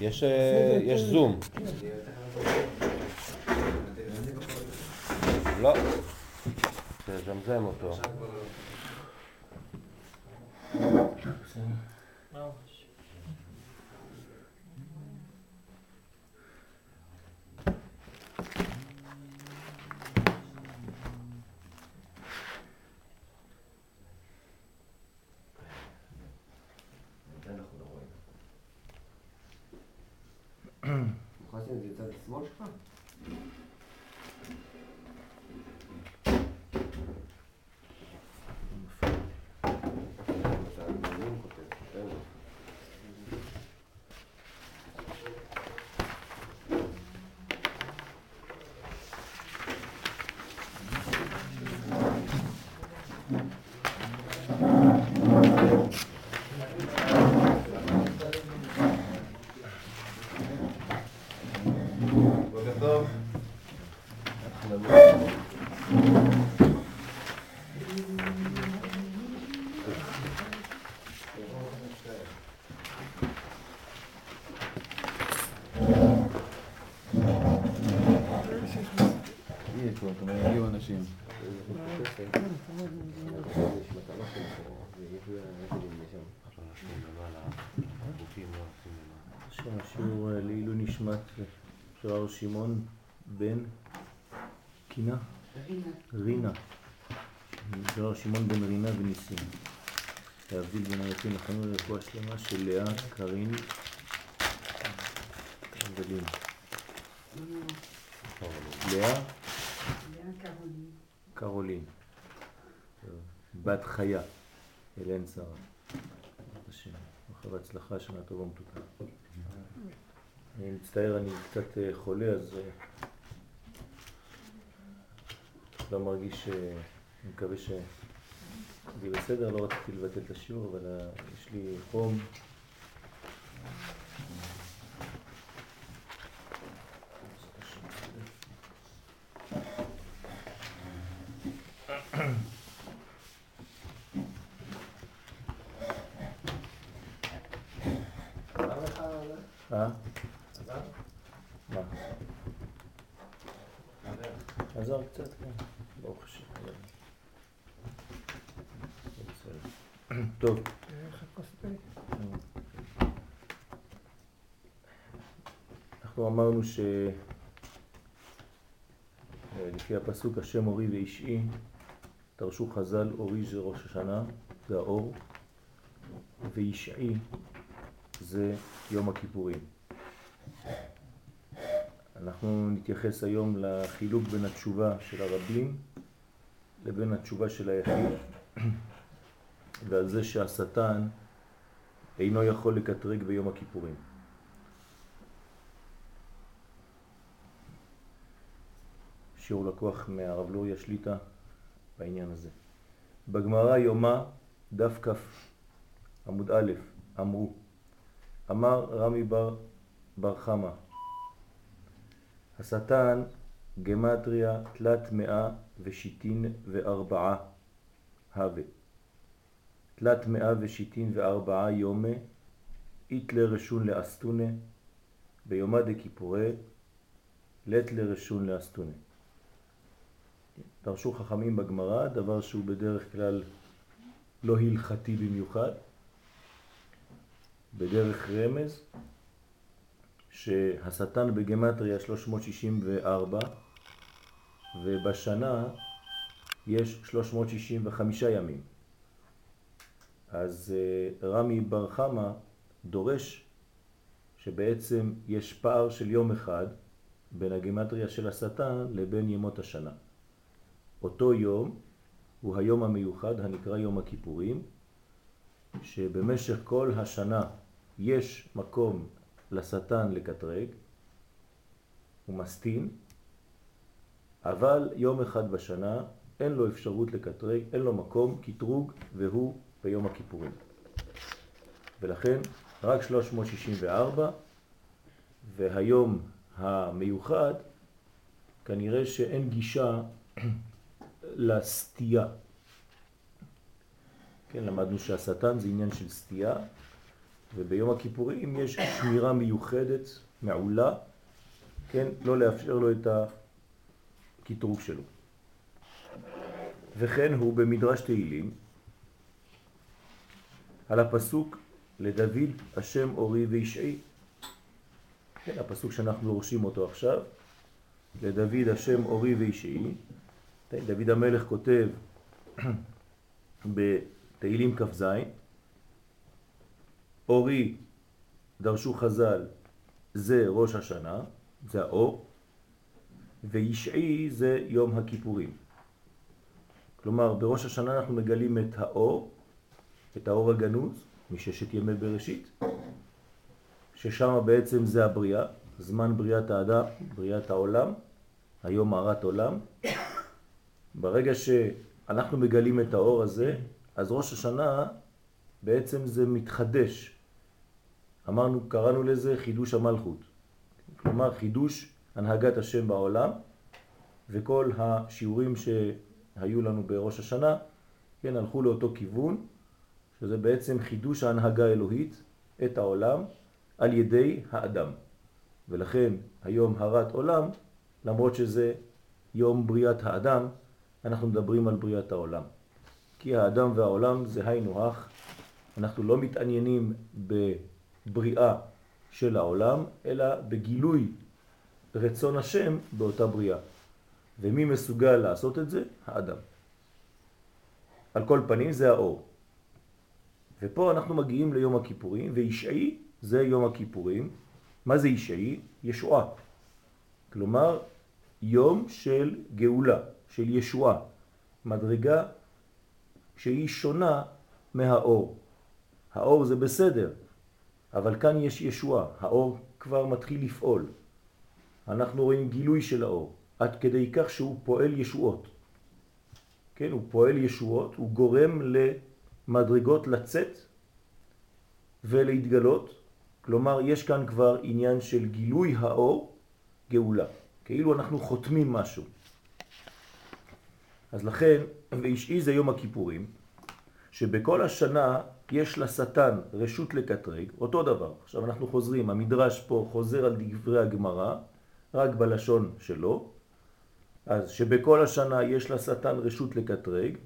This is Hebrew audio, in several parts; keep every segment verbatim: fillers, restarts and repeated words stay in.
יש זום. לא. תזמזם אותו. של שמעון בן קינה? רינה. רינה. של שמעון בן רינה וניסים. להבדיל בין היפים לחנו לרפואה שלמה של לאה קרין גדלים. לאה? קרולין. בת חיה. אלן שרה. אחרי הצלחה, שנה טובה ומתוקה. אני מצטער, אני קצת חולה, אז לא מרגיש, אני מקווה שזה בסדר, לא רציתי לבטל את השיעור, אבל יש לי חום. אמרנו שלפי הפסוק השם אורי ואישי תרשו חז"ל, אורי זה ראש השנה, זה האור, ואישי זה יום הכיפורים. אנחנו נתייחס היום לחילוק בין התשובה של הרבים לבין התשובה של היחיד, ועל זה שהשטן אינו יכול לקטרג ביום הכיפורים. שהוא לקוח מהרב לוריה שליטה בעניין הזה. בגמרא יומא דף כף עמוד א' אמרו, אמר רמי בר בר חמא, השטן גמטריה תלת מאה ושיטין וארבעה הווה, תלת מאה ושיטין וארבעה יומה אית לרשון לאסתונה ביומא דכיפורי לית לרשון לאסתונה. דרשו חכמים בגמרא, דבר שהוא בדרך כלל לא הלכתי במיוחד, בדרך רמז, שהשטן בגמטריה שלוש מאות שישים וארבע, ובשנה יש שלוש מאות שישים וחמישה ימים. אז רמי בר חמא דורש שבעצם יש פער של יום אחד בין הגמטריה של השטן לבין ימות השנה. אותו יום הוא היום המיוחד הנקרא יום הכיפורים, שבמשך כל השנה יש מקום לשטן לקטרג, הוא מסתין, אבל יום אחד בשנה אין לו אפשרות לקטרג, אין לו מקום קטרוג, והוא ביום הכיפורים. ולכן רק שלוש מאות שישים וארבע, והיום המיוחד כנראה שאין גישה לסטייה. כן, למדנו שהשטן זה עניין של סטייה, וביום הכיפורים יש שמירה מיוחדת, מעולה, כן, לא לאפשר לו את הכיתרוב שלו. וכן הוא במדרש תהילים, על הפסוק לדוד השם אורי וישעי. כן, הפסוק שאנחנו רושים אותו עכשיו, לדוד השם אורי וישעי. דוד המלך כותב בתהילים כף זין, אורי דרשו חז"ל זה ראש השנה, זה האור, וישעי זה יום הכיפורים. כלומר, בראש השנה אנחנו מגלים את האור, את האור הגנוז, מששת ימי בראשית, ששם בעצם זה הבריאה, זמן בריאת האדם, בריאת העולם, היום הרת עולם. ברגע שאנחנו מגלים את האור הזה, אז ראש השנה בעצם זה מתחדש. אמרנו, קראנו לזה חידוש המלכות. כלומר, חידוש הנהגת השם בעולם, וכל השיעורים שהיו לנו בראש השנה, כן, הלכו לאותו כיוון, שזה בעצם חידוש ההנהגה האלוהית את העולם על ידי האדם. ולכן היום הרת עולם, למרות שזה יום בריאת האדם, אנחנו מדברים על בריאת העולם. כי האדם והעולם זה היינו הך. אנחנו לא מתעניינים בבריאה של העולם, אלא בגילוי רצון השם באותה בריאה. ומי מסוגל לעשות את זה? האדם. על כל פנים זה האור. ופה אנחנו מגיעים ליום הכיפורים, וישעי זה יום הכיפורים. מה זה ישעי? ישועה. כלומר, יום של גאולה, של ישועה, מדרגה שהיא שונה מהאור. האור זה בסדר, אבל כאן יש ישועה, האור כבר מתחיל לפעול. אנחנו רואים גילוי של האור, עד כדי כך שהוא פועל ישועות. כן, הוא פועל ישועות, הוא גורם למדרגות לצאת ולהתגלות. כלומר, יש כאן כבר עניין של גילוי האור, גאולה. כאילו אנחנו חותמים משהו. אז לכן, וישעי זה יום הכיפורים, שבכל השנה יש לשטן רשות לקטרג, אותו דבר. עכשיו אנחנו חוזרים, המדרש פה חוזר על דברי הגמרא, רק בלשון שלו. אז שבכל השנה יש לשטן רשות לקטרג,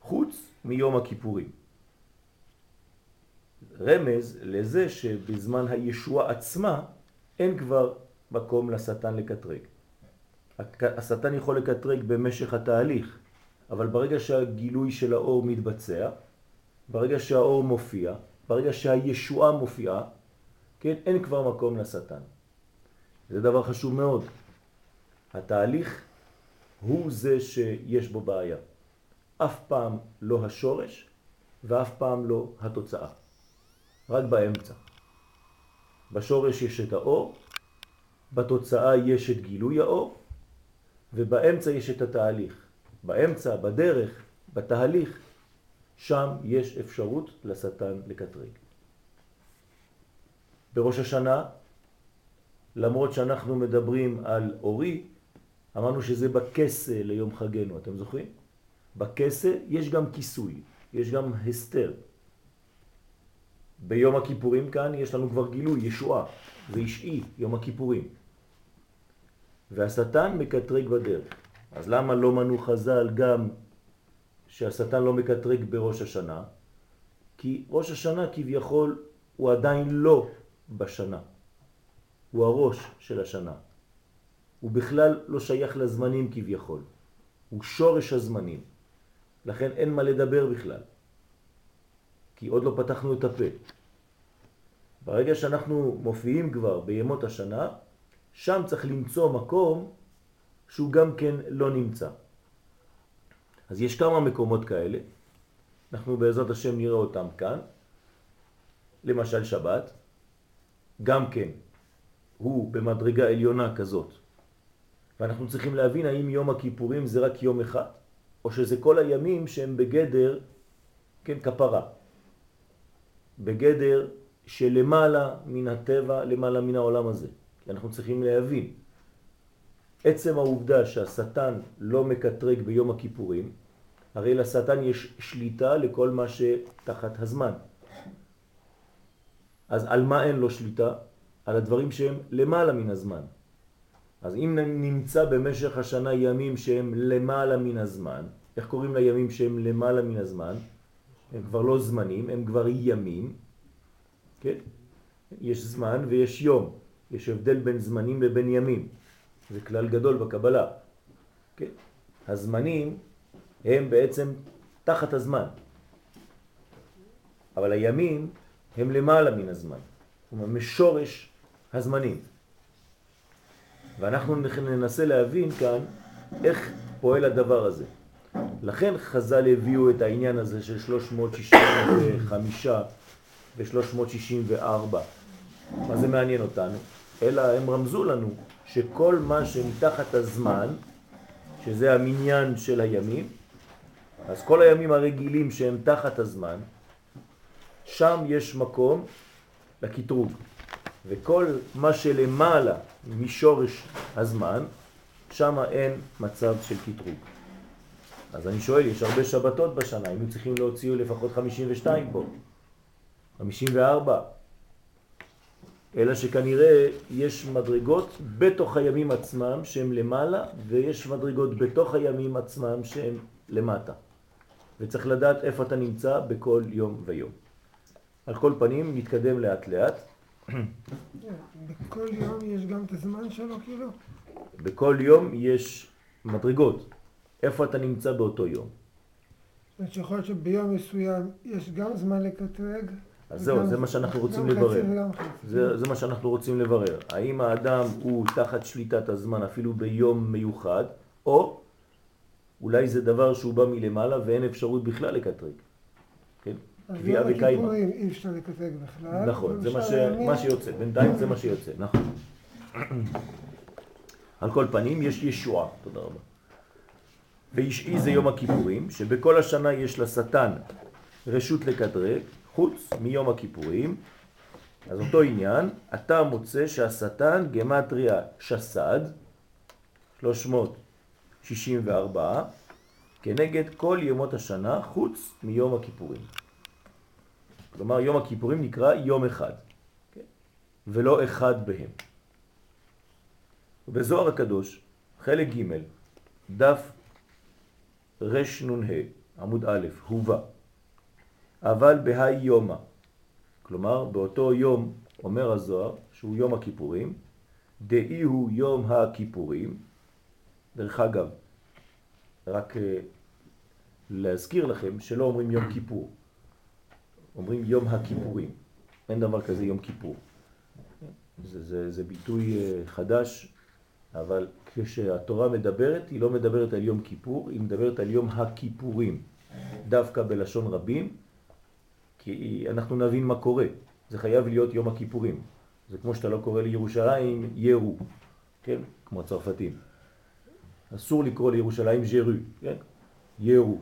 חוץ מיום הכיפורים. רמז לזה שבזמן הישוע עצמה אין כבר מקום לשטן לקטרג. השטן יכול לקטרג במשך התהליך, אבל ברגע שהגילוי של האור מתבצע, ברגע שהאור מופיע, ברגע שהישועה מופיעה, כן, אין כבר מקום לשטן. זה דבר חשוב מאוד. התהליך הוא זה שיש בו בעיה. אף פעם לא השורש ואף פעם לא התוצאה. רק באמצע. בשורש יש את האור, בתוצאה יש את גילוי האור, ובאמצע יש את התהליך. באמצע, בדרך, בתהליך, שם יש אפשרות לשטן לקטרג. בראש השנה, למרות שאנחנו מדברים על אורי, אמרנו שזה בכסה ליום חגנו, אתם זוכרים? בכסה יש גם כיסוי, יש גם הסתר. ביום הכיפורים כאן יש לנו כבר גילוי, ישועה, וישעי, יום הכיפורים. והשטן מקטרג בדרך. אז למה לא מנו חז"ל גם שהשטן לא מקטרג בראש השנה? כי ראש השנה כביכול הוא עדיין לא בשנה. הוא הראש של השנה. הוא בכלל לא שייך לזמנים כביכול. הוא שורש הזמנים. לכן אין מה לדבר בכלל. כי עוד לא פתחנו את הפה. ברגע שאנחנו מופיעים כבר בימות השנה, שם צריך למצוא מקום שהוא גם כן לא נמצא. אז יש כמה מקומות כאלה, אנחנו בעזרת השם נראה אותם כאן, למשל שבת, גם כן, הוא במדרגה עליונה כזאת. ואנחנו צריכים להבין האם יום הכיפורים זה רק יום אחד, או שזה כל הימים שהם בגדר, כן, כפרה, בגדר שלמעלה מן הטבע, למעלה מן העולם הזה. כי אנחנו צריכים להבין. עצם העובדה שהשטן לא מקטרג ביום הכיפורים, הרי לשטן יש שליטה לכל מה שתחת הזמן. אז על מה אין לו שליטה? על הדברים שהם למעלה מן הזמן. אז אם נמצא במשך השנה ימים שהם למעלה מן הזמן, איך קוראים לימים שהם למעלה מן הזמן? הם כבר לא זמנים, הם כבר ימים. כן? יש זמן ויש יום. יש הבדל בין זמנים ובין ימים. זה כלל גדול בקבלה. כן? הזמנים הם בעצם תחת הזמן. אבל הימים הם למעלה מן הזמן. כלומר, משורש הזמנים. ואנחנו ננסה להבין כאן איך פועל הדבר הזה. לכן חז"ל הביאו את העניין הזה של שלוש מאות שישים וחמש ו-שלוש מאות שישים וארבע. מה זה מעניין אותנו? אלא הם רמזו לנו שכל מה שמתחת הזמן, שזה המניין של הימים, אז כל הימים הרגילים שהם תחת הזמן, שם יש מקום לכתרוג. וכל מה שלמעלה משורש הזמן, שם אין מצב של כתרוג. אז אני שואל, יש הרבה שבתות בשנה, אם צריכים להוציא לפחות חמישים ושתיים פה, חמישים וארבע. אלא שכנראה יש מדרגות בתוך הימים עצמם שהם למעלה, ויש מדרגות בתוך הימים עצמם שהם למטה. וצריך לדעת איפה אתה נמצא בכל יום ויום. על כל פנים, נתקדם לאט לאט. בכל יום יש גם את הזמן שלו כאילו? בכל יום יש מדרגות. איפה אתה נמצא באותו יום? זאת אומרת שיכול להיות שביום מסוים יש גם זמן לקטרג? אז זהו, זה מה שאנחנו רוצים לברר. זה, זה מה שאנחנו רוצים לברר. האם האדם הוא תחת שליטת הזמן אפילו ביום מיוחד, או אולי זה דבר שהוא בא מלמעלה ואין אפשרות בכלל לקטרג. כן? קביעה וקיימה. אז לא אי אפשר לקטרג בכלל. נכון, זה מה, ש... מה שיוצא. בינתיים זה מה שיוצא, נכון. על כל פנים יש ישועה, תודה רבה. וישעי זה יום הכיפורים, שבכל השנה יש לשטן רשות לקטרג, חוץ מיום הכיפורים. אז אותו עניין, אתה מוצא שהשטן גמטריה שסד, שלוש מאות שישים וארבע, כנגד כל ימות השנה, חוץ מיום הכיפורים. כלומר, יום הכיפורים נקרא יום אחד, ולא אחד בהם. בזוהר הקדוש, חלק ג' דף רשנון ה' עמוד א', הובה. אבל בהי יומה, כלומר באותו יום אומר הזוהר שהוא יום הכיפורים, דאי הוא יום הכיפורים. דרך אגב, רק להזכיר לכם שלא אומרים יום כיפור, אומרים יום הכיפורים. אין דבר כזה יום כיפור. זה, זה, זה ביטוי חדש, אבל כשהתורה מדברת, היא לא מדברת על יום כיפור, היא מדברת על יום הכיפורים, דווקא בלשון רבים, כי אנחנו נבין מה קורה. זה חייב להיות יום הכיפורים. זה כמו שאתה לא קורא לירושלים ירו, כן? כמו הצרפתים. אסור לקרוא לירושלים ז'רו, כן? ירו.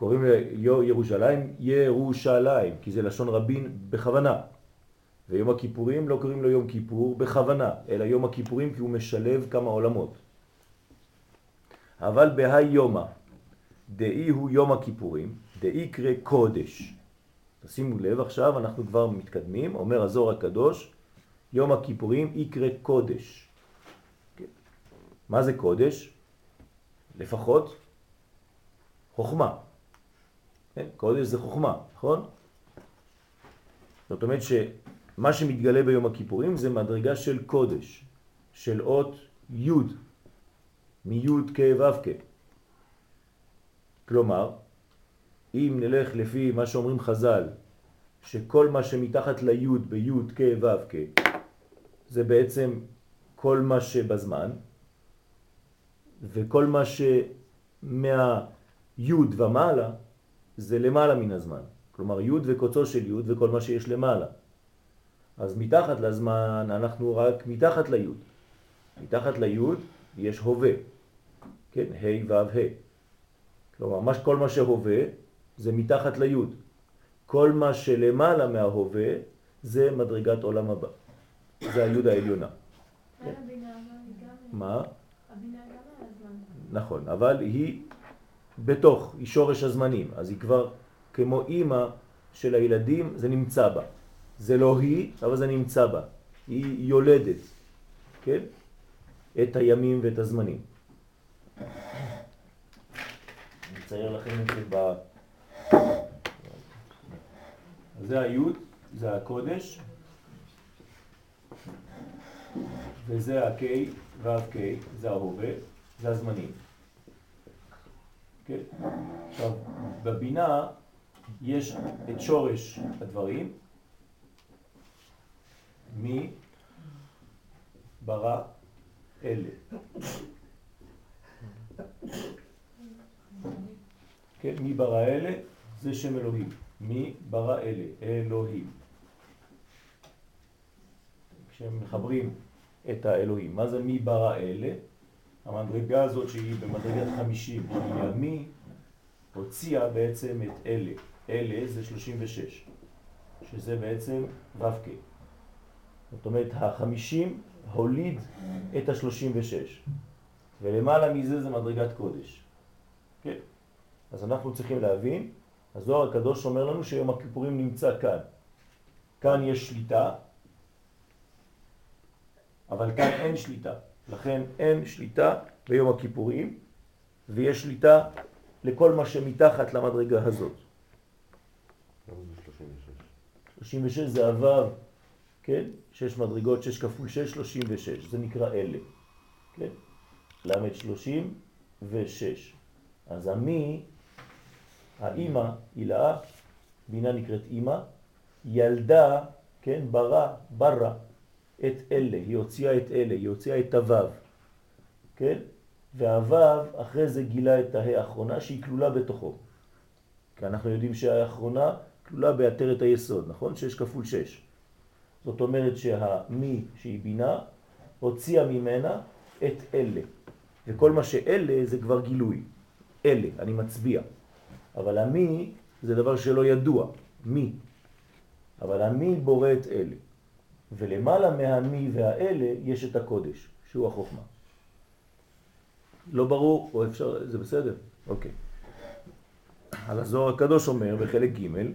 קוראים לירושלים ירושלים, כי זה לשון רבין בכוונה. ויום הכיפורים לא קוראים לו יום כיפור בכוונה, אלא יום הכיפורים כי הוא משלב כמה עולמות. אבל בהיומה, דאי הוא יום הכיפורים, דאי קרא קודש. תשימו לב, עכשיו אנחנו כבר מתקדמים, אומר הזוהר הקדוש, יום הכיפורים יקרא קודש. כן. מה זה קודש? לפחות חוכמה. כן? קודש זה חוכמה, נכון? זאת אומרת שמה שמתגלה ביום הכיפורים זה מדרגה של קודש, של אות י', מי' כו' כ'. כלומר, אם נלך לפי מה שאומרים חז"ל, שכל מה שמתחת ליוד ביוד כו' כ' זה בעצם כל מה שבזמן, וכל מה שמהיוד ומעלה זה למעלה מן הזמן. כלומר יוד וקוצו של יוד וכל מה שיש למעלה. אז מתחת לזמן אנחנו רק מתחת ליוד. מתחת ליוד יש הווה, כן, ה' ו' ה'. כלומר כל מה שהווה זה מתחת ליוד. כל מה שלמעלה מההווה זה מדרגת עולם הבא. זה היוד העליונה. כן. מה? הבינה גם על הזמן. נכון, אבל היא בתוך, היא שורש הזמנים. אז היא כבר כמו אימא של הילדים, זה נמצא בה. זה לא היא, אבל זה נמצא בה. היא יולדת, כן? את הימים ואת הזמנים. אני אצייר לכם את זה ב... זה היוד, זה הקודש, וזה ה-K וה-K, זה ההווה, זה הזמנים. כן? עכשיו, בבינה יש את שורש הדברים, מי ברא אלה. כן, מי ברא אלה זה שם אלוהים. מי ברא אלה? אלוהים. כשמחברים את האלוהים, מה זה מי ברא אלה? המדרגה הזאת שהיא במדרגת חמישים, היא מי הוציאה בעצם את אלה. אלה זה שלושים ושש, שזה בעצם רבקה. זאת אומרת, החמישים הוליד את ה-שלושים ושש, ולמעלה מזה זה מדרגת קודש. כן. אז אנחנו צריכים להבין, הזוהר הקדוש אומר לנו שיום הכיפורים נמצא כאן. כאן יש שליטה, אבל כאן אין שליטה. לכן אין שליטה ביום הכיפורים, ויש שליטה לכל מה שמתחת למדרגה הזאת. שלושים ושש זה עבר. כן? שש מדרגות, שש כפול שש, שלושים ושש. זה נקרא אלה. כן? למד שלושים ושש. אז המי, האמא, הילאה, בינה נקראת אמא, ילדה, כן? ברא, ברא, את אלה. היא הוציאה את אלה, היא הוציאה את הוו. כן? והוו אחרי זה גילה את האחרונה שהיא כלולה בתוכו. כי אנחנו יודעים שהאחרונה כלולה באתרת היסוד, נכון? שש כפול שש. זאת אומרת שהמי שהיא בינה הוציאה ממנה את אלה. וכל מה שאלה זה כבר גילוי. אלה, אני מצביע. אבל המי זה דבר שלא ידוע. מי. אבל המי בורא את אלה. ולמעלה מהמי והאלה יש את הקודש, שהוא החוכמה. לא ברור, או אפשר, זה בסדר? אוקיי. על הזוהר הקדוש אומר בחלק ג'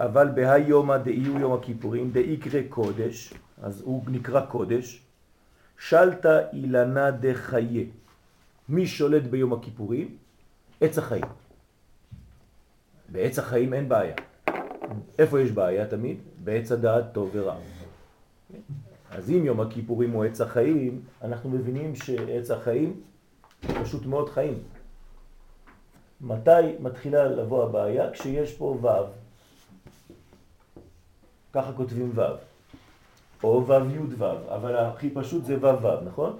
אבל בהיומא דאיו יום הכיפורים דאיקרא קודש, אז הוא נקרא קודש, שלטה אילנה דחיה. מי שולט ביום הכיפורים? עץ החיים. בעץ החיים אין בעיה. איפה יש בעיה תמיד? בעץ הדעת טוב ורע. אז אם יום הכיפורים הוא עץ החיים, אנחנו מבינים שעץ החיים פשוט מאוד חיים. מתי מתחילה לבוא הבעיה? כשיש פה וו. ככה כותבים וו, או וו יוד וו, אבל הכי פשוט זה וו וו, נכון?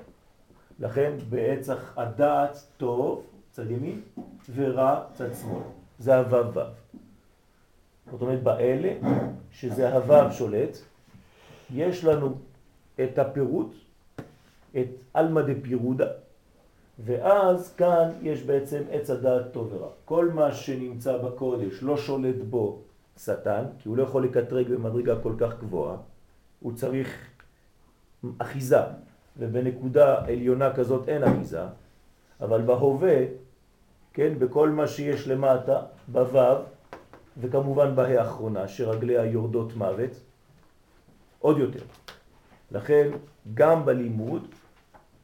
לכן בעץ הדעת טוב, צד ימין, ורע, צד שמאל. זה הוו וו. זאת אומרת, באלה, שזה הוו שולט, יש לנו את הפירוט, את אלמא דפירודה, ואז כאן יש בעצם עץ הדעת טוב ורע. כל מה שנמצא בקודש לא שולט בו, שטן, כי הוא לא יכול לקטרג במדרגה כל כך גבוהה, הוא צריך אחיזה, ובנקודה עליונה כזאת אין אחיזה, אבל בהווה, כן, בכל מה שיש למטה, בוו, וכמובן בה האחרונה, שרגליה יורדות מוות, עוד יותר. לכן, גם בלימוד,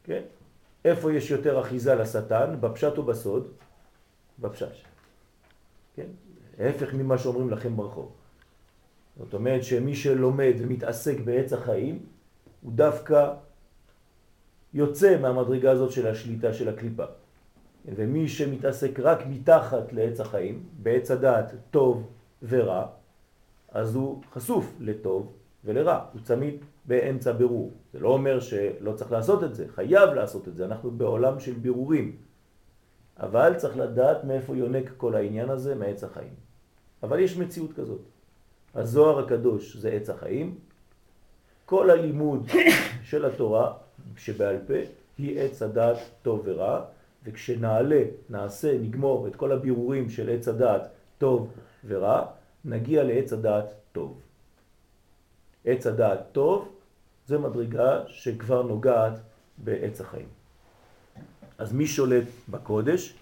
כן, איפה יש יותר אחיזה לשטן, בפשט או בסוד? בפשט. כן? ההפך ממה שאומרים לכם ברחוב. זאת אומרת שמי שלומד ומתעסק בעץ החיים, הוא דווקא יוצא מהמדרגה הזאת של השליטה של הקליפה. ומי שמתעסק רק מתחת לעץ החיים, בעץ הדעת טוב ורע, אז הוא חשוף לטוב ולרע. הוא צמיד באמצע בירור. זה לא אומר שלא צריך לעשות את זה, חייב לעשות את זה. אנחנו בעולם של בירורים. אבל צריך לדעת מאיפה יונק כל העניין הזה, מעץ החיים. אבל יש מציאות כזאת. הזוהר הקדוש זה עץ החיים. כל הלימוד של התורה שבעל פה היא עץ הדעת טוב ורע, וכשנעלה, נעשה, נגמור את כל הבירורים של עץ הדעת טוב ורע, נגיע לעץ הדעת טוב. עץ הדעת טוב זה מדרגה שכבר נוגעת בעץ החיים. אז מי שולט בקודש?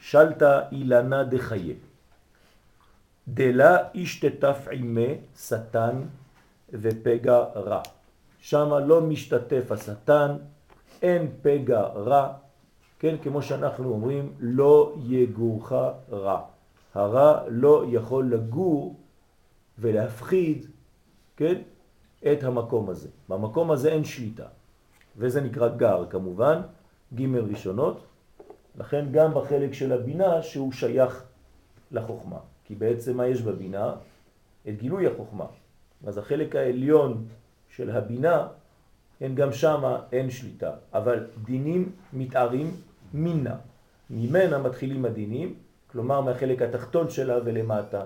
שלטה אילנה דחיה. Dela ishtaf ime satan vepega ra. Shama lo mishtatef satan en pega ra. כן, כמו שאנחנו אומרים, לא יגורך רע. הרע לא יכול לגור ולהפחיד, כן, את המקום הזה. במקום הזה אין שליטה. וזה נקרא גר, כמובן, גימל ראשונות. לכן גם בחלק של הבינה שהוא שייך לחוכמה. כי בעצם מה יש בבינה? את גילוי החוכמה. אז החלק העליון של הבינה, אין גם שמה, אין שליטה. אבל דינים מתארים מינה. ממנה מתחילים הדינים, כלומר מהחלק התחתון שלה ולמטה.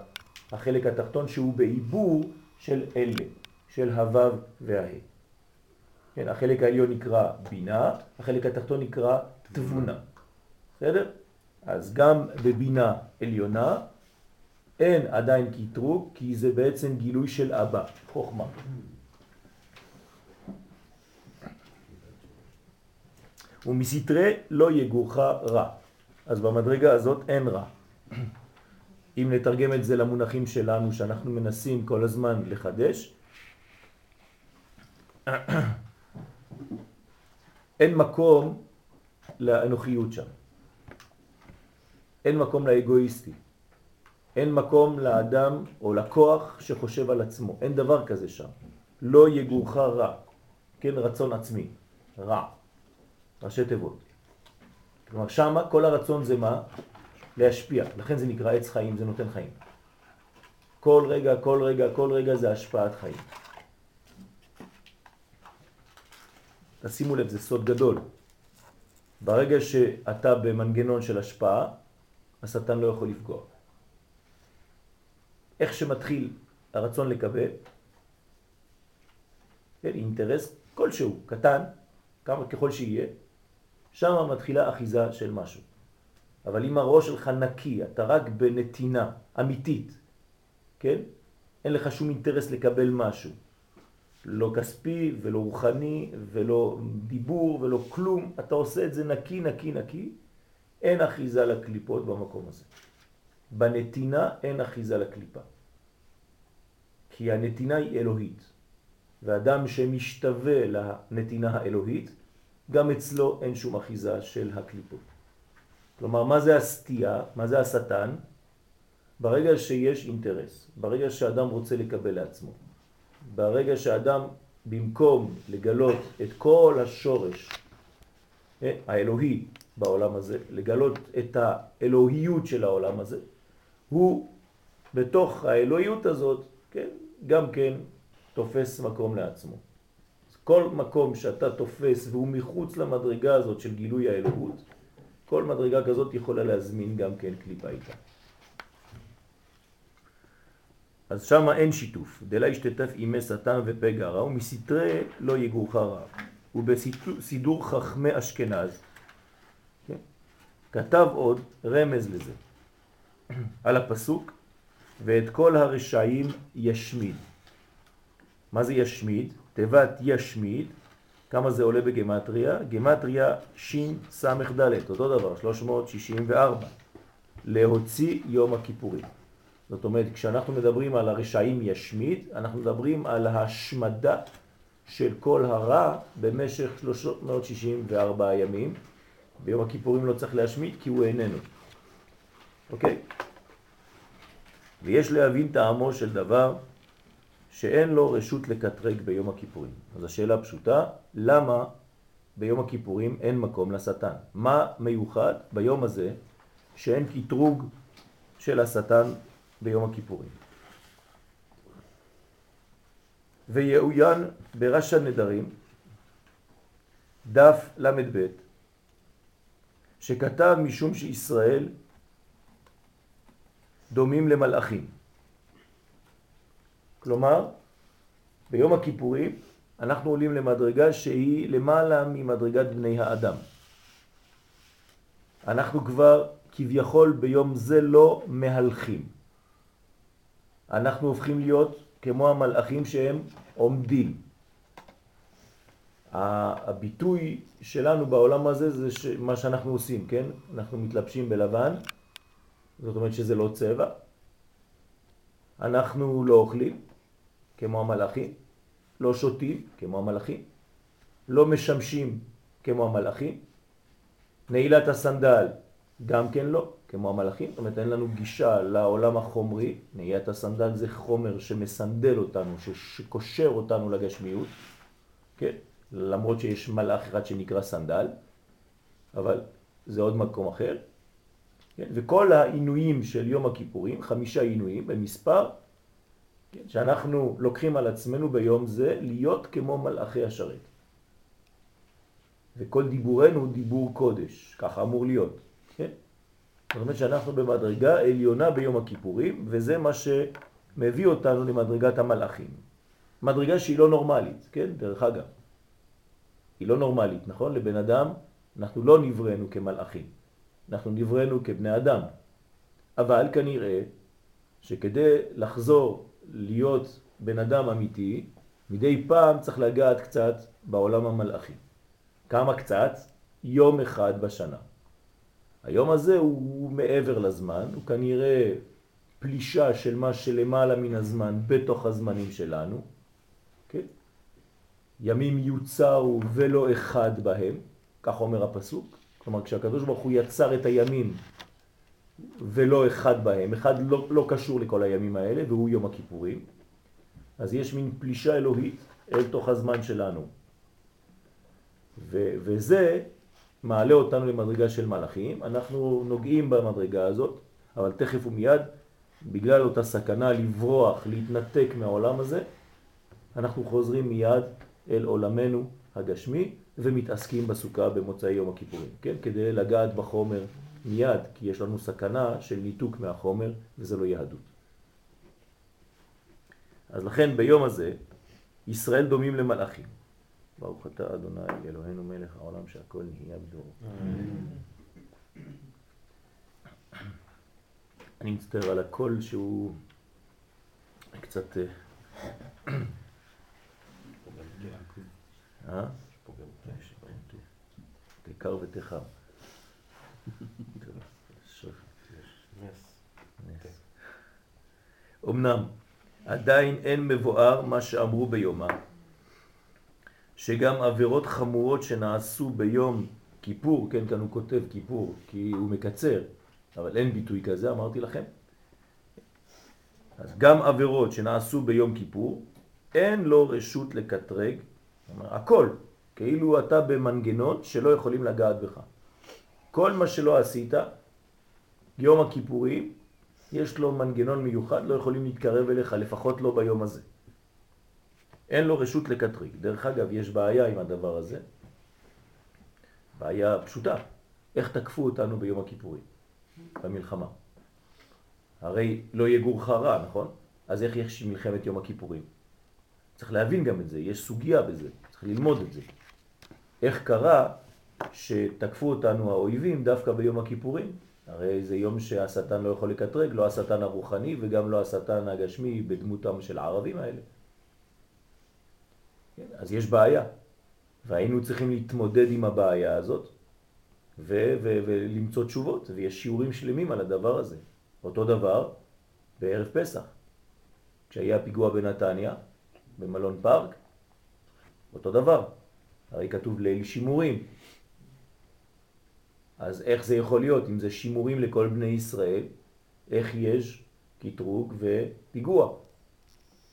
החלק התחתון שהוא בעיבור של אלה, של הוו והה. כן, החלק העליון נקרא בינה, החלק התחתון נקרא תבונה. בסדר? אז גם בבינה עליונה אין עדיין כיתרוג, כי זה בעצם גילוי של אבא, חוכמה. ומסתרה לא יגורך רע. אז במדרגה הזאת אין רע. אם נתרגם את זה למונחים שלנו שאנחנו מנסים כל הזמן לחדש, אין מקום לאנוכיות שם. אין מקום לאגואיסטי. אין מקום לאדם או לכוח שחושב על עצמו. אין דבר כזה שם. לא יגורך רע. כן, רצון עצמי. רע. ראשי תיבות. כלומר, שמה כל הרצון זה מה? להשפיע. לכן זה נקרא עץ חיים, זה נותן חיים. כל רגע, כל רגע, כל רגע זה השפעת חיים. תשימו לב, זה סוד גדול. ברגע שאתה במנגנון של השפעה, השטן לא יכול לפגוע. איך שמתחיל הרצון לקבל, אינטרס כלשהו, קטן, כמה, ככל שיהיה, שם מתחילה אחיזה של משהו. אבל אם הראש שלך נקי, אתה רק בנתינה אמיתית, כן? אין לך שום אינטרס לקבל משהו. לא כספי ולא רוחני ולא דיבור ולא כלום. אתה עושה את זה נקי, נקי, נקי. אין אחיזה לקליפות במקום הזה. בנתינה אין אחיזה לקליפה. כי הנתינה היא אלוהית. ואדם שמשתווה לנתינה האלוהית, גם אצלו אין שום אחיזה של הקליפות. כלומר, מה זה הסתייה? מה זה השטן? ברגע שיש אינטרס, ברגע שאדם רוצה לקבל לעצמו, ברגע שאדם במקום לגלות את כל השורש האלוהי בעולם הזה, לגלות את האלוהיות של העולם הזה, הוא בתוך האלוהיות הזאת, כן, גם כן, תופס מקום לעצמו. כל מקום שאתה תופס והוא מחוץ למדרגה הזאת של גילוי האלוהות, כל מדרגה כזאת יכולה להזמין גם כן קליפה איתה. אז שמה אין שיתוף. דלה השתתף אימי סתם ופגע רע, ומסתרה לא יגורך רע. ובסידור חכמי אשכנז, כן? כתב עוד רמז לזה, על הפסוק, ואת כל הרשעים ישמיד. מה זה ישמיד? תיבת ישמיד. כמה זה עולה בגמטריה? גמטריה שין סמך דלת. אותו דבר, שלוש מאות שישים וארבע. להוציא יום הכיפורים. זאת אומרת, כשאנחנו מדברים על הרשעים ישמיד, אנחנו מדברים על ההשמדה של כל הרע במשך שלוש מאות שישים וארבע ימים. ביום הכיפורים לא צריך להשמיד כי הוא איננו. אוקיי? ויש להבין טעמו של דבר שאין לו רשות לקטרק ביום הכיפורים. אז השאלה פשוטה, למה ביום הכיפורים אין מקום לשטן? מה מיוחד ביום הזה שאין קטרוג של השטן ביום הכיפורים? ויעוין ברשע נדרים, דף למד ב', שכתב משום שישראל דומים למלאכים. כלומר, ביום הכיפורים אנחנו עולים למדרגה שהיא למעלה ממדרגת בני האדם. אנחנו כבר כביכול ביום זה לא מהלכים. אנחנו הופכים להיות כמו המלאכים שהם עומדים. הביטוי שלנו בעולם הזה זה מה שאנחנו עושים, כן? אנחנו מתלבשים בלבן, זאת אומרת שזה לא צבע. אנחנו לא אוכלים, כמו המלאכים, לא שותים, כמו המלאכים, לא משמשים, כמו המלאכים, נעילת הסנדל, גם כן לא, כמו המלאכים. זאת אומרת, אין לנו גישה לעולם החומרי. נעילת הסנדל זה חומר שמסנדל אותנו, שקושר אותנו לגשמיות, כן? למרות שיש מלאך אחד שנקרא סנדל, אבל זה עוד מקום אחר. כן? וכל העינויים של יום הכיפורים, חמישה עינויים במספר, כן? שאנחנו לוקחים על עצמנו ביום זה להיות כמו מלאכי השרת. וכל דיבורנו הוא דיבור קודש, ככה אמור להיות. כן? זאת אומרת שאנחנו במדרגה עליונה ביום הכיפורים, וזה מה שמביא אותנו למדרגת המלאכים. מדרגה שהיא לא נורמלית, כן? דרך אגב. היא לא נורמלית, נכון? לבן אדם, אנחנו לא נבראנו כמלאכים, אנחנו נבראנו כבני אדם. אבל כנראה שכדי לחזור להיות בן אדם אמיתי, מדי פעם צריך לגעת קצת בעולם המלאכים. כמה קצת? יום אחד בשנה. היום הזה הוא מעבר לזמן, הוא כנראה פלישה של מה שלמעלה מן הזמן בתוך הזמנים שלנו. כן? ימים יוצרו ולא אחד בהם, כך אומר הפסוק. כלומר, כשהקדוש ברוך הוא יצר את הימים ולא אחד בהם, אחד לא, לא קשור לכל הימים האלה, והוא יום הכיפורים, אז יש מין פלישה אלוהית אל תוך הזמן שלנו. ו- וזה מעלה אותנו למדרגה של מלאכים. אנחנו נוגעים במדרגה הזאת, אבל תכף ומיד, בגלל אותה סכנה לברוח, להתנתק מהעולם הזה, אנחנו חוזרים מיד אל עולמנו הגשמי, ומתעסקים בסוכה במוצאי יום הכיפורים, כן? כדי לגעת בחומר מיד, כי יש לנו סכנה של ניתוק מהחומר, וזה לא יהדות. אז לכן ביום הזה, ישראל דומים למלאכים. ברוך אתה אדוני אלוהינו מלך העולם שהכל נהיה בדברו. אני מצטער על הקול שהוא קצת... תקר ותחר. אמנם עדיין אין מבואר מה שאמרו ביומה, שגם עבירות חמורות שנעשו ביום כיפור, כן, כאן הוא כותב כיפור, כי הוא מקצר, אבל אין ביטוי כזה, אמרתי לכם. אז גם עבירות שנעשו ביום כיפור, אין לו רשות לקטרג, הכל, כאילו אתה במנגנון שלא יכולים לגעת בך. כל מה שלא עשית, יום הכיפורים, יש לו מנגנון מיוחד, לא יכולים להתקרב אליך, לפחות לא ביום הזה. אין לו רשות לקטרג. דרך אגב, יש בעיה עם הדבר הזה. בעיה פשוטה. איך תקפו אותנו ביום הכיפורים, במלחמה? הרי לא יגורך רע, נכון? אז איך יש מלחמת יום הכיפורים? צריך להבין גם את זה, יש סוגיה בזה, צריך ללמוד את זה. איך קרה שתקפו אותנו האויבים דווקא ביום הכיפורים? הרי זה יום שהשטן לא יכול לקטרג, לא השטן הרוחני וגם לא השטן הגשמי בדמותם של הערבים האלה. אז יש בעיה, והיינו צריכים להתמודד עם הבעיה הזאת ו- ו- ולמצוא תשובות, ויש שיעורים שלמים על הדבר הזה. אותו דבר בערב פסח, כשהיה פיגוע בנתניה, במלון פארק, אותו דבר. הרי כתוב ליל שימורים. אז איך זה יכול להיות? אם זה שימורים לכל בני ישראל, איך יש קטרוג ופיגוע?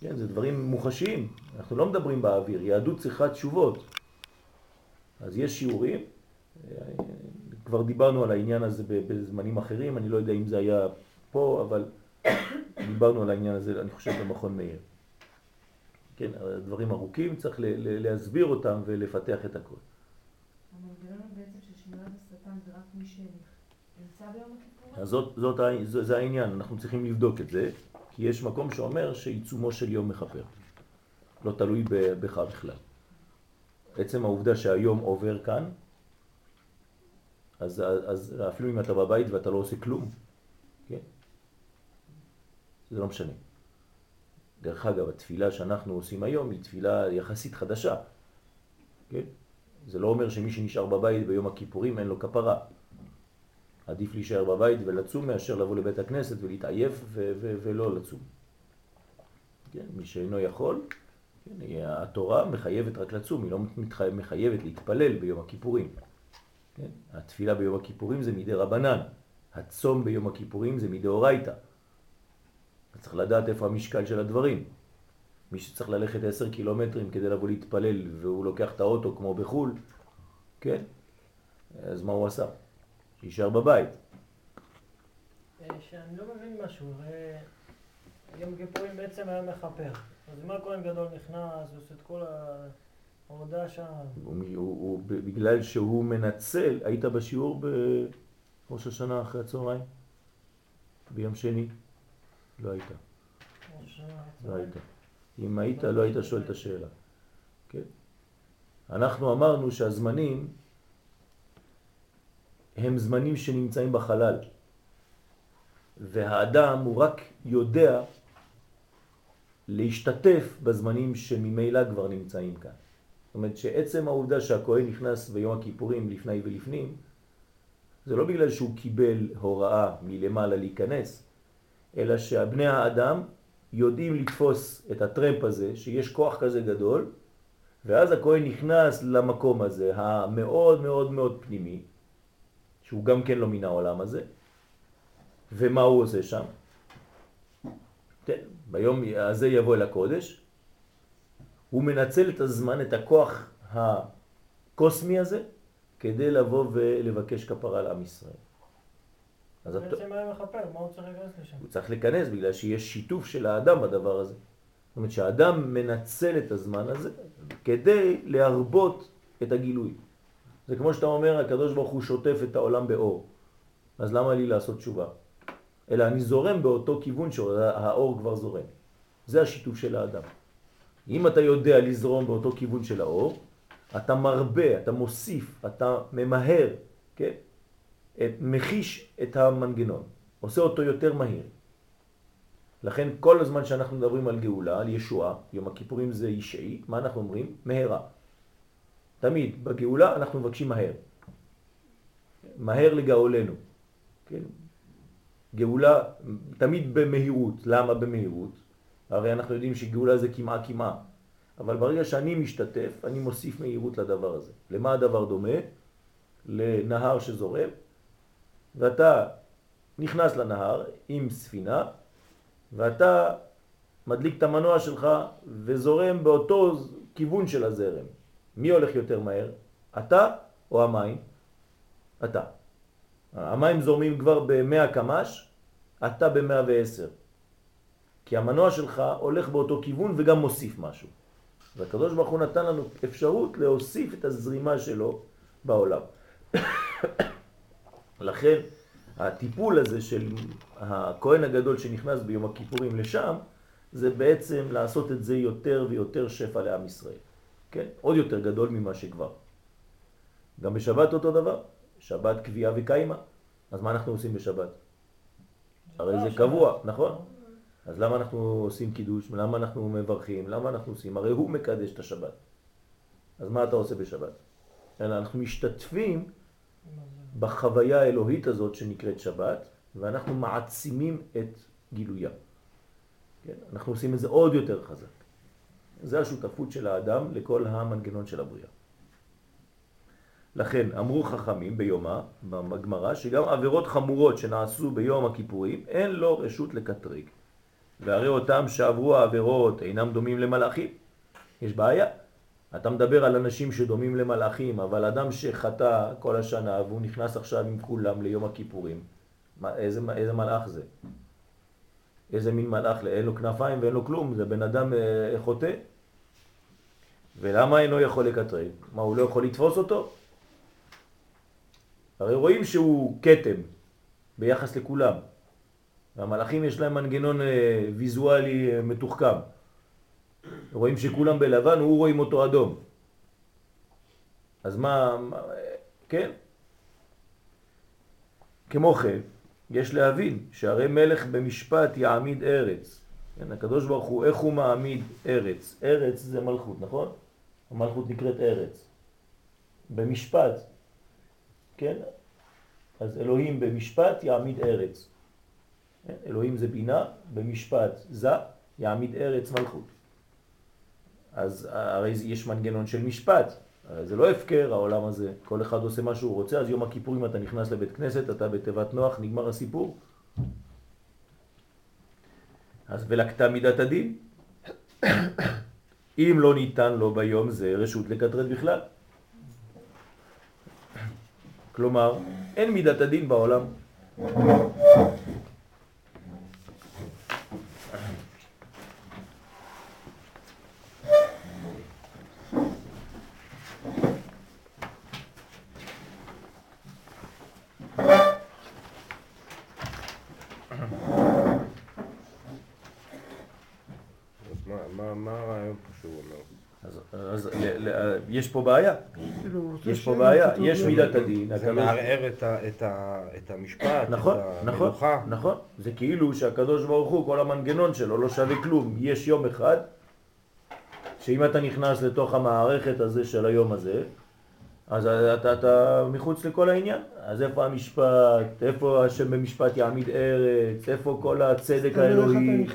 כן, זה דברים מוחשים, אנחנו לא מדברים באוויר, יהדות צריכה תשובות. אז יש שיעורים, כבר דיברנו על העניין הזה בזמנים אחרים, אני לא יודע אם זה היה פה, אבל דיברנו על העניין הזה, אני חושב, במכון מאיר. כן, הדברים ארוכים, צריך להסביר אותם ולפתח את הכל. המנגנון בעצם ששמירת השטן זה רק מי שנמצא ביום הכיפורים? זה העניין, אנחנו צריכים לבדוק את זה. כי יש מקום שאומר שעיצומו של יום מחפר. לא תלוי בך בכלל. עצם העובדה שהיום עובר כאן, אז, אז אפילו אם אתה בבית ואתה לא עושה כלום, כן? זה לא משנה. דרך אגב, התפילה שאנחנו עושים היום היא תפילה יחסית חדשה. כן? זה לא אומר שמי שנשאר בבית ביום הכיפורים אין לו כפרה. עדיף להישאר בבית ולצום מאשר לבוא לבית הכנסת ולהתעייף ו- ו- ולא לצום. כן? מי שאינו יכול, כן? התורה מחייבת רק לצום, היא לא מחייבת להתפלל ביום הכיפורים. כן? התפילה ביום הכיפורים זה מדי רבנן, הצום ביום הכיפורים זה מדי אורייטה. צריך לדעת איפה המשקל של הדברים. מי שצריך ללכת עשר קילומטרים כדי לבוא להתפלל והוא לוקח את האוטו כמו בחול, כן? אז מה הוא עשה? שישאר בבית. שאני לא מבין משהו, יום כיפורים בעצם היה מחפר. אז מה כהן גדול נכנס, עושה את כל העבודה שם? בגלל שהוא מנצל, היית בשיעור בראש השנה אחרי הצהריים? ביום שני? לא היית. לא היית. אם היית, לא היית שואל את השאלה. כן? אנחנו אמרנו שהזמנים הם זמנים שנמצאים בחלל. והאדם הוא רק יודע להשתתף בזמנים שממילא כבר נמצאים כאן. זאת אומרת שעצם העובדה שהכהן נכנס ביום הכיפורים לפני ולפנים, זה לא בגלל שהוא קיבל הוראה מלמעלה להיכנס, אלא שהבני האדם יודעים לתפוס את הטרמפ הזה, שיש כוח כזה גדול, ואז הכהן נכנס למקום הזה, המאוד מאוד מאוד פנימי, שהוא גם כן לא מן העולם הזה, ומה הוא עושה שם? ביום הזה יבוא אל הקודש, הוא מנצל את הזמן, את הכוח הקוסמי הזה, כדי לבוא ולבקש כפרה לעם ישראל. אז בעצם היה מחפר, מה הוא צריך להיכנס לשם? הוא צריך להיכנס בגלל שיש שיתוף של האדם בדבר הזה. זאת אומרת שהאדם מנצל את הזמן הזה כדי להרבות את הגילוי. זה כמו שאתה אומר, הקדוש ברוך הוא שוטף את העולם באור. אז למה לי לעשות תשובה? אלא אני זורם באותו כיוון שהאור כבר זורם. זה השיתוף של האדם. אם אתה יודע לזרום באותו כיוון של האור, אתה מרבה, אתה מוסיף, אתה ממהר, כן? את, מחיש את המנגנון, עושה אותו יותר מהיר. לכן כל הזמן שאנחנו מדברים על גאולה, על ישועה, יום הכיפורים זה ישעי, מה אנחנו אומרים? מהרה. תמיד בגאולה אנחנו מבקשים מהר. מהר לגאולנו. כן? גאולה תמיד במהירות. למה במהירות? הרי אנחנו יודעים שגאולה זה כמעה כמעה. אבל ברגע שאני משתתף, אני מוסיף מהירות לדבר הזה. למה הדבר דומה? לנהר שזורם, ואתה נכנס לנהר עם ספינה, ואתה מדליק את המנוע שלך וזורם באותו כיוון של הזרם. מי הולך יותר מהר? אתה או המים? אתה. המים זורמים כבר ב-מאה קמ"ש, אתה ב-מאה ועשר. כי המנוע שלך הולך באותו כיוון וגם מוסיף משהו. והקדוש ברוך הוא נתן לנו אפשרות להוסיף את הזרימה שלו בעולם. לכן הטיפול הזה של הכהן הגדול שנכנס ביום הכיפורים לשם, זה בעצם לעשות את זה יותר ויותר שפע לעם ישראל. כן? עוד יותר גדול ממה שכבר. גם בשבת אותו דבר. שבת קביעה וקיימה. אז מה אנחנו עושים בשבת? הרי זה קבוע, נכון? אז למה אנחנו עושים קידוש? למה אנחנו מברכים? למה אנחנו עושים? הרי הוא מקדש את השבת. אז מה אתה עושה בשבת? אלא אנחנו משתתפים בחוויה האלוהית הזאת שנקראת שבת, ואנחנו מעצימים את גילויה. כן? אנחנו עושים את זה עוד יותר חזק. זה השותפות של האדם לכל המנגנון של הבריאה. לכן אמרו חכמים ביומה, במגמרה, שגם עבירות חמורות שנעשו ביום הכיפורים, אין לו רשות לקטריג. והרי אותם שעברו העבירות אינם דומים למלאכים. יש בעיה. אתה מדבר על אנשים שדומים למלאכים, אבל אדם שחטא כל השנה והוא נכנס עכשיו עם כולם ליום הכיפורים, מה, איזה, איזה מלאך זה? איזה מין מלאך? אין לו כנפיים ואין לו כלום, זה בן אדם אה, חוטא. ולמה אינו יכול לקטריג? מה, הוא לא יכול לתפוס אותו? הרי רואים שהוא קטם ביחס לכולם. והמלאכים יש להם מנגנון אה, ויזואלי אה, מתוחכם. רואים שכולם בלבן, הוא רואים אותו אדום. אז מה, מה כן? כמו כן, יש להבין שהרי מלך במשפט יעמיד ארץ. כן, הקדוש ברוך הוא, איך הוא מעמיד ארץ? ארץ זה מלכות, נכון? המלכות נקראת ארץ. במשפט, כן? אז אלוהים במשפט יעמיד ארץ. כן? אלוהים זה בינה, במשפט זה, יעמיד ארץ מלכות. אז הרי יש מנגנון של משפט, זה לא הפקר העולם הזה, כל אחד עושה מה שהוא רוצה. אז יום הכיפור אם אתה נכנס לבית כנסת, אתה בתיבת נוח, נגמר הסיפור. אז ולקטה מידת הדין, אם לא ניתן לו ביום זה רשות לקטרד בכלל. כלומר, אין מידת הדין בעולם. יש פה בעיה, יש פה בעיה, יש מידת הדין. זה מערער את המשפט, את המלוכה. נכון, זה כאילו שהקדוש ברוך הוא, כל המנגנון שלו לא שווה כלום. יש יום אחד, שאם אתה נכנס לתוך המערכת הזה של היום הזה, אז אתה מחוץ לכל העניין. אז איפה המשפט, איפה השם במשפט יעמיד ארץ, איפה כל הצדק האלוהי.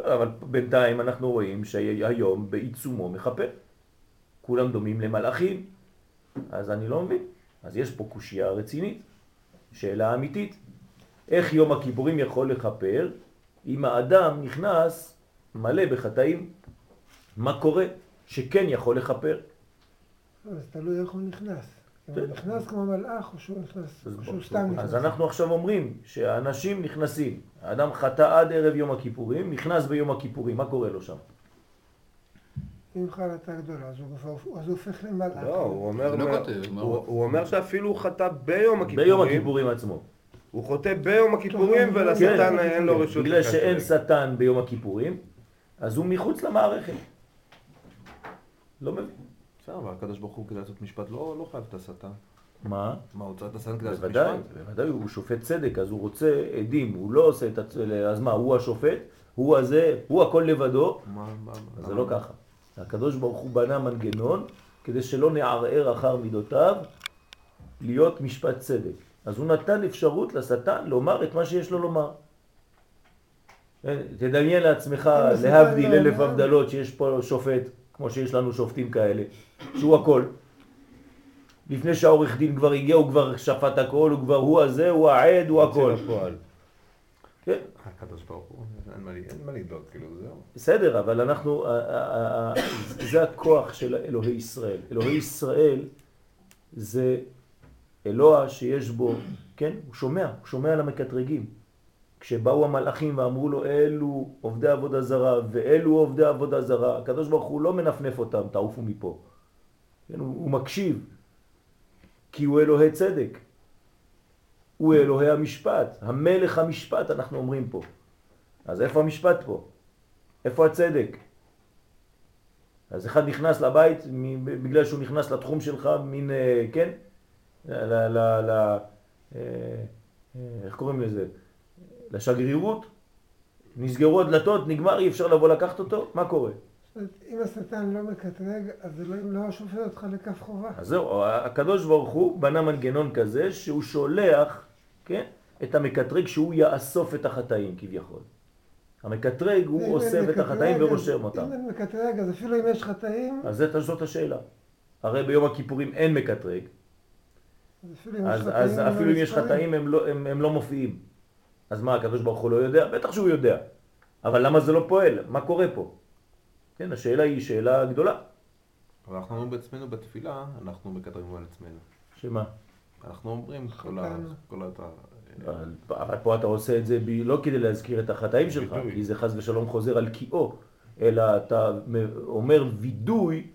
אבל בינתיים אנחנו רואים שהיום בעיצומו מחפה. כולם דומים למלאכים, אז אני לא מבין. אז יש פה קושיה רצינית, שאלה אמיתית. איך יום הכיפורים יכול לחפר אם האדם נכנס מלא בחטאים? מה קורה שכן יכול לחפר? אז תלוי איך הוא נכנס. אם הוא נכנס כמו מלאך או שהוא נכנס, או שהוא סתם נכנס. אז אנחנו עכשיו אומרים שהאנשים נכנסים. האדם חטא עד ערב יום הכיפורים, נכנס ביום הכיפורים, מה קורה לו שם? אם חלתה גדולה, אז הוא הופך למלאך. לא, הוא אומר שאפילו הוא חטא ביום הכיפורים. ביום הכיפורים עצמו. הוא חוטא ביום הכיפורים ולשטן אין לו רשות. בגלל שאין שטן ביום הכיפורים, אז הוא מחוץ למערכת. לא מבין. בסדר, אבל הקדוש ברוך הוא כדי לעשות משפט לא חייב את השטן. מה? מה, הוא צריך את השטן כדי לעשות משפט? בוודאי, בוודאי, הוא שופט צדק, אז הוא רוצה עדים, הוא לא עושה את הצ... אז מה, הוא השופט? הוא הזה, הוא הכל לבדו? מה, מה, מה? זה לא ככה. הקדוש ברוך הוא בנה מנגנון כדי שלא נערער אחר מידותיו להיות משפט צדק. אז הוא נתן אפשרות לשטן לומר את מה שיש לו לומר. תדמיין לעצמך, להבדיל אלף הבדלות שיש פה שופט, כמו שיש לנו שופטים כאלה, שהוא הכל. לפני שהעורך דין כבר הגיע, הוא כבר שפט הכל, הוא כבר הוא הזה, הוא העד, הוא הכל. כן. הקדוש ברוך הוא, אין מה לדאוג, כאילו זהו. בסדר, אבל אנחנו, זה הכוח של אלוהי ישראל. אלוהי ישראל זה אלוה שיש בו, כן? הוא שומע, הוא שומע על המקטרגים. כשבאו המלאכים ואמרו לו, אלו עובדי עבודה זרה ואלו עובדי עבודה זרה, הקדוש ברוך הוא לא מנפנף אותם, תעופו מפה. כן, הוא, הוא מקשיב, כי הוא אלוהי צדק. הוא אלוהי המשפט, המלך המשפט אנחנו אומרים פה. אז איפה המשפט פה? איפה הצדק? אז אחד נכנס לבית, בגלל שהוא נכנס לתחום שלך, מין, כן? ל, ל, ל, איך קוראים לזה? לשגרירות, נסגרו הדלתות, נגמר, אי אפשר לבוא לקחת אותו, מה קורה? אם השטן לא מקטרג, אז אלוהים לא שופט אותך לכף חובה. אז זהו, הקדוש ברוך הוא בנה מנגנון כזה שהוא שולח, כן, את המקטרג שהוא יאסוף את החטאים כביכול. המקטרג הוא אוסף את החטאים ורושם אותם. אם אין מקטרג, אז אפילו אם יש חטאים... אז זאת השאלה. הרי ביום הכיפורים אין מקטרג, אז אפילו אם יש חטאים הם לא מופיעים. אז מה, הקדוש ברוך הוא לא יודע? בטח שהוא יודע. אבל למה זה לא פועל? מה קורה פה? כן, השאלה היא שאלה גדולה. אבל אנחנו אומרים בעצמנו בתפילה, אנחנו מקטרים על עצמנו. שמה? אנחנו אומרים כל ה... אבל פה אתה עושה את זה לא כדי להזכיר את החטאים שלך, כי זה חס ושלום חוזר על קיאו, אלא אתה אומר וידוי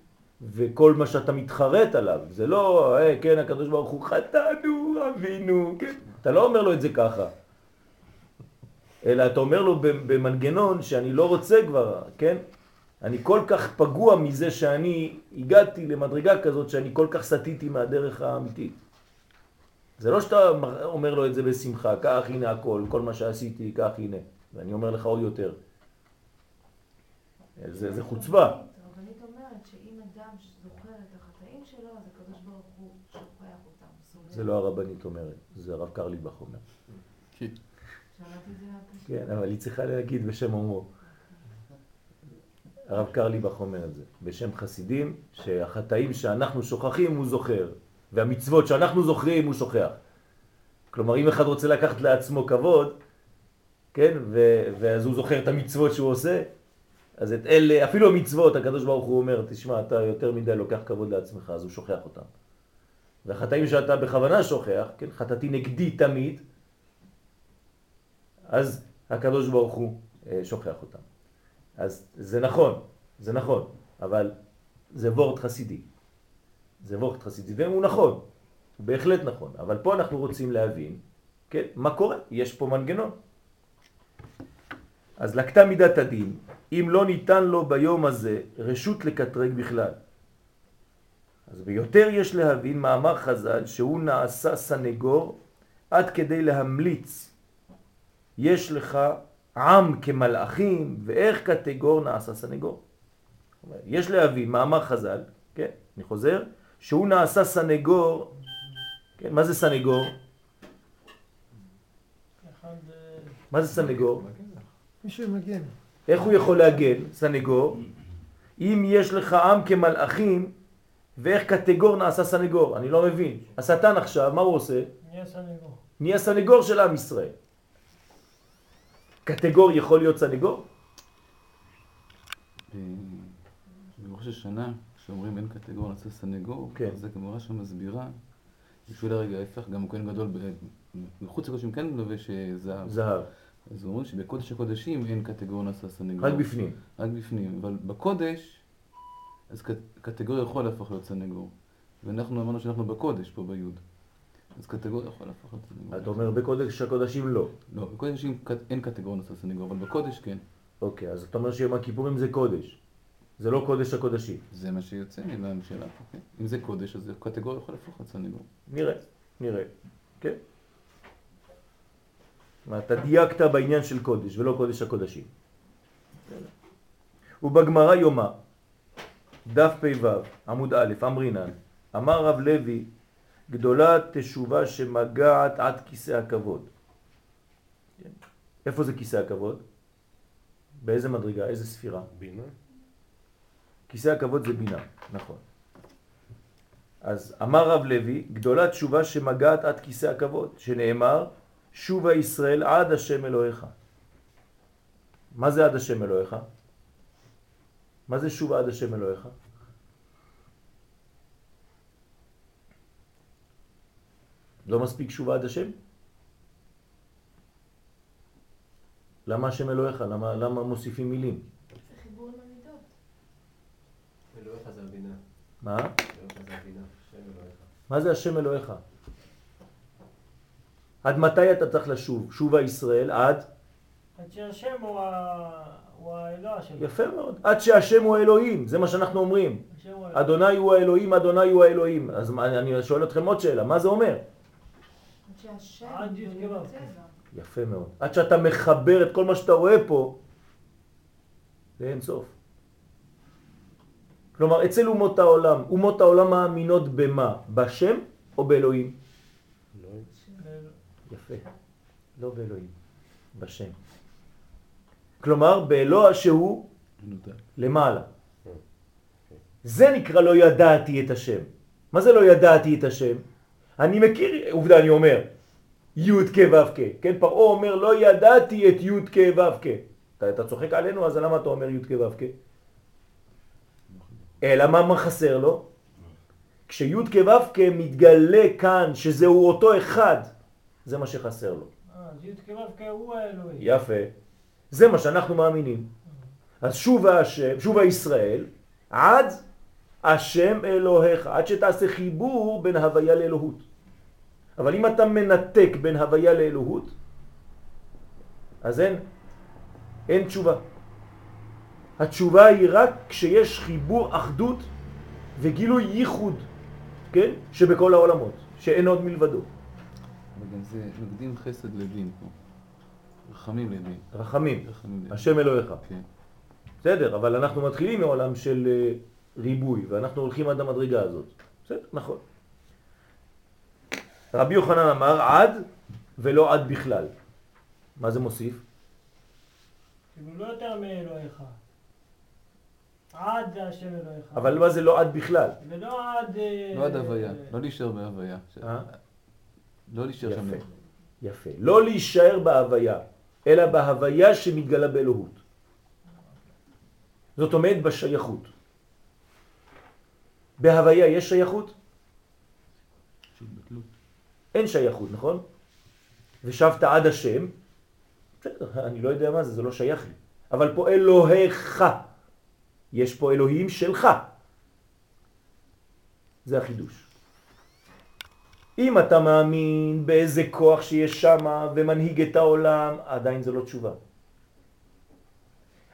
וכל מה שאתה מתחרט עליו. זה לא, כן, הקדוש ברוך הוא חטאנו, אבינו, כן? אתה לא אומר לו את זה ככה. אלא אתה אומר לו במנגנון שאני לא רוצה כבר, כן? אני כל כך פגוע מזה שאני הגעתי למדרגה כזאת שאני כל כך סטיתי מהדרך האמיתית. זה לא שאתה אומר לו את זה בשמחה, כך הנה הכל, כל מה שעשיתי, כך הנה. ואני אומר לך עוד יותר. זה, זה חוצבה. הרבנית אומרת שאם אדם זוכר את החטאים שלו, אז הקדוש ברוך הוא שוכח אותם. זה לא הרבנית אומרת, זה הרב קרליבך אומר. כן, אבל היא צריכה להגיד בשם אומרו. הרב קרליבך אומר את זה, בשם חסידים, שהחטאים שאנחנו שוכחים הוא זוכר, והמצוות שאנחנו זוכרים הוא שוכח. כלומר, אם אחד רוצה לקחת לעצמו כבוד, כן, ואז הוא זוכר את המצוות שהוא עושה, אז את אלה, אפילו המצוות, הקדוש ברוך הוא אומר, תשמע, אתה יותר מדי לוקח כבוד לעצמך, אז הוא שוכח אותם. והחטאים שאתה בכוונה שוכח, כן, חטאתי נגדי תמיד, אז הקדוש ברוך הוא שוכח אותם. אז זה נכון, זה נכון, אבל זה וורט חסידי. זה וורט חסידי, והוא נכון, הוא בהחלט נכון. אבל פה אנחנו רוצים להבין, כן, מה קורה? יש פה מנגנון. אז לקטע מידת הדין, אם לא ניתן לו ביום הזה רשות לקטרג בכלל, אז ביותר יש להבין מאמר חז"ל שהוא נעשה סנגור עד כדי להמליץ. יש לך עם כמלאכים ואיך קטגור נעשה סנגור. יש להבין מאמר חז"ל, כן, אני חוזר, שהוא נעשה סנגור, כן, מה זה סנגור? מה זה סנגור? מישהו מגן. איך הוא יכול להגן, סנגור? אם יש לך עם כמלאכים, ואיך קטגור נעשה סנגור? אני לא מבין. השטן עכשיו, מה הוא עושה? נהיה סנגור. נהיה סנגור של עם ישראל. קטגור יכול להיות סנגור? בראש השנה, כשאומרים אין קטגור נעשה סנגור, אז הגמרא שמסבירה, בשביל הרגע ההפך, גם הוא כן גדול, בחוץ הקודשים כן לובש זהב. זהב. אז אומרים שבקודש הקודשים אין קטגור נעשה סנגור. רק בפנים. רק בפנים, אבל בקודש, אז קטגור יכול להפוך להיות סנגור. ואנחנו אמרנו שאנחנו בקודש פה ביוד. אז קטגור יכול להפוך להיות סנגור. אתה אומר בקודש הקודשים לא. לא, בקודש אין קטגור נעשה סנגור, אבל בקודש כן. אוקיי, אז אתה אומר שיום הכיפורים זה קודש. זה לא קודש הקודשים. זה מה שיוצא מהמשאלה. אם זה קודש, אז קטגור יכול להפוך להיות סנגור. נראה, נראה. כן? אתה דייקת בעניין של קודש ולא קודש הקודשים. ובגמרא יומא, דף פ"ו, עמוד א', אמרינן, אמר רב לוי, גדולה תשובה שמגעת עד כיסא הכבוד. איפה זה כיסא הכבוד? באיזה מדרגה? איזה ספירה? בינה. כיסא הכבוד זה בינה, נכון. אז אמר רב לוי, גדולה תשובה שמגעת עד כיסא הכבוד, שנאמר, שובה ישראל עד השם אלוהיך. מה זה עד השם אלוהיך? מה זה שובה עד השם אלוהיך? לא מספיק שובה עד השם? למה השם אלוהיך? למה, למה מוסיפים מילים? זה חיבור למידות. אלוהיך זה הבינה. מה? אלוהיך זה הבינה, השם אלוהיך. מה זה השם אלוהיך? עד מתי אתה צריך לשוב? שובה ישראל עד? עד שהשם הוא האלוה שלנו. יפה מאוד. עד שהשם הוא האלוהים, זה מה שאנחנו אומרים. אדוני הוא האלוהים, אדוני הוא האלוהים. אז אני שואל אתכם עוד שאלה, מה זה אומר? עד שהשם הוא האלוהים. יפה מאוד. עד שאתה מחבר את כל מה שאתה רואה פה, זה אין סוף. כלומר, אצל אומות העולם, אומות העולם מאמינות במה? בשם או באלוהים? יפה, לא באלוהים, בשם. כלומר, באלוה שהוא למעלה. זה נקרא לא ידעתי את השם. מה זה לא ידעתי את השם? אני מכיר, עובדה אני אומר, י' כ' ו' כ'. כן, פרעה אומר לא ידעתי את י' כ' ו' כ'. אתה צוחק עלינו, אז למה אתה אומר י' כ' ו' כ'? אלא מה חסר לו? כשי' כ' ו' כ' מתגלה כאן שזהו אותו אחד, זה מה שחסר לו. אז י' כ' ו' כ' הוא האלוהים. יפה. זה מה שאנחנו מאמינים. אז שובה השם, שובה ישראל, עד השם אלוהיך, עד שתעשה חיבור בין הוויה לאלוהות. אבל אם אתה מנתק בין הוויה לאלוהות, אז אין, אין תשובה. התשובה היא רק כשיש חיבור אחדות וגילוי ייחוד, כן? שבכל העולמות, שאין עוד מלבדו. וגם זה נקדים חסד לדין פה. רחמים לדין. רחמים. רחמים השם אלוהיך. כן. בסדר, אבל אנחנו מתחילים מעולם של ריבוי, ואנחנו הולכים עד המדרגה הזאת. בסדר, נכון. רבי יוחנן אמר עד ולא עד בכלל. מה זה מוסיף? כאילו לא יותר מאלוהיך. עד השם אלוהיך. אבל מה זה לא עד בכלל? ולא עד... לא עד הוויה, לא להישאר בהוויה. לא להישאר שם. יפה. לא להישאר בהוויה, אלא בהוויה שמתגלה באלוהות. זאת אומרת בשייכות. בהוויה יש שייכות? אין שייכות, נכון? ושבת עד השם, אני לא יודע מה זה, זה לא שייך לי. אבל פה אלוהיך, יש פה אלוהים שלך. זה החידוש. אם אתה מאמין באיזה כוח שיש שם ומנהיג את העולם, עדיין זה לא תשובה.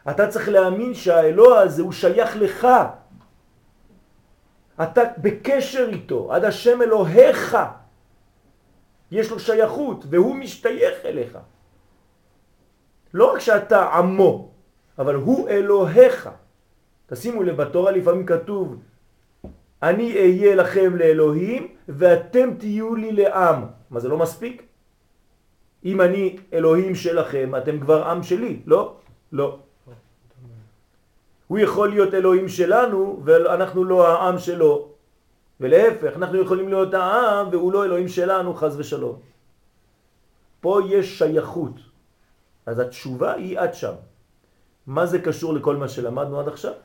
אתה צריך להאמין שהאלוה הזה הוא שייך לך. אתה בקשר איתו, עד השם אלוהיך. יש לו שייכות והוא משתייך אליך. לא רק שאתה עמו, אבל הוא אלוהיך. תשימו לב, בתורה לפעמים כתוב, אני אהיה לכם לאלוהים ואתם תהיו לי לעם. מה זה לא מספיק? אם אני אלוהים שלכם, אתם כבר עם שלי. לא? לא. הוא יכול להיות אלוהים שלנו ואנחנו לא העם שלו. ולהפך, אנחנו יכולים להיות העם והוא לא אלוהים שלנו, חז ושלום. פה יש שייכות. אז התשובה היא עד שם. מה זה קשור לכל מה שלמדנו עד עכשיו?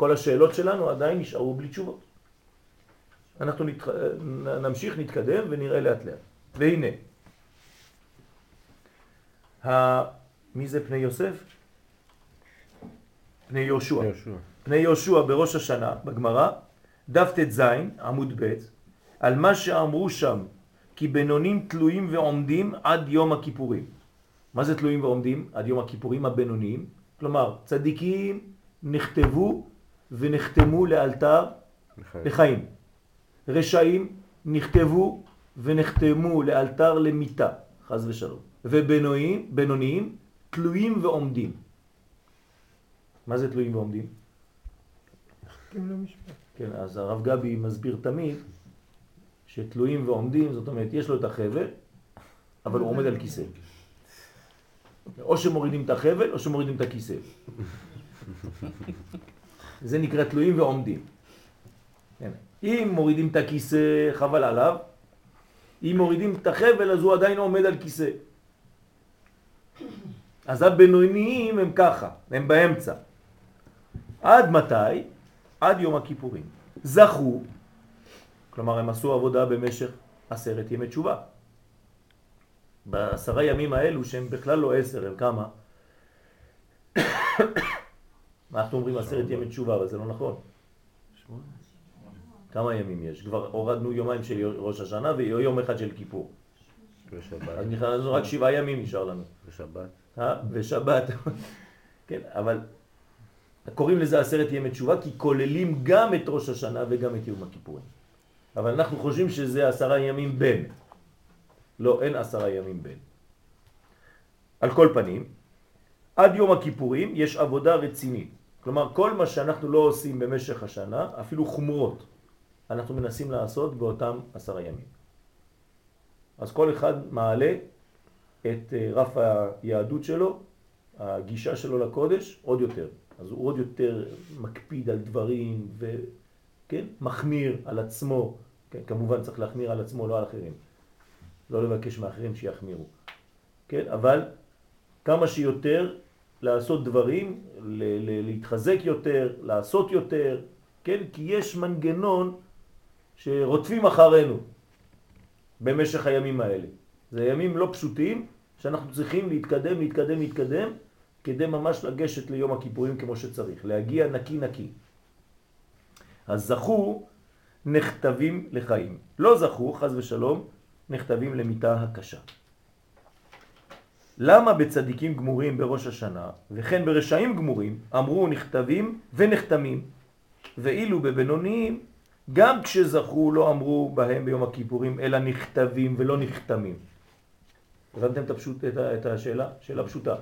כל השאלות שלנו עדיין נשארו בלי תשובות. אנחנו נת... נמשיך, נתקדם ונראה לאט לאט. והנה. ה... מי זה פני יוסף? פני יהושע. פני יהושע בראש השנה, בגמרא, דף ת' זין, עמוד ב', על מה שאמרו שם, כי בינונים תלויים ועומדים עד יום הכיפורים. מה זה תלויים ועומדים? עד יום הכיפורים הבינוניים. כלומר, צדיקים נכתבו ונחתמו לאלתר לחיים. לחיים. רשעים נכתבו ונחתמו לאלתר למיטה, חז ושלום. ובינוניים, בינוניים, תלויים ועומדים. מה זה תלויים ועומדים? כן, אז הרב גבי מסביר תמיד שתלויים ועומדים, זאת אומרת, יש לו את החבל, אבל הוא עומד על כיסא. או שמורידים את החבל, או שמורידים את הכיסא. זה נקרא תלויים ועומדים. אם מורידים את הכיסא, חבל עליו. אם מורידים את החבל, אז הוא עדיין עומד על כיסא. אז הבינוניים הם ככה, הם באמצע. עד מתי? עד יום הכיפורים. זכו, כלומר הם עשו עבודה במשך עשרת ימי תשובה. בעשרה ימים האלו שהם בכלל לא עשר, הם כמה? אנחנו אומרים עשרת ימי תשובה, אבל זה לא נכון. כמה ימים יש? כבר הורדנו יומיים של ראש השנה ויום אחד של כיפור. אז נכנסנו רק שבעה ימים נשאר לנו. ושבת. ושבת. כן, אבל קוראים לזה עשרת ימי תשובה כי כוללים גם את ראש השנה וגם את יום הכיפורים. אבל אנחנו חושבים שזה עשרה ימים בין. לא, אין עשרה ימים בין. על כל פנים, עד יום הכיפורים יש עבודה רצינית. כלומר, כל מה שאנחנו לא עושים במשך השנה, אפילו חומרות, אנחנו מנסים לעשות באותם עשרה ימים. אז כל אחד מעלה את רף היהדות שלו, הגישה שלו לקודש, עוד יותר. אז הוא עוד יותר מקפיד על דברים ומחמיר על עצמו. כן, כמובן צריך להחמיר על עצמו, לא על אחרים. לא לבקש מאחרים שיחמירו. כן, אבל כמה שיותר לעשות דברים, להתחזק יותר, לעשות יותר, כן, כי יש מנגנון שרודפים אחרינו במשך הימים האלה. זה ימים לא פשוטים שאנחנו צריכים להתקדם, להתקדם, להתקדם, כדי ממש לגשת ליום הכיפורים כמו שצריך, להגיע נקי נקי. אז זכו נכתבים לחיים. לא זכו, חז ושלום, נכתבים למיטה הקשה. למה בצדיקים גמורים בראש השנה, וכן ברשעים גמורים, אמרו נכתבים ונחתמים, ואילו בבינוניים, גם כשזכו לא אמרו בהם ביום הכיפורים, אלא נכתבים ולא נחתמים. הבנתם את, הפשוט, את, את השאלה? שאלה פשוטה.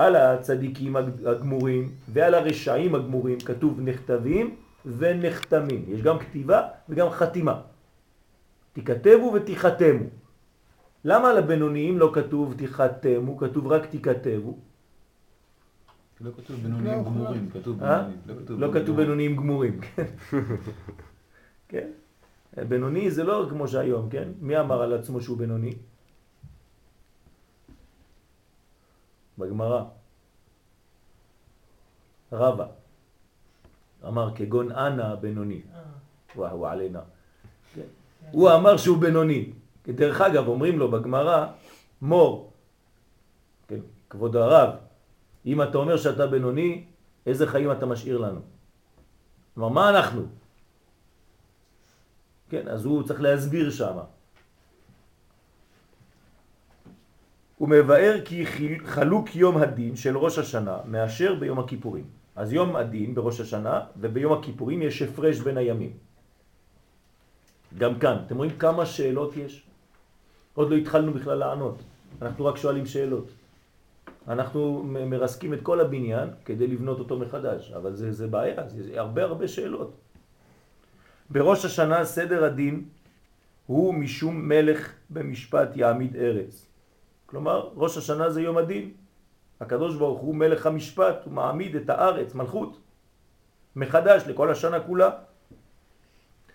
על הצדיקים הגמורים ועל הרשעים הגמורים כתוב נכתבים ונחתמים. יש גם כתיבה וגם חתימה. תכתבו ותיחתמו. למה לבינוניים לא כתוב תיחתם, הוא כתוב רק תיכתב? לא כתוב בינוניים גמורים, כתוב בינוניים. לא כתוב בינוניים גמורים, כן. כן? בינוני זה לא כמו שהיום, כן? מי אמר על עצמו שהוא בינוני? בגמרא. רבא. אמר כגון אנה בינוני. וואו, עלינה. הוא אמר שהוא בינוני. דרך אגב, אומרים לו בגמרא, מור, כבוד הרב, אם אתה אומר שאתה בינוני, איזה חיים אתה משאיר לנו? כלומר, מה אנחנו? כן, אז הוא צריך להסביר שמה. הוא מבאר כי חלוק יום הדין של ראש השנה מאשר ביום הכיפורים. אז יום הדין בראש השנה וביום הכיפורים יש הפרש בין הימים. גם כאן, אתם רואים כמה שאלות יש? עוד לא התחלנו בכלל לענות, אנחנו רק שואלים שאלות. אנחנו מרסקים את כל הבניין כדי לבנות אותו מחדש, אבל זה, זה בעיה, זה הרבה הרבה שאלות. בראש השנה סדר הדין הוא משום מלך במשפט יעמיד ארץ. כלומר, ראש השנה זה יום הדין. הקדוש ברוך הוא מלך המשפט, הוא מעמיד את הארץ, מלכות, מחדש לכל השנה כולה.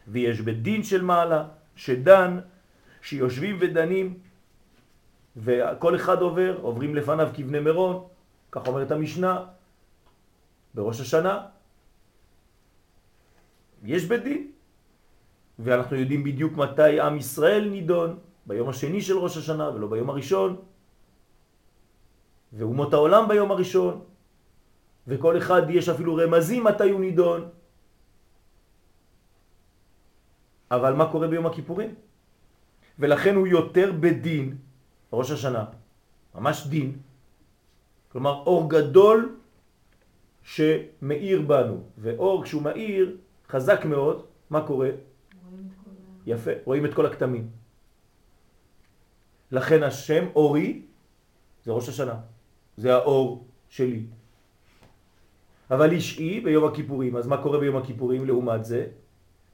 ויש בדין של מעלה, שדן, שיושבים ודנים, וכל אחד עובר, עוברים לפניו כבני מרון, כך אומרת המשנה, בראש השנה. יש בדין, ואנחנו יודעים בדיוק מתי עם ישראל נידון, ביום השני של ראש השנה ולא ביום הראשון, ואומות העולם ביום הראשון, וכל אחד יש אפילו רמזים מתי הוא נידון. אבל מה קורה ביום הכיפורים? ולכן הוא יותר בדין, ראש השנה, ממש דין. כלומר, אור גדול שמאיר בנו, ואור כשהוא מאיר חזק מאוד, מה קורה? רואים יפה, רואים את כל הכתמים. לכן השם אורי זה ראש השנה, זה האור שלי. אבל אישי ביום הכיפורים, אז מה קורה ביום הכיפורים לעומת זה?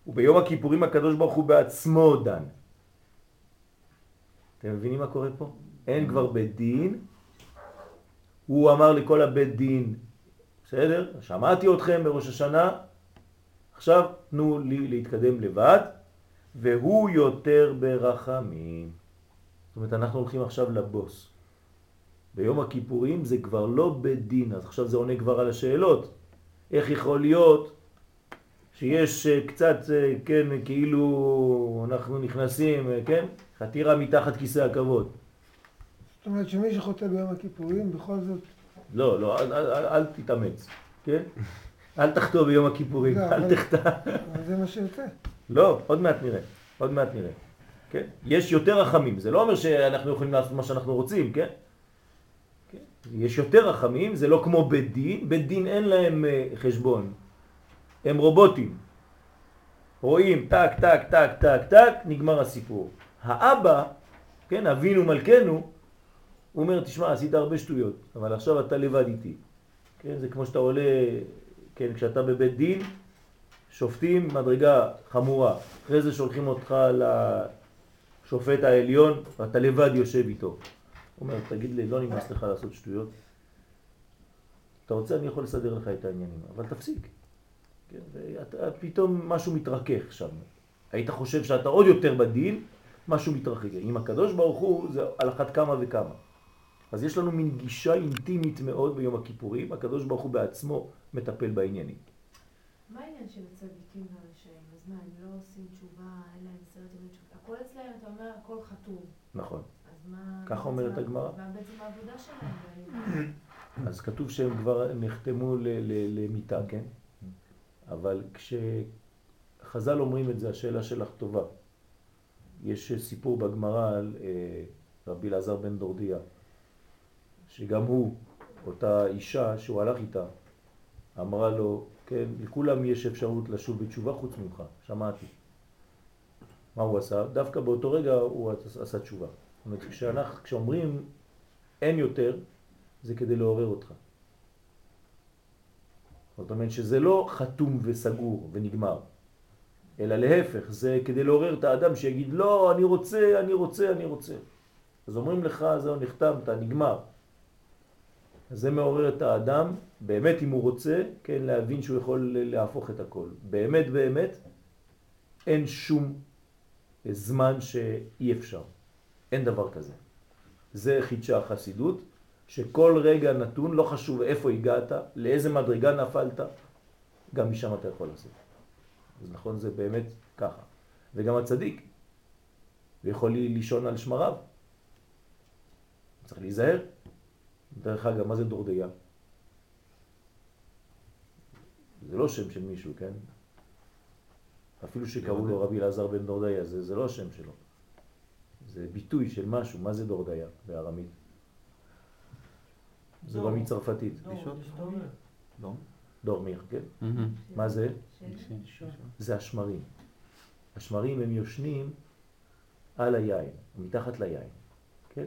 וביום הכיפורים הקדוש ברוך הוא בעצמו דן. אתם מבינים מה קורה פה? אין כבר בית דין. הוא אמר לכל הבית דין, בסדר? שמעתי אתכם בראש השנה, עכשיו תנו לי להתקדם לבד, והוא יותר ברחמים. זאת אומרת, אנחנו הולכים עכשיו לבוס. ביום הכיפורים זה כבר לא בית דין, אז עכשיו זה עונה כבר על השאלות. איך יכול להיות שיש קצת, כן, כאילו אנחנו נכנסים, כן, חתירה מתחת כיסא הכבוד. זאת אומרת שמי שחוטא ביום הכיפורים, בכל זאת... לא, לא, אל, אל, אל תתאמץ, כן? אל תחטוא ביום הכיפורים, לא, אל תחטא. אבל זה מה שיוצא. לא, עוד מעט נראה, עוד מעט נראה, כן? יש יותר רחמים, זה לא אומר שאנחנו יכולים לעשות מה שאנחנו רוצים, כן? כן? יש יותר רחמים, זה לא כמו בית דין, בית דין אין להם חשבון. הם רובוטים, רואים, טק, טק, טק, טק, טק, נגמר הסיפור. האבא, כן, אבינו מלכנו, הוא אומר, תשמע, עשית הרבה שטויות, אבל עכשיו אתה לבד איתי. כן, זה כמו שאתה עולה, כן, כשאתה בבית דין, שופטים מדרגה חמורה. אחרי זה שולחים אותך לשופט העליון, ואתה לבד יושב איתו. הוא אומר, תגיד לי, לא נמאס לך לעשות שטויות. אתה רוצה, אני יכול לסדר לך את העניינים, אבל תפסיק. פתאום משהו מתרכך שם. היית חושב שאתה עוד יותר בדין, משהו מתרכך. עם הקדוש ברוך הוא זה על אחת כמה וכמה. אז יש לנו מין גישה אינטימית מאוד ביום הכיפורים, הקדוש ברוך הוא בעצמו מטפל בעניינים. מה העניין של הצדיקים והרשעים? אז מה, הם לא עושים תשובה, אין להם סרט דברים תשובה. הכל אצלהם, אתה אומר, הכל חתום. נכון. אז מה... כך אומרת הגמרא. מה בעצם העבודה שלהם? אז כתוב שהם כבר נחתמו למיטה, כן? אבל כשחז"ל אומרים את זה, השאלה שלך טובה. יש סיפור בגמרא על רבי אלעזר בן דורדיה, שגם הוא, אותה אישה שהוא הלך איתה, אמרה לו, כן, לכולם יש אפשרות לשוב בתשובה חוץ ממך, שמעתי. מה הוא עשה? דווקא באותו רגע הוא עשה תשובה. זאת אומרת, כשאנחנו, כשאומרים אין יותר, זה כדי לעורר אותך. זאת אומרת שזה לא חתום וסגור ונגמר, אלא להפך, זה כדי לעורר את האדם שיגיד לא, אני רוצה, אני רוצה, אני רוצה. אז אומרים לך, זהו, נחתמת, נגמר. זה מעורר את האדם, באמת אם הוא רוצה, כן, להבין שהוא יכול להפוך את הכל. באמת, באמת, אין שום זמן שאי אפשר. אין דבר כזה. זה חידשה החסידות, שכל רגע נתון, לא חשוב איפה הגעת, לאיזה מדרגה נפלת, גם משם אתה יכול לעשות. אז נכון, זה באמת ככה. וגם הצדיק, ויכול לישון על שמריו. צריך להיזהר. דרך אגב, מה זה דורדיה? זה לא שם של מישהו, כן? אפילו שקראו לו רבי אלעזר בן דורדיה, זה, זה לא השם שלו. זה ביטוי של משהו, מה זה דורדיה בארמית? זה לא מצרפתית. דורמיר, כן? מה זה? זה השמרים. השמרים הם יושנים על היין, מתחת ליין, כן?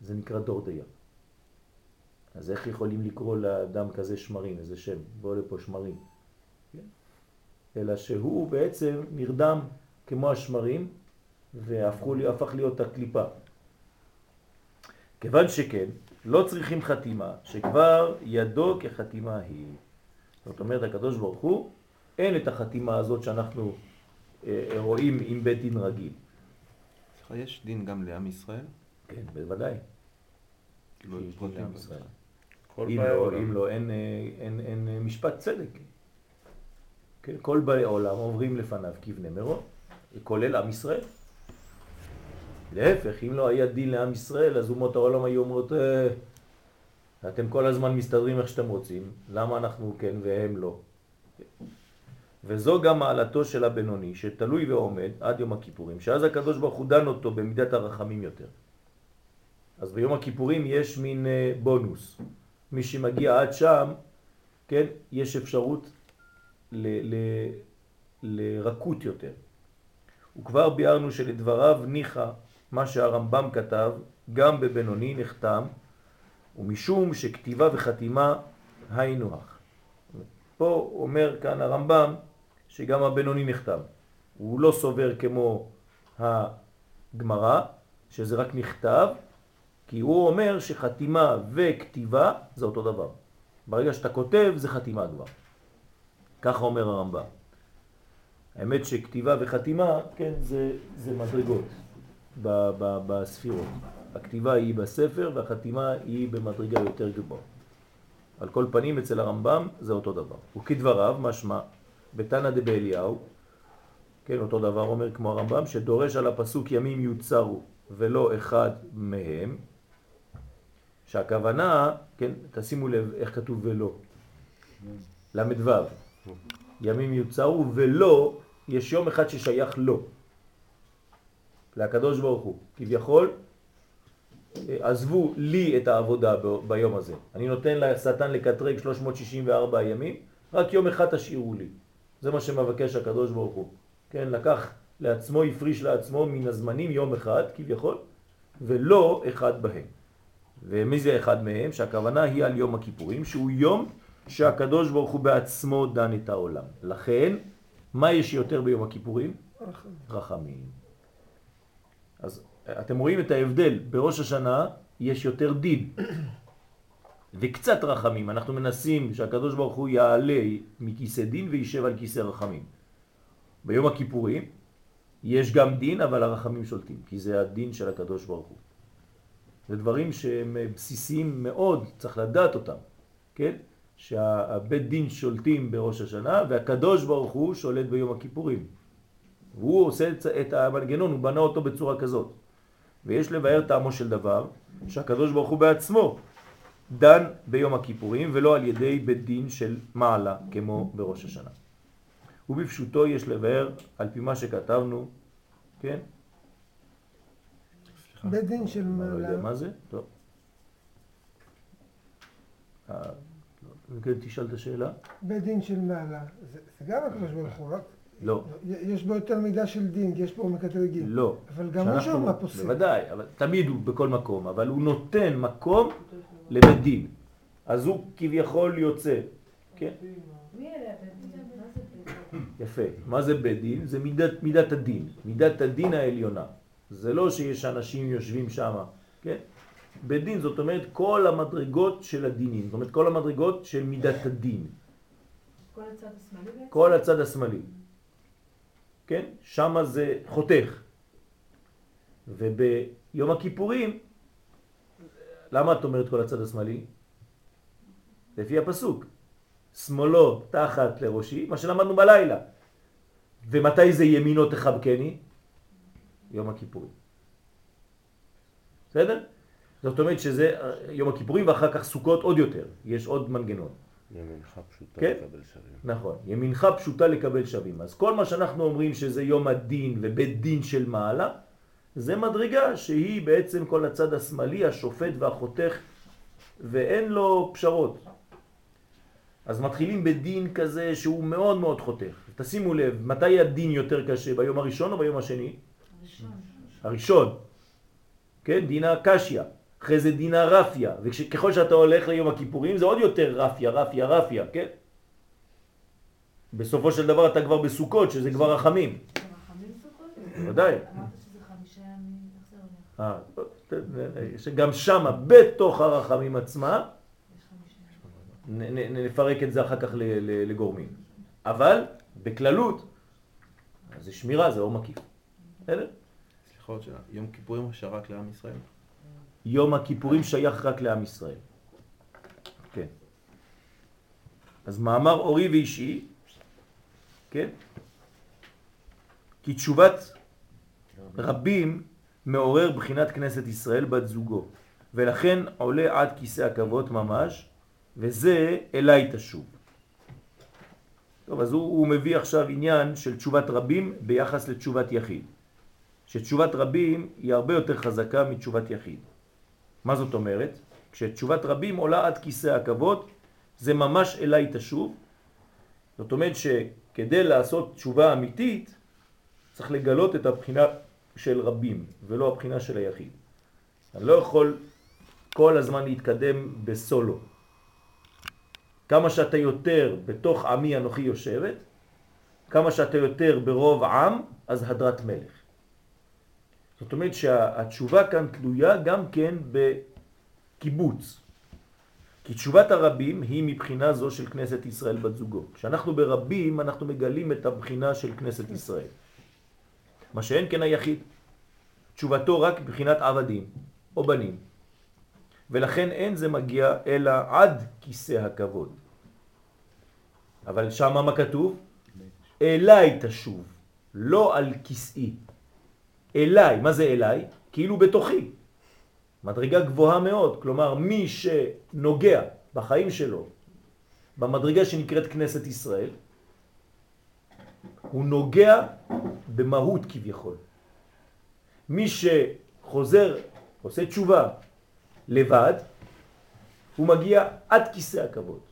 זה נקרא דורדיה. אז איך יכולים לקרוא לאדם כזה שמרים, איזה שם? בוא לפה שמרים. אלא שהוא בעצם נרדם כמו השמרים והפך להיות הקליפה. כיוון שכן, לא צריכים חתימה, שכבר ידו כחתימה היא. זאת אומרת, הקדוש ברוך הוא, אין את החתימה הזאת שאנחנו רואים עם בית דין רגיל. יש דין גם לעם ישראל? כן, בוודאי. אם לא, אין משפט צדק. כל בעלי העולם עוברים לפניו כבני מרון, כולל עם ישראל. להפך, אם לא היה דין לעם ישראל, אז אומות העולם היו אומרות, אתם כל הזמן מסתדרים איך שאתם רוצים, למה אנחנו כן והם לא? וזו גם מעלתו של הבינוני, שתלוי ועומד עד יום הכיפורים, שאז הקדוש ברוך הוא דן אותו במידת הרחמים יותר. אז ביום הכיפורים יש מין בונוס. מי שמגיע עד שם, כן, יש אפשרות ל- ל- לרקות יותר. וכבר ביארנו שלדבריו ניחה מה שהרמב"ם כתב, גם בבינוני נחתם, ומשום שכתיבה וחתימה היינו הך. פה אומר כאן הרמב"ם שגם הבינוני נחתם. הוא לא סובר כמו הגמרא, שזה רק נכתב, כי הוא אומר שחתימה וכתיבה זה אותו דבר. ברגע שאתה כותב זה חתימה כבר. ככה אומר הרמב"ם. האמת שכתיבה וחתימה, כן, זה, זה מדרגות ב, ב, בספירות. הכתיבה היא בספר והחתימה היא במדרגה יותר גבוהה. על כל פנים אצל הרמב"ם זה אותו דבר. וכדבריו, משמע, בתנא דבאליהו, כן, אותו דבר אומר כמו הרמב"ם, שדורש על הפסוק ימים יוצרו ולא אחד מהם, שהכוונה, כן, תשימו לב איך כתוב ולא. למדו. ימים יוצרו ולא, יש יום אחד ששייך לא. להקדוש ברוך הוא, כביכול, עזבו לי את העבודה ביום הזה. אני נותן לשטן לקטרג שלוש מאות שישים וארבעה ימים, רק יום אחד תשאירו לי. זה מה שמבקש הקדוש ברוך הוא. כן, לקח לעצמו, יפריש לעצמו מן הזמנים יום אחד, כביכול, ולא אחד בהם. ומי זה אחד מהם? שהכוונה היא על יום הכיפורים, שהוא יום שהקדוש ברוך הוא בעצמו דן את העולם. לכן, מה יש יותר ביום הכיפורים? רחמים. רחמים. אז אתם רואים את ההבדל, בראש השנה יש יותר דין וקצת רחמים. אנחנו מנסים שהקדוש ברוך הוא יעלה מכיסא דין וישב על כיסא רחמים. ביום הכיפורים יש גם דין, אבל הרחמים שולטים, כי זה הדין של הקדוש ברוך הוא. זה דברים שהם בסיסיים מאוד, צריך לדעת אותם, כן? שהבית דין שולטים בראש השנה והקדוש ברוך הוא שולט ביום הכיפורים. והוא עושה את המנגנון, הוא בנה אותו בצורה כזאת. ויש לבאר טעמו של דבר שהקדוש ברוך הוא בעצמו דן ביום הכיפורים ולא על ידי בית דין של מעלה כמו בראש השנה. ובפשוטו יש לבאר על פי מה שכתבנו, כן? בית דין של מעלה. אני לא יודע מה זה, טוב. וכן תשאל את השאלה. בית דין של מעלה, זה גם הקדוש ברוך הוא, רק? לא. יש בו יותר מידה של דין, יש בו מקטרגים. לא. אבל גם הוא שם הפוסק. בוודאי, אבל תמיד הוא בכל מקום, אבל הוא נותן מקום לבית דין. אז הוא כביכול יוצא. כן? יפה. מה זה בית דין? זה מידת הדין, מידת הדין העליונה. זה לא שיש אנשים יושבים שם, כן? בית דין זאת אומרת כל המדרגות של הדינים, זאת אומרת כל המדרגות של מידת הדין. כל הצד השמאלי? כל הצד השמאלי. כן? שם זה חותך. וביום הכיפורים, למה את אומרת כל הצד השמאלי? לפי הפסוק. שמאלו תחת לראשי, מה שלמדנו בלילה. ומתי זה ימינו תחבקני? יום הכיפורים. בסדר? זאת אומרת שזה יום הכיפורים ואחר כך סוכות עוד יותר. יש עוד מנגנון. ימינך פשוטה כן? לקבל שווים. נכון. ימינך פשוטה לקבל שווים. אז כל מה שאנחנו אומרים שזה יום הדין ובית דין של מעלה, זה מדרגה שהיא בעצם כל הצד השמאלי, השופט והחותך, ואין לו פשרות. אז מתחילים בדין כזה שהוא מאוד מאוד חותך. תשימו לב, מתי הדין יותר קשה? ביום הראשון או ביום השני? הראשון. הראשון. כן? דינה קשיה. אחרי זה דינה רפיה. וככל שאתה הולך ליום הכיפורים זה עוד יותר רפיה, רפיה, רפיה. כן? בסופו של דבר אתה כבר בסוכות, שזה כבר רחמים. רחמים סוכות? בוודאי. אמרת שזה חמישה ימים, איך זה הולך? גם שם, בתוך הרחמים עצמה, נפרק את זה אחר כך לגורמים. אבל בכללות, זה שמירה, זה אור מקיף. בסדר? סליחה עוד שאלה, יום הכיפורים שייך רק לעם ישראל? יום הכיפורים שייך רק לעם ישראל. כן. אז מאמר אורי ואישי, כן? כי תשובת רבים מעורר בחינת כנסת ישראל בת זוגו, ולכן עולה עד כיסא הכבוד ממש, וזה אליי תשוב. טוב, אז הוא, הוא מביא עכשיו עניין של תשובת רבים ביחס לתשובת יחיד. שתשובת רבים היא הרבה יותר חזקה מתשובת יחיד. מה זאת אומרת? כשתשובת רבים עולה עד כיסא הכבוד, זה ממש אליי תשוב. זאת אומרת שכדי לעשות תשובה אמיתית, צריך לגלות את הבחינה של רבים ולא הבחינה של היחיד. אני לא יכול כל הזמן להתקדם בסולו. כמה שאתה יותר בתוך עמי אנוכי יושבת, כמה שאתה יותר ברוב עם, אז הדרת מלך. זאת אומרת שהתשובה כאן תלויה גם כן בקיבוץ. כי תשובת הרבים היא מבחינה זו של כנסת ישראל בת זוגו. כשאנחנו ברבים אנחנו מגלים את הבחינה של כנסת ישראל. מה שאין כן היחיד, תשובתו רק בחינת עבדים או בנים. ולכן אין זה מגיע אלא עד כיסא הכבוד. אבל שם מה כתוב? אליי תשוב, לא על כיסאי. אליי, מה זה אליי? כאילו בתוכי. מדרגה גבוהה מאוד, כלומר מי שנוגע בחיים שלו, במדרגה שנקראת כנסת ישראל, הוא נוגע במהות כביכול. מי שחוזר, עושה תשובה, לבד, הוא מגיע עד כיסא הכבוד.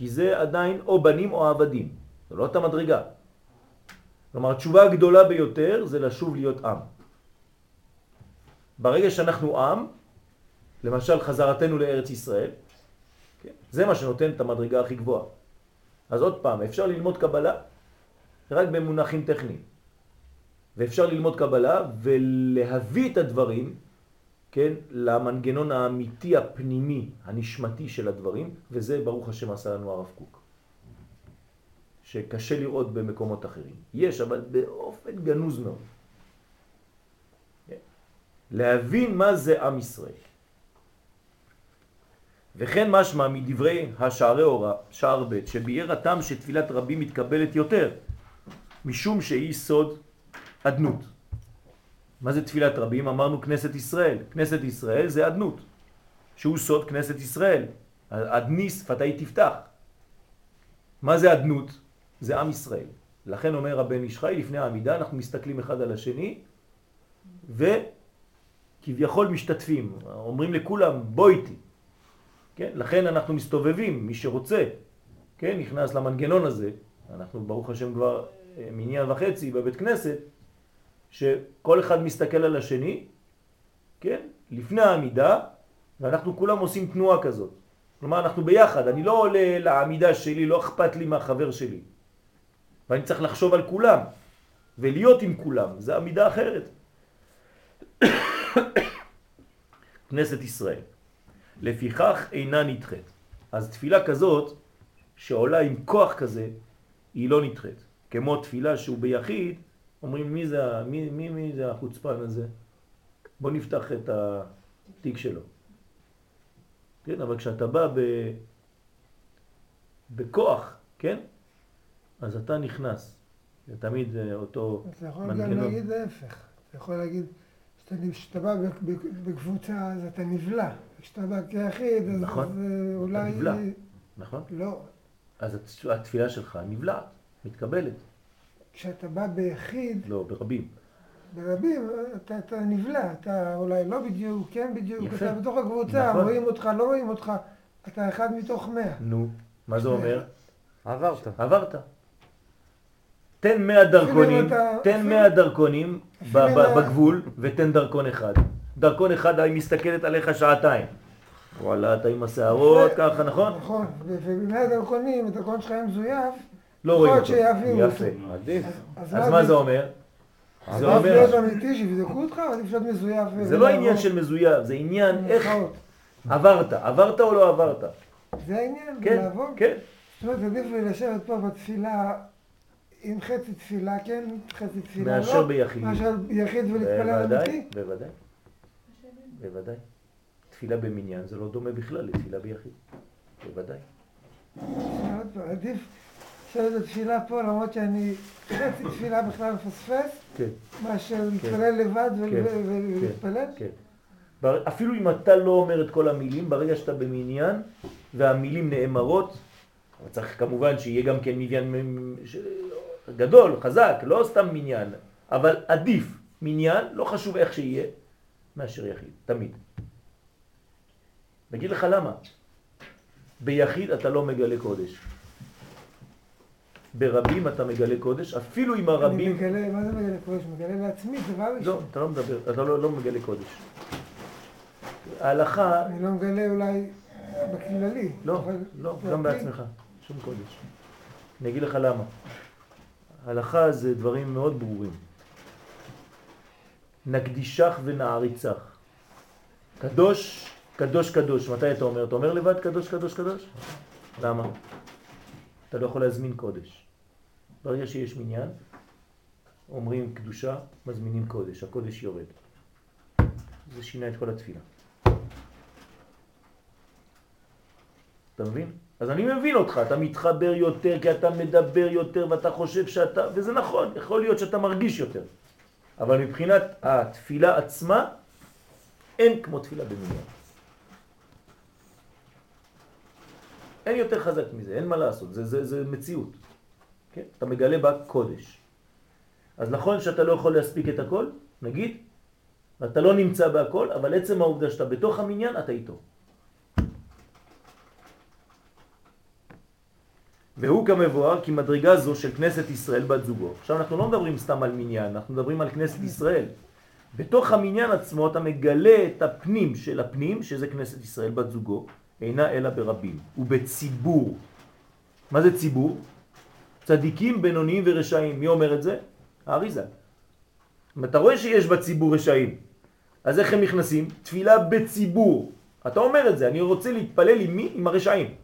כי זה עדיין או בנים או עבדים. זה לא את המדרגה. כלומר, התשובה הגדולה ביותר זה לשוב להיות עם. ברגע שאנחנו עם, למשל חזרתנו לארץ ישראל, כן? זה מה שנותן את המדרגה הכי גבוהה. אז עוד פעם, אפשר ללמוד קבלה רק במונחים טכניים. ואפשר ללמוד קבלה ולהביא את הדברים, כן, למנגנון האמיתי הפנימי, הנשמתי של הדברים, וזה ברוך השם עשה לנו הרב קוק, שקשה לראות במקומות אחרים. יש, אבל באופן גנוז מאוד. כן. להבין מה זה עם ישראל. וכן משמע מדברי השערי אורה, שער ב', שביאר הטעם שתפילת רבים מתקבלת יותר, משום שהיא סוד עדנות. מה זה תפילת רבים? אמרנו כנסת ישראל. כנסת ישראל זה עדנות, שהוא סוד כנסת ישראל. עדני שפתי תפתח. מה זה עדנות? זה עם ישראל. לכן אומר הבן איש חי, לפני העמידה אנחנו מסתכלים אחד על השני, וכביכול משתתפים, אומרים לכולם בוא איתי. כן? לכן אנחנו מסתובבים, מי שרוצה, כן? נכנס למנגנון הזה. אנחנו ברוך השם כבר מניין וחצי בבית כנסת, שכל אחד מסתכל על השני, כן? לפני העמידה, ואנחנו כולם עושים תנועה כזאת. כלומר, אנחנו ביחד, אני לא עולה לעמידה שלי, לא אכפת לי מהחבר שלי. ואני צריך לחשוב על כולם, ולהיות עם כולם, זה עמידה אחרת. כנסת ישראל. לפיכך אינה נדחית. אז תפילה כזאת שעולה עם כוח כזה היא לא נדחית. כמו תפילה שהוא ביחיד, אומרים מי זה, מי, מי, מי זה החוצפן הזה? בוא נפתח את התיק שלו. כן, אבל כשאתה בא ב... בכוח, כן? אז אתה נכנס. זה תמיד אותו מנגנון. אתה יכול גם להגיד להפך. אתה יכול להגיד, כשאתה בא בקבוצה אז אתה נבלע. כשאתה בא כיחיד אז אולי... נבלע, נכון? לא. אז התפילה שלך נבלעת, מתקבלת. כשאתה בא ביחיד... לא, ברבים. ברבים, אתה, אתה נבלע, אתה אולי לא בדיוק, כן בדיוק, יפה. אתה בתוך הקבוצה, נכון. רואים אותך, לא רואים אותך, אתה אחד מתוך מאה. נו, מה זה אומר? עברת. עברת. תן מאה דרכונים, אתה... תן מאה דרכונים ב- ב- בגבול ותן דרכון אחד. דרכון אחד היא מסתכלת עליך שעתיים. וואלה, אתה עם השערות, ככה, נכון? נכון, ובמאה דרכונים, הדרכון שלך עם זויף, לא רואים אותו. יפה, עדיף. אז, אז מה זה אומר? זה לא אמיתי שיבדקו אותך, אבל אפשר מזויף. זה לא עניין של מזויף, זה עניין איך עברת, עברת או לא עברת. זה העניין, לעבור. כן. זאת אומרת, עדיף לשבת פה בתפילה, עם חצי תפילה, כן? חצי תפילה לא. מאשר ביחיד. מאשר ביחיד ולהתפלל אמיתי. בוודאי, בוודאי. תפילה במניין זה לא דומה בכלל לתפילה ביחיד. בוודאי. עדיף. עכשיו זו תפילה פה, למרות שאני חצי תפילה בכלל מפספס, מה שמתפלל לבד ולהתפלל. אפילו אם אתה לא אומר את כל המילים, ברגע שאתה במניין והמילים נאמרות, צריך כמובן שיהיה גם כן מניין גדול, חזק, לא סתם מניין, אבל עדיף מניין, לא חשוב איך שיהיה, מאשר יחיד, תמיד. נגיד לך למה? ביחיד אתה לא מגלה קודש. ברבים אתה מגלה קודש, אפילו עם הרבים... אני מגלה, מה זה מגלה קודש? מגלה לעצמי, דבר ראשון. לא, אתה לא מדבר, אתה לא, לא מגלה קודש. ההלכה... אני לא מגלה אולי בכללי. לא, לא, גם בעצמך, שום קודש. אני אגיד לך למה. ההלכה זה דברים מאוד ברורים. נקדישך ונעריצך. קדוש, קדוש, קדוש. מתי אתה אומר? אתה אומר לבד קדוש, קדוש, קדוש? למה? אתה לא יכול להזמין קודש. ברגע שיש מניין, אומרים קדושה, מזמינים קודש, הקודש יורד. זה שינה את כל התפילה. אתה מבין? אז אני מבין אותך, אתה מתחבר יותר, כי אתה מדבר יותר ואתה חושב שאתה, וזה נכון, יכול להיות שאתה מרגיש יותר. אבל מבחינת התפילה עצמה, אין כמו תפילה במניין. אין יותר חזק מזה, אין מה לעשות, זה, זה, זה מציאות. כן? אתה מגלה בה קודש. אז נכון שאתה לא יכול להספיק את הכל, נגיד, אתה לא נמצא בהכל, אבל עצם העובדה שאתה בתוך המניין, אתה איתו. והוא כמבואר, כי מדרגה זו של כנסת ישראל בת זוגו. עכשיו אנחנו לא מדברים סתם על מניין, אנחנו מדברים על כנסת ישראל. בתוך המניין עצמו אתה מגלה את הפנים של הפנים, שזה כנסת ישראל בת זוגו, אינה אלא ברבים, ובציבור. מה זה ציבור? צדיקים, בינוניים ורשעים. מי אומר את זה? האריזה. אם אתה רואה שיש בציבור רשעים, אז איך הם נכנסים? תפילה בציבור. אתה אומר את זה, אני רוצה להתפלל עם מי? עם הרשעים.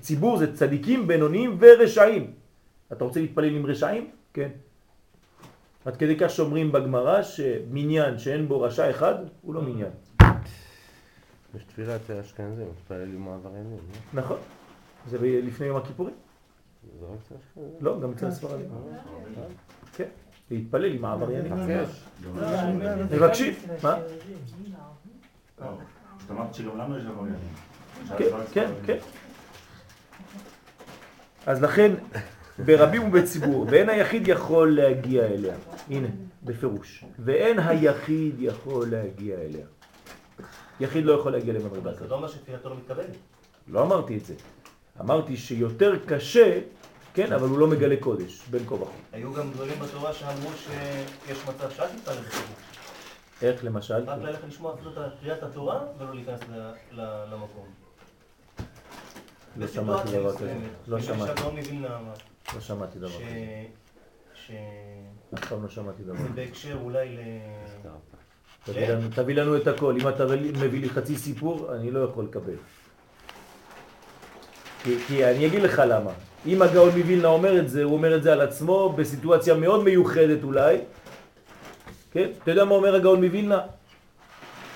ציבור זה צדיקים, בינוניים ורשעים. אתה רוצה להתפלל עם רשעים? כן. עד כדי כך שאומרים בגמרא שמניין שאין בו רשע אחד, הוא לא מניין. יש תפילת אשכנזים, מתפלל עם העבריינים. נכון. זה לפני יום הכיפורים. זה רק אצל אשכנזים. לא, גם אצל הספרדים. כן, להתפלל עם העבריינים. מבקש. מבקשים, מה? זאת אומרת שגם לנו יש עבריינים. כן, כן, כן. אז לכן, ברבים ובציבור, ואין היחיד יכול להגיע אליה. הנה, בפירוש. ואין היחיד יכול להגיע אליה. יחיד לא יכול להגיע למדרגה כזאת. זה לא אומר שתפילתו לא מתקבלת. לא אמרתי את זה. אמרתי שיותר קשה, כן, אבל הוא לא מגלה קודש, בין כה וכה. היו גם דברים בתורה שאמרו שיש מצב שאת מתפלל בציבור. איך למשל? רק ללכת לשמוע אפילו את קריאת התורה ולא להיכנס למקום. לא שמעתי דבר כזה. לא שמעתי. לא שמעתי דבר כזה. ש... עכשיו לא שמעתי דבר. זה בהקשר אולי ל... תביא לנו, תביא לנו את הכל. אם אתה מביא לי חצי סיפור, אני לא יכול לקבל. כי, כי אני אגיד לך למה. אם הגאון מווילנה אומר את זה, הוא אומר את זה על עצמו, בסיטואציה מאוד מיוחדת אולי. כן? אתה יודע מה אומר הגאון מווילנה?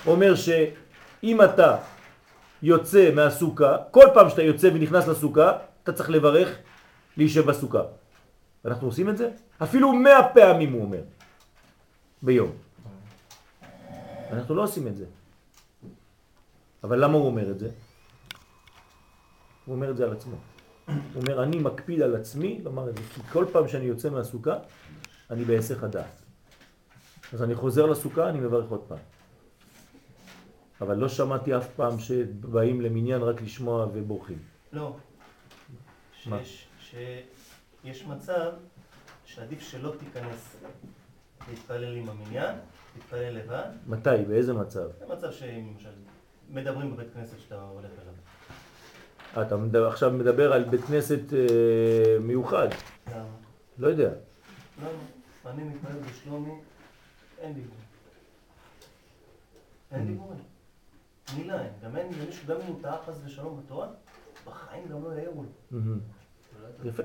אומר שאם אתה יוצא מהסוכה, כל פעם שאתה יוצא ונכנס לסוכה, אתה צריך לברך להישב בסוכה. אנחנו עושים את זה? אפילו מאה פעמים הוא אומר ביום. אנחנו לא עושים את זה. אבל למה הוא אומר את זה? הוא אומר את זה על עצמו. הוא אומר, אני מקפיד על עצמי לומר את זה, כי כל פעם שאני יוצא מהסוכה, אני בהיסח הדעת. אז אני חוזר לסוכה, אני מברך עוד פעם. אבל לא שמעתי אף פעם שבאים למניין רק לשמוע ובורחים. לא. שיש, שיש מצב שעדיף שלא תיכנס להתפלל עם המניין, להתפלל לבד. מתי? באיזה מצב? במצב שמדברים בבית כנסת שאתה הולך אליו. אתה מדבר, עכשיו מדבר על בית כנסת אה, מיוחד. למה? לא יודע. למה? אני מתפלל בשלומי, אין דיבור. אין דיבור. מילה, גם אין מישהו, גם אם הוא טעה חס ושלום בתורה, בחיים גם לא יעירו לו. יפה.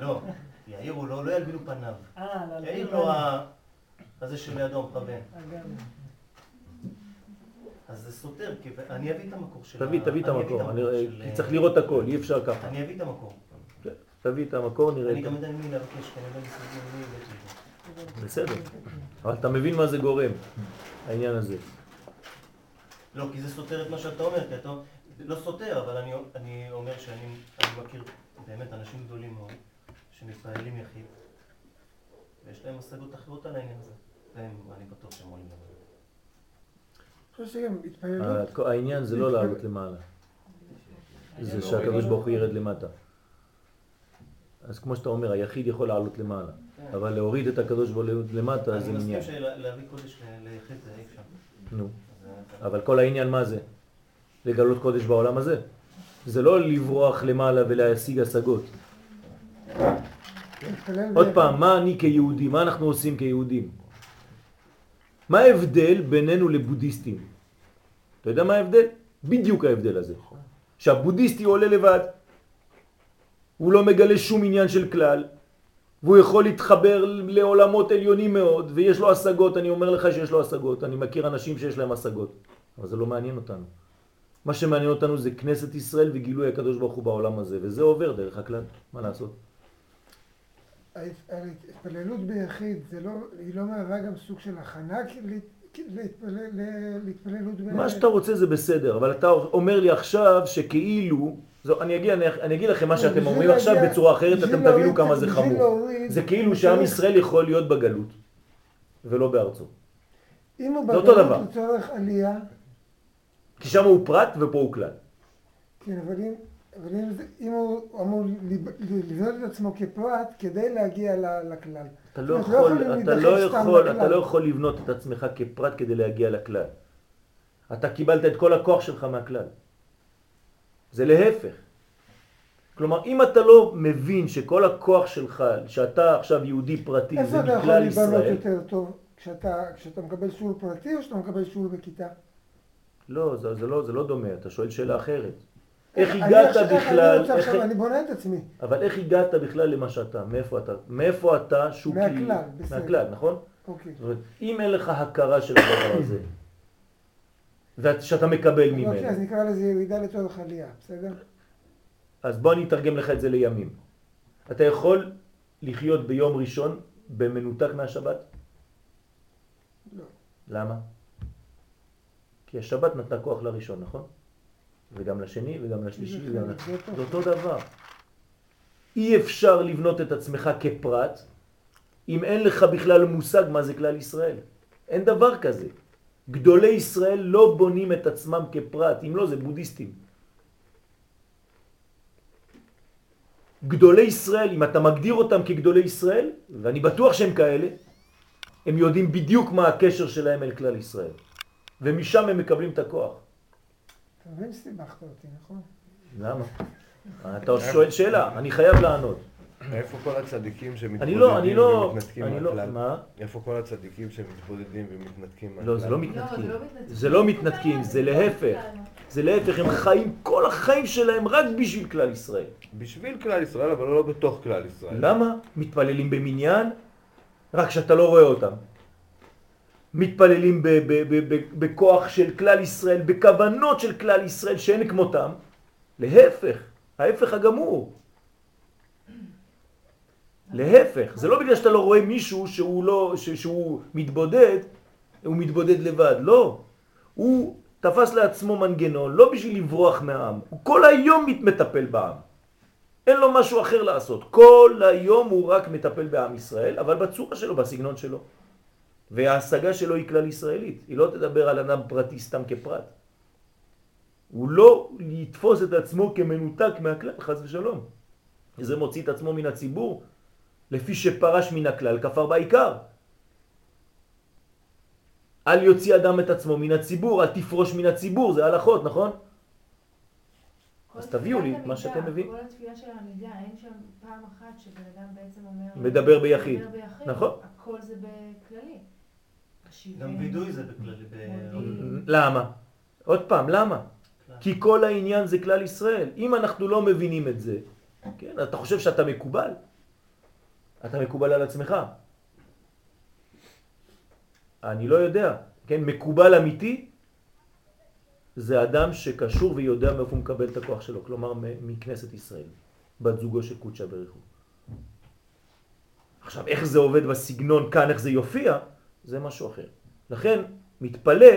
לא, יעירו לו, לא ילבינו פניו. יעיר לו הזה שלידו המכוון. אז זה סותר, כי אני אביא את המקור של... תביא, תביא את המקור, צריך לראות הכל, אי אפשר ככה. אני אביא את המקור. תביא את המקור, נראה... אני גם יודע מי לבקש, כי אני לא מסתכל מי לבקש. בסדר, אבל אתה מבין מה זה גורם, העניין הזה. לא, כי זה סותר את מה שאתה אומר, כי אתה... לא סותר, אבל אני, אני אומר שאני אני מכיר באמת אנשים גדולים מאוד שמתפעלים יחיד ויש להם השגות אחרות על העניין הזה, והם, אני בטוח שהם עולים לבד. אני חושב שגם התפעלות... העניין זה לא לעלות למעלה, זה שהקב"ה ברוך הוא ירד למטה. אז כמו שאתה אומר, היחיד יכול לעלות למעלה, אבל להוריד את הקב"ה ברוך הוא למטה זה עניין. אני מסכים שלהביא קודש ליחיד זה אי אפשר. נו, אבל כל העניין מה זה? לגלות קודש בעולם הזה. זה לא לברוח למעלה ולהשיג השגות. עוד פעם, מה אני כיהודי, מה אנחנו עושים כיהודים? מה ההבדל בינינו לבודהיסטים? אתה יודע מה ההבדל? בדיוק ההבדל הזה. שהבודהיסטי עולה לבד, הוא לא מגלה שום עניין של כלל, והוא יכול להתחבר לעולמות עליונים מאוד, ויש לו השגות, אני אומר לך שיש לו השגות, אני מכיר אנשים שיש להם השגות, אבל זה לא מעניין אותנו. מה שמעניין אותנו זה כנסת ישראל וגילוי הקדוש ברוך הוא בעולם הזה, וזה עובר דרך הכלל, מה לעשות? ההתפללות ביחיד, היא לא מהווה גם סוג של הכנה להתפללות ביחיד? מה שאתה רוצה זה בסדר, אבל אתה אומר לי עכשיו שכאילו, אני אגיד לכם מה שאתם אומרים עכשיו בצורה אחרת, אתם תבינו כמה זה חמור. זה כאילו שעם ישראל יכול להיות בגלות, ולא בארצו. אם הוא בגלות הוא צורך עלייה, כי שם הוא פרט ופה הוא כלל. כן, אבל אם, אבל אם, אם הוא אמור לבנות את עצמו כפרט כדי להגיע לכלל. אתה לא יכול, אתה לא יכול, אתה לא יכול לבנות את עצמך כפרט כדי להגיע לכלל. אתה קיבלת את כל הכוח שלך מהכלל. זה להפך. כלומר, אם אתה לא מבין שכל הכוח שלך, שאתה עכשיו יהודי פרטי, זה מכלל ישראל. איפה אתה יכול לבנות יותר טוב? כשאתה, כשאתה מקבל שיעור פרטי או כשאתה מקבל שיעור בכיתה? לא, זה, זה לא, זה לא דומה, אתה שואל שאלה אחרת. איך הגעת בכלל... אני בונה את עצמי. אבל איך הגעת בכלל למה שאתה? מאיפה אתה? מאיפה אתה שוקי? מהכלל, בסדר. מהכלל, נכון? אוקיי. זאת אומרת, אם אין לך הכרה של הדבר הזה, ושאתה מקבל ממנו... אוקיי, אז נקרא לזה ירידה לצורך עלייה, בסדר? אז בוא אני אתרגם לך את זה לימים. אתה יכול לחיות ביום ראשון במנותק מהשבת? לא. למה? כי השבת נתנה כוח לראשון, נכון? וגם לשני, וגם לשלישי, וגם לשני. זה אותו דבר. אי אפשר לבנות את עצמך כפרט, אם אין לך בכלל מושג מה זה כלל ישראל. אין דבר כזה. גדולי ישראל לא בונים את עצמם כפרט, אם לא זה בודהיסטים. גדולי ישראל, אם אתה מגדיר אותם כגדולי ישראל, ואני בטוח שהם כאלה, הם יודעים בדיוק מה הקשר שלהם אל כלל ישראל. ומשם הם מקבלים את הכוח. אתה מבין שסיבכת אותי, נכון? למה? אתה שואל שאלה, אני חייב לענות. איפה כל הצדיקים שמתמודדים ומתנתקים מהכלל? איפה כל הצדיקים שמתמודדים ומתנתקים מהכלל? לא, זה לא מתנתקים. זה לא מתנתקים, זה להפך. זה להפך, הם חיים כל החיים שלהם רק בשביל כלל ישראל. בשביל כלל ישראל, אבל לא בתוך כלל ישראל. למה? מתפללים במניין, רק שאתה לא רואה אותם. מתפללים בכוח של כלל ישראל, בכוונות של כלל ישראל שאין כמותם. להפך, ההפך הגמור. להפך, זה לא בגלל שאתה לא רואה מישהו שהוא, לא, שהוא מתבודד, הוא מתבודד לבד, לא. הוא תפס לעצמו מנגנון, לא בשביל לברוח מהעם, הוא כל היום מטפל בעם. אין לו משהו אחר לעשות, כל היום הוא רק מטפל בעם ישראל, אבל בצורה שלו, בסגנון שלו. וההשגה שלו היא כלל ישראלית, היא לא תדבר על אדם פרטי סתם כפרט. הוא לא יתפוס את עצמו כמנותק מהכלל, חס ושלום. זה מוציא את עצמו מן הציבור, לפי שפרש מן הכלל, כפר בעיקר. אל יוציא אדם את עצמו מן הציבור, אל תפרוש מן הציבור, זה הלכות, נכון? אז תביאו לי את מה שאתם מביאים. כל התפילה של העמידה, אין שם פעם אחת שבן אדם בעצם אומר... מדבר ביחיד, נכון? הכל זה בכללי. גם וידוי זה בכללי. למה? עוד פעם, למה? כי כל העניין זה כלל ישראל. אם אנחנו לא מבינים את זה, אתה חושב שאתה מקובל? אתה מקובל על עצמך. אני לא יודע, כן? מקובל אמיתי זה אדם שקשור ויודע מאיפה הוא מקבל את הכוח שלו, כלומר מכנסת ישראל, בת זוגו של קודשא בריך הוא. עכשיו, איך זה עובד בסגנון כאן, איך זה יופיע, זה משהו אחר. לכן, מתפלא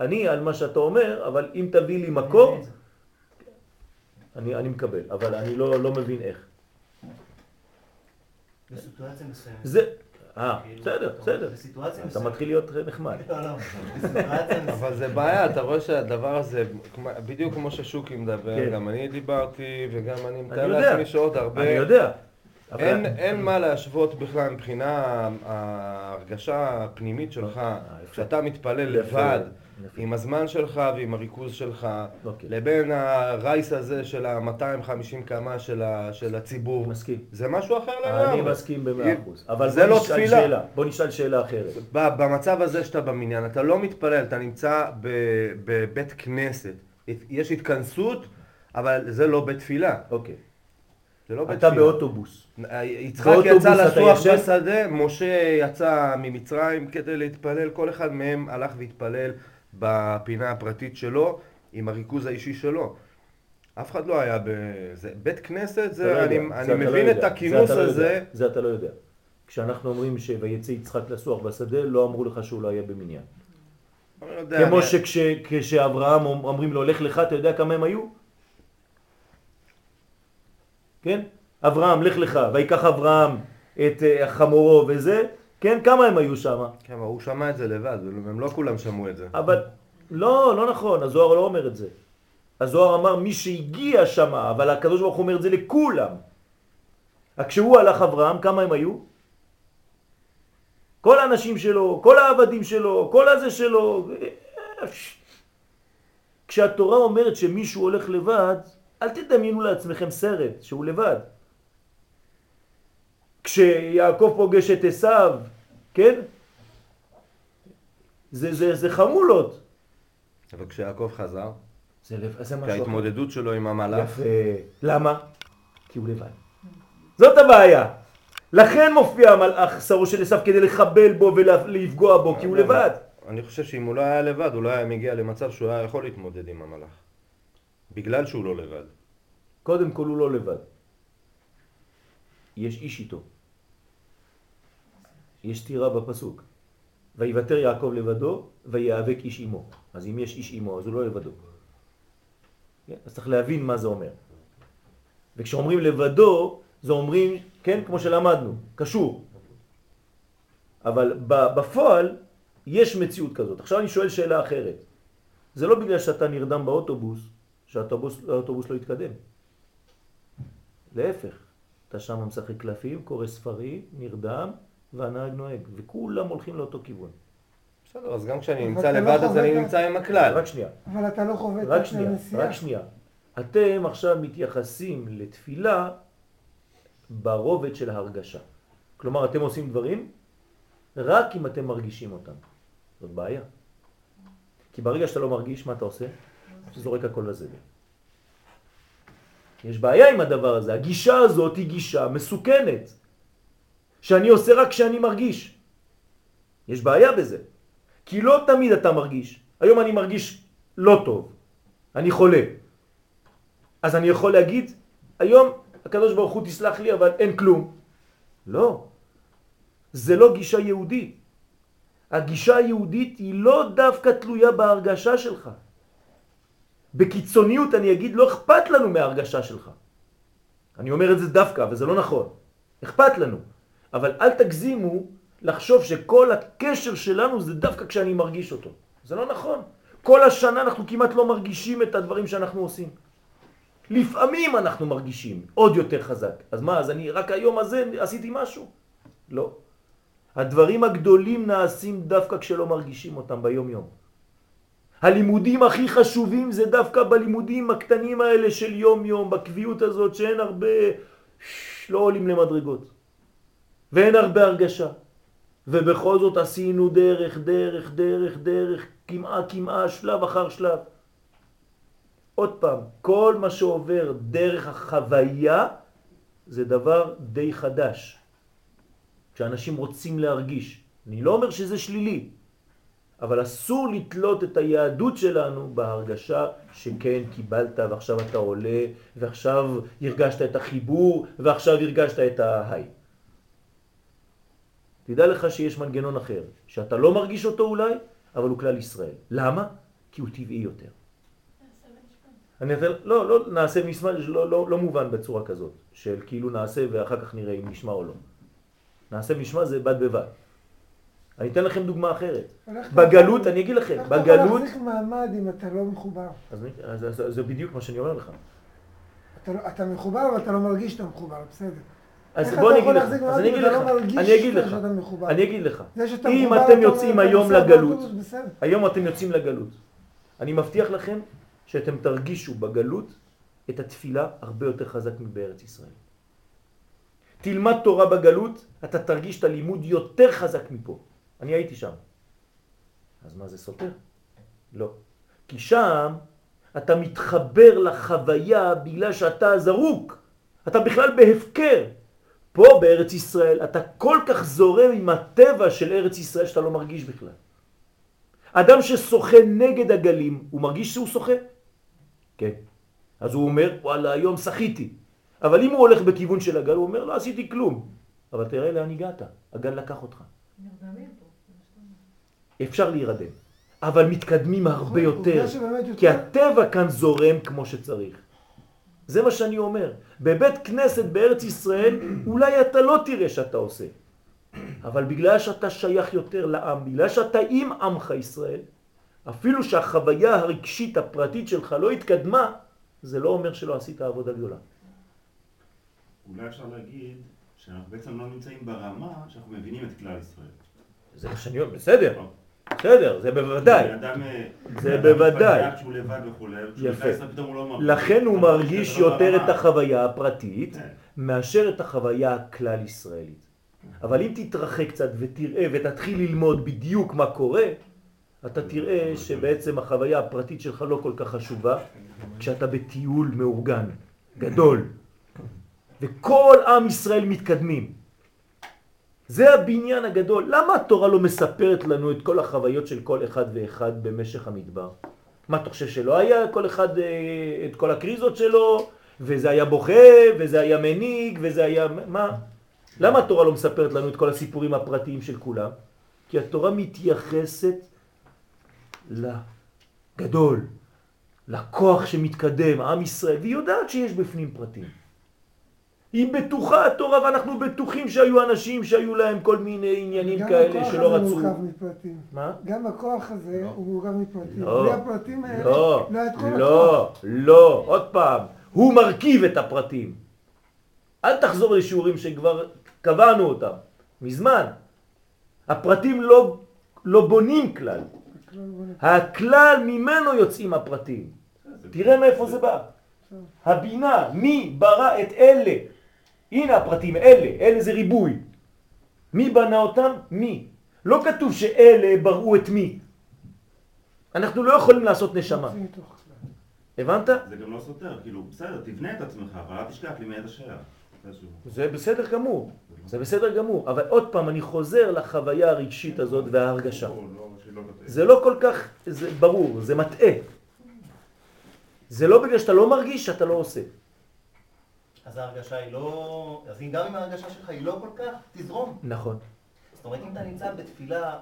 אני על מה שאתה אומר, אבל אם תביא לי מקור, אני, אני מקבל, אבל אני לא, לא מבין איך. בסיטואציה מסוימת. זה... אה, בסדר, בסדר. בסיטואציה מסוימת. אתה מתחיל להיות נחמד. לא, לא. בסיטואציה מסוימת. אבל זה בעיה, אתה רואה שהדבר הזה, בדיוק כמו ששוקי מדבר, גם אני דיברתי וגם אני מתאר לעצמי שעוד הרבה... אני יודע. אין מה להשוות בכלל מבחינה ההרגשה הפנימית שלך, כשאתה מתפלל לבד, עם הזמן שלך ועם הריכוז שלך, לבין הרייס הזה של ה-מאתיים וחמישים קמה של הציבור. מסכים. זה משהו אחר לרם. אני מסכים ב-מאה אחוז. אבל זה לא תפילה. בוא נשאל שאלה אחרת. במצב הזה שאתה במניין, אתה לא מתפלל, אתה נמצא בבית כנסת. יש התכנסות, אבל זה לא בית תפילה. אוקיי. אתה באוטובוס. יצחק יצא לסוח בשדה, משה יצא ממצרים כדי להתפלל, כל אחד מהם הלך והתפלל בפינה הפרטית שלו, עם הריכוז האישי שלו. אף אחד לא היה בזה. בית כנסת, אני מבין את הכינוס הזה. זה אתה לא יודע. כשאנחנו אומרים שויצא יצחק לסוח בשדה, לא אמרו לך שהוא לא היה במניין. כמו שכשאברהם אומרים לו, לך לך, אתה יודע כמה הם היו? כן? אברהם, לך לך, ויקח אברהם את חמורו וזה, כן? כמה הם היו שם? כן, הוא שמע את זה לבד, הם לא כולם שמעו את זה. אבל, לא, לא נכון, הזוהר לא אומר את זה. הזוהר אמר מי שהגיע שמע, אבל הקדוש ברוך הוא אומר את זה לכולם. כשהוא הלך אברהם, כמה הם היו? כל האנשים שלו, כל העבדים שלו, כל הזה שלו. כשהתורה אומרת שמישהו הולך לבד, אל תדמיינו לעצמכם סרט שהוא לבד. כשיעקב פוגש את עשיו, כן? זה, זה, זה חמולות. אבל כשיעקב חזר, זה, זה משהו. ההתמודדות שלו עם המלאך. יפה. למה? כי הוא לבד. זאת הבעיה. לכן מופיע המלאך שרו של עשיו כדי לחבל בו ולפגוע בו, כי הוא לבד. אני חושב שאם הוא לא היה לבד, הוא לא היה מגיע למצב שהוא היה יכול להתמודד עם המלאך. בגלל שהוא לא לבד. קודם כל הוא לא לבד. יש איש איתו. יש תירה בפסוק. ויוותר יעקב לבדו ויאבק איש אימו. אז אם יש איש אימו אז הוא לא לבדו. כן? אז צריך להבין מה זה אומר. וכשאומרים לבדו זה אומרים, כן, כמו שלמדנו, קשור. אבל בפועל יש מציאות כזאת. עכשיו אני שואל שאלה אחרת. זה לא בגלל שאתה נרדם באוטובוס שהאוטובוס לא יתקדם. להפך, אתה שם משחק קלפים, קורא ספרים, נרדם, והנהג נוהג, וכולם הולכים לאותו כיוון. בסדר, אז גם כשאני נמצא לבד, אז אני נמצא עם הכלל. רק שנייה. אבל אתה לא חווה את הנסיעה. רק שנייה. אתם עכשיו מתייחסים לתפילה ברובד של הרגשה. כלומר, אתם עושים דברים רק אם אתם מרגישים אותם. זאת בעיה. כי ברגע שאתה לא מרגיש, מה אתה עושה? זורק הכל לזבל. יש בעיה עם הדבר הזה. הגישה הזאת היא גישה מסוכנת. שאני עושה רק כשאני מרגיש. יש בעיה בזה. כי לא תמיד אתה מרגיש. היום אני מרגיש לא טוב. אני חולה. אז אני יכול להגיד, היום הקדוש ברוך הוא תסלח לי, אבל אין כלום. לא. זה לא גישה יהודית. הגישה היהודית היא לא דווקא תלויה בהרגשה שלך. בקיצוניות אני אגיד, לא אכפת לנו מההרגשה שלך. אני אומר את זה דווקא, וזה לא נכון. אכפת לנו. אבל אל תגזימו לחשוב שכל הקשר שלנו זה דווקא כשאני מרגיש אותו. זה לא נכון. כל השנה אנחנו כמעט לא מרגישים את הדברים שאנחנו עושים. לפעמים אנחנו מרגישים עוד יותר חזק. אז מה, אז אני רק היום הזה עשיתי משהו? לא. הדברים הגדולים נעשים דווקא כשלא מרגישים אותם ביום יום. הלימודים הכי חשובים זה דווקא בלימודים הקטנים האלה של יום יום, בקביעות הזאת שאין הרבה, לא עולים למדרגות. ואין הרבה הרגשה. ובכל זאת עשינו דרך, דרך, דרך, דרך, כמעה, כמעה, שלב אחר שלב. עוד פעם, כל מה שעובר דרך החוויה זה דבר די חדש. כשאנשים רוצים להרגיש. אני לא אומר שזה שלילי, אבל אסור לתלות את היהדות שלנו בהרגשה שכן קיבלת ועכשיו אתה עולה ועכשיו הרגשת את החיבור ועכשיו הרגשת את ההי. תדע לך שיש מנגנון אחר, שאתה לא מרגיש אותו אולי, אבל הוא כלל ישראל. למה? כי הוא טבעי יותר. אני אתן, לא, לא נעשה מסמל, לא, לא, לא מובן בצורה כזאת, של כאילו נעשה ואחר כך נראה אם נשמע או לא. נעשה נשמע זה בד בבד. אני אתן לכם דוגמה אחרת. בגלות, אני אגיד לכם, בגלות... אתה יכול להחזיק מעמד אם אתה לא מחובר. אז זה בדיוק מה שאני אומר לך. אתה מחובר, אבל אתה לא מרגיש שאתה מחובר, בסדר. אז בוא אני אגיד לך, אז אני אגיד לך, אני אגיד לך, אני אגיד לך, אם אתם יוצאים היום לגלות, היום אתם יוצאים לגלות, אני מבטיח לכם שאתם תרגישו בגלות את התפילה הרבה יותר חזק מבארץ ישראל. תלמד תורה בגלות, אתה תרגיש את הלימוד יותר חזק מפה. אני הייתי שם. אז מה זה סותר? לא. כי שם אתה מתחבר לחוויה בגלל שאתה זרוק. אתה בכלל בהפקר. פה בארץ ישראל אתה כל כך זורם עם הטבע של ארץ ישראל שאתה לא מרגיש בכלל. אדם ששוחה נגד הגלים, הוא מרגיש שהוא שוחה? כן. אז הוא אומר, וואלה, היום שחיתי. אבל אם הוא הולך בכיוון של הגל, הוא אומר, לא עשיתי כלום. אבל תראה לאן הגעת, הגל לקח אותך. אפשר להירדם, אבל מתקדמים הרבה יותר, כי הטבע כאן זורם כמו שצריך. זה מה שאני אומר. בבית כנסת בארץ ישראל, אולי אתה לא תראה שאתה עושה. אבל בגלל שאתה שייך יותר לעם, בגלל שאתה עם עמך ישראל, אפילו שהחוויה הרגשית הפרטית שלך לא התקדמה, זה לא אומר שלא עשית עבודה גדולה. אולי אפשר להגיד שאנחנו בעצם לא נמצאים ברמה שאנחנו מבינים את כלל ישראל. זה מה שאני אומר, בסדר. בסדר, זה בוודאי. זה בוודאי. יפה. לכן הוא מרגיש יותר את החוויה הפרטית מאשר את החוויה הכלל ישראלית. אבל אם תתרחק קצת ותראה ותתחיל ללמוד בדיוק מה קורה, אתה תראה שבעצם החוויה הפרטית שלך לא כל כך חשובה כשאתה בטיול מאורגן, גדול. וכל עם ישראל מתקדמים. זה הבניין הגדול. למה התורה לא מספרת לנו את כל החוויות של כל אחד ואחד במשך המדבר? מה אתה חושב שלא היה כל אחד את כל הקריזות שלו, וזה היה בוכה, וזה היה מניק, וזה היה... מה? למה התורה לא מספרת לנו את כל הסיפורים הפרטיים של כולם? כי התורה מתייחסת לגדול, לכוח שמתקדם, עם ישראל, והיא יודעת שיש בפנים פרטים. היא בטוחה התורה, ואנחנו בטוחים שהיו אנשים שהיו להם כל מיני עניינים כאלה שלא רצו. גם הכוח הזה הוא מורכב מפרטים. בלי הפרטים האלה, לא, לא, לא, עוד פעם, הוא מרכיב את הפרטים. אל תחזור לשיעורים שכבר קבענו אותם, מזמן. הפרטים לא, לא בונים כלל. הכלל ממנו יוצאים הפרטים. תראה מאיפה זה בא. הבינה, מי ברא את אלה? הנה הפרטים, אלה, אלה זה ריבוי. מי בנה אותם? מי. לא כתוב שאלה בראו את מי. אנחנו לא יכולים לעשות נשמה. הבנת? זה גם לא סותר, כאילו בסדר, תבנה את עצמך, אבל אל תשכח לי מי אתה שייך. זה בסדר גמור, זה בסדר גמור, אבל עוד פעם אני חוזר לחוויה הרגשית הזאת וההרגשה. זה לא כל כך ברור, זה מטעה. זה לא בגלל שאתה לא מרגיש שאתה לא עושה. אז ההרגשה היא לא... אז גם אם ההרגשה שלך היא לא כל כך, תזרום. נכון. זאת אומרת, אם אתה נמצא בתפילה,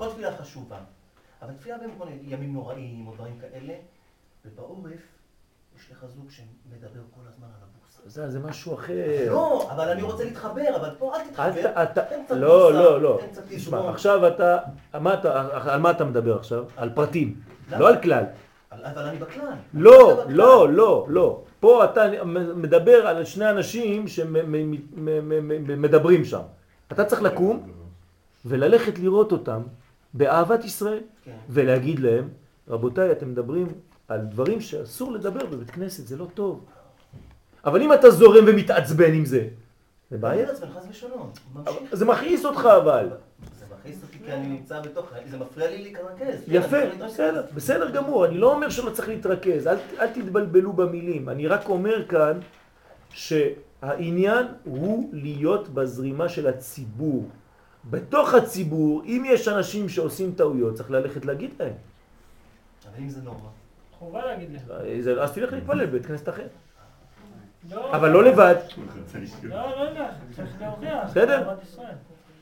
כל תפילה חשובה, אבל תפילה במקום ימים נוראים או דברים כאלה, ובעורף יש לך זוג שמדבר כל הזמן על הבורסה. זה משהו אחר. לא, אבל אני רוצה להתחבר, אבל פה אל תתחבר. לא, לא, לא. תשמע, עכשיו אתה... על מה אתה מדבר עכשיו? על פרטים, לא על כלל. אבל אני בכלל. לא, לא, לא, לא. פה אתה מדבר על שני אנשים שמדברים שם. אתה צריך לקום וללכת לראות אותם באהבת ישראל ולהגיד להם, רבותיי, אתם מדברים על דברים שאסור לדבר בבית כנסת, זה לא טוב. אבל אם אתה זורם ומתעצבן עם זה, זה בעיה. זה מכעיס אותך אבל. כי אני נמצא בתוך, זה מפריע לי להתרכז. יפה, בסדר, בסדר גמור, אני לא אומר שלא צריך להתרכז, אל, אל תתבלבלו במילים, אני רק אומר כאן שהעניין הוא להיות בזרימה של הציבור. בתוך הציבור, אם יש אנשים שעושים טעויות, צריך ללכת להגיד להם. אבל אם זה נורא, חובה להגיד להם. אז תלך להתפלל בבית כנסת אחר. אבל לא לבד. לא, לא יודע, צריך להוכיח. בסדר?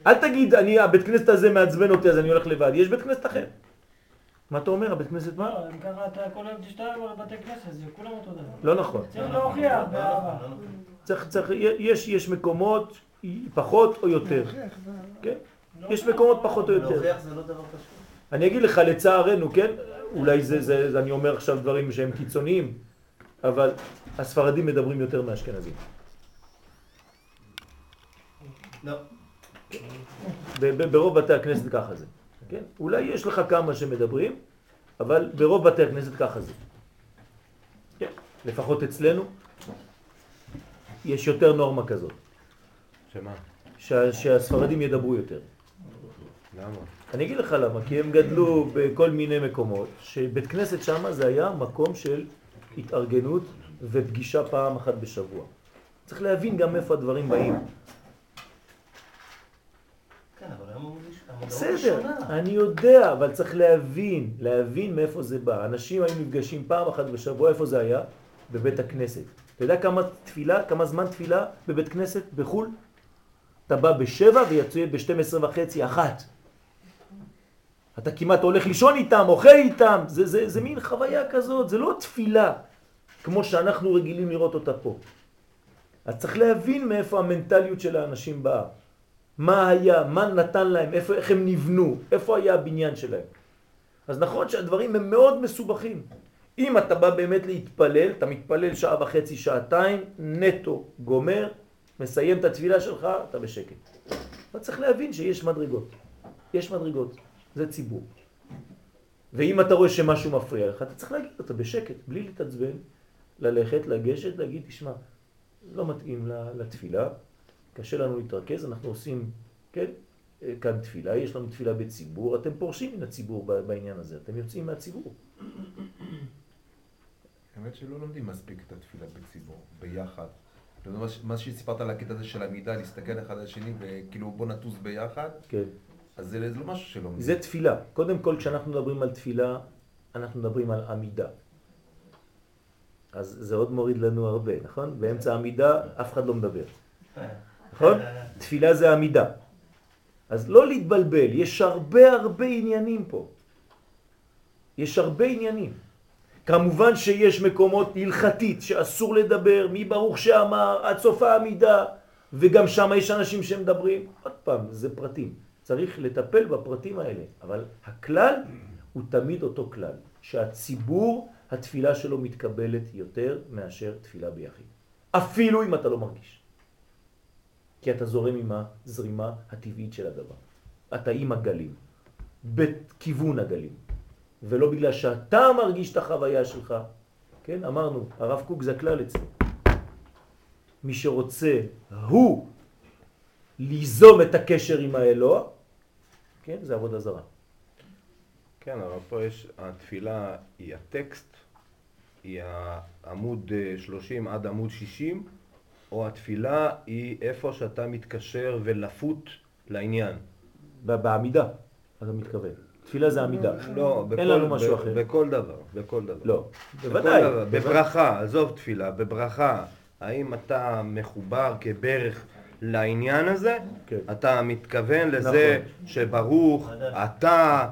אל תגיד, אני, הבית כנסת הזה מעצבן אותי, אז אני הולך לבד. יש בית כנסת אחר. מה אתה אומר? הבית כנסת מה? לא, אם ככה אתה כל היום תשתיים על בתי כנסת, זה כולם אותו דבר. לא נכון. צריך להוכיח באהבה. צריך, צריך, יש, יש מקומות פחות או יותר. כן? יש מקומות פחות או יותר. להוכיח זה לא דבר קשור. אני אגיד לך, לצערנו, כן? אולי זה, זה, אני אומר עכשיו דברים שהם קיצוניים, אבל הספרדים מדברים יותר מאשכנזים. לא. ברוב בתי הכנסת ככה זה, כן? אולי יש לך כמה שמדברים, אבל ברוב בתי הכנסת ככה זה. כן, לפחות אצלנו יש יותר נורמה כזאת. שמה? שהספרדים ידברו יותר. למה? אני אגיד לך למה, כי הם גדלו בכל מיני מקומות, שבית כנסת שמה זה היה מקום של התארגנות ופגישה פעם אחת בשבוע. צריך להבין גם איפה הדברים באים. בסדר, אני יודע, אבל צריך להבין, להבין מאיפה זה בא. אנשים היו נפגשים פעם אחת בשבוע, איפה זה היה? בבית הכנסת. אתה יודע כמה תפילה, כמה זמן תפילה בבית כנסת בחול? אתה בא בשבע ויצא ב-שתים עשרה וחצי, אחת. אתה כמעט הולך לישון איתם, אוכל איתם, זה, זה, זה מין חוויה כזאת, זה לא תפילה, כמו שאנחנו רגילים לראות אותה פה. אז צריך להבין מאיפה המנטליות של האנשים באה. מה היה, מה נתן להם, איפה, איך הם נבנו, איפה היה הבניין שלהם. אז נכון שהדברים הם מאוד מסובכים. אם אתה בא באמת להתפלל, אתה מתפלל שעה וחצי, שעתיים, נטו, גומר, מסיים את התפילה שלך, אתה בשקט. אתה צריך להבין שיש מדרגות. יש מדרגות, זה ציבור. ואם אתה רואה שמשהו מפריע לך, אתה צריך להגיד, אתה בשקט, בלי להתעצבן, ללכת, לגשת, להגיד, תשמע, לא מתאים לתפילה. קשה לנו להתרכז, אנחנו עושים, כן, כאן תפילה, יש לנו תפילה בציבור, אתם פורשים מן הציבור בעניין הזה, אתם יוצאים מהציבור. האמת שלא לומדים מספיק את התפילה בציבור, ביחד. מה שסיפרת על הקטע הזה של המידה, להסתכל אחד על השני וכאילו בוא נטוס ביחד, אז זה לא משהו שלומדים. זה תפילה. קודם כל, כשאנחנו מדברים על תפילה, אנחנו מדברים על עמידה. אז זה עוד מוריד לנו הרבה, נכון? באמצע העמידה, אף אחד לא מדבר. נכון? תפילה זה עמידה. אז לא להתבלבל, יש הרבה הרבה עניינים פה. יש הרבה עניינים. כמובן שיש מקומות הלכתית שאסור לדבר, מי ברוך שאמר, עד סוף העמידה, וגם שם יש אנשים שמדברים. עוד פעם, זה פרטים. צריך לטפל בפרטים האלה. אבל הכלל הוא תמיד אותו כלל, שהציבור, התפילה שלו מתקבלת יותר מאשר תפילה ביחיד. אפילו אם אתה לא מרגיש. כי אתה זורם עם הזרימה הטבעית של הדבר. אתה עם הגלים, בכיוון הגלים. ולא בגלל שאתה מרגיש את החוויה שלך, כן? אמרנו, הרב קוק זה כלל אצלו. מי שרוצה הוא ליזום את הקשר עם האלוה, כן, זה עבודה זרה. כן, אבל פה יש, התפילה היא הטקסט, היא עמוד שלושים עד עמוד שישים, או התפילה היא איפה שאתה מתקשר ולפות לעניין. בעמידה, אתה מתכוון. תפילה זה עמידה. לא, אין לנו משהו אחר. בכל דבר, בכל דבר. לא, בוודאי. בברכה, עזוב תפילה, בברכה, האם אתה מחובר כברך לעניין הזה? אתה מתכוון לזה שברוך אתה,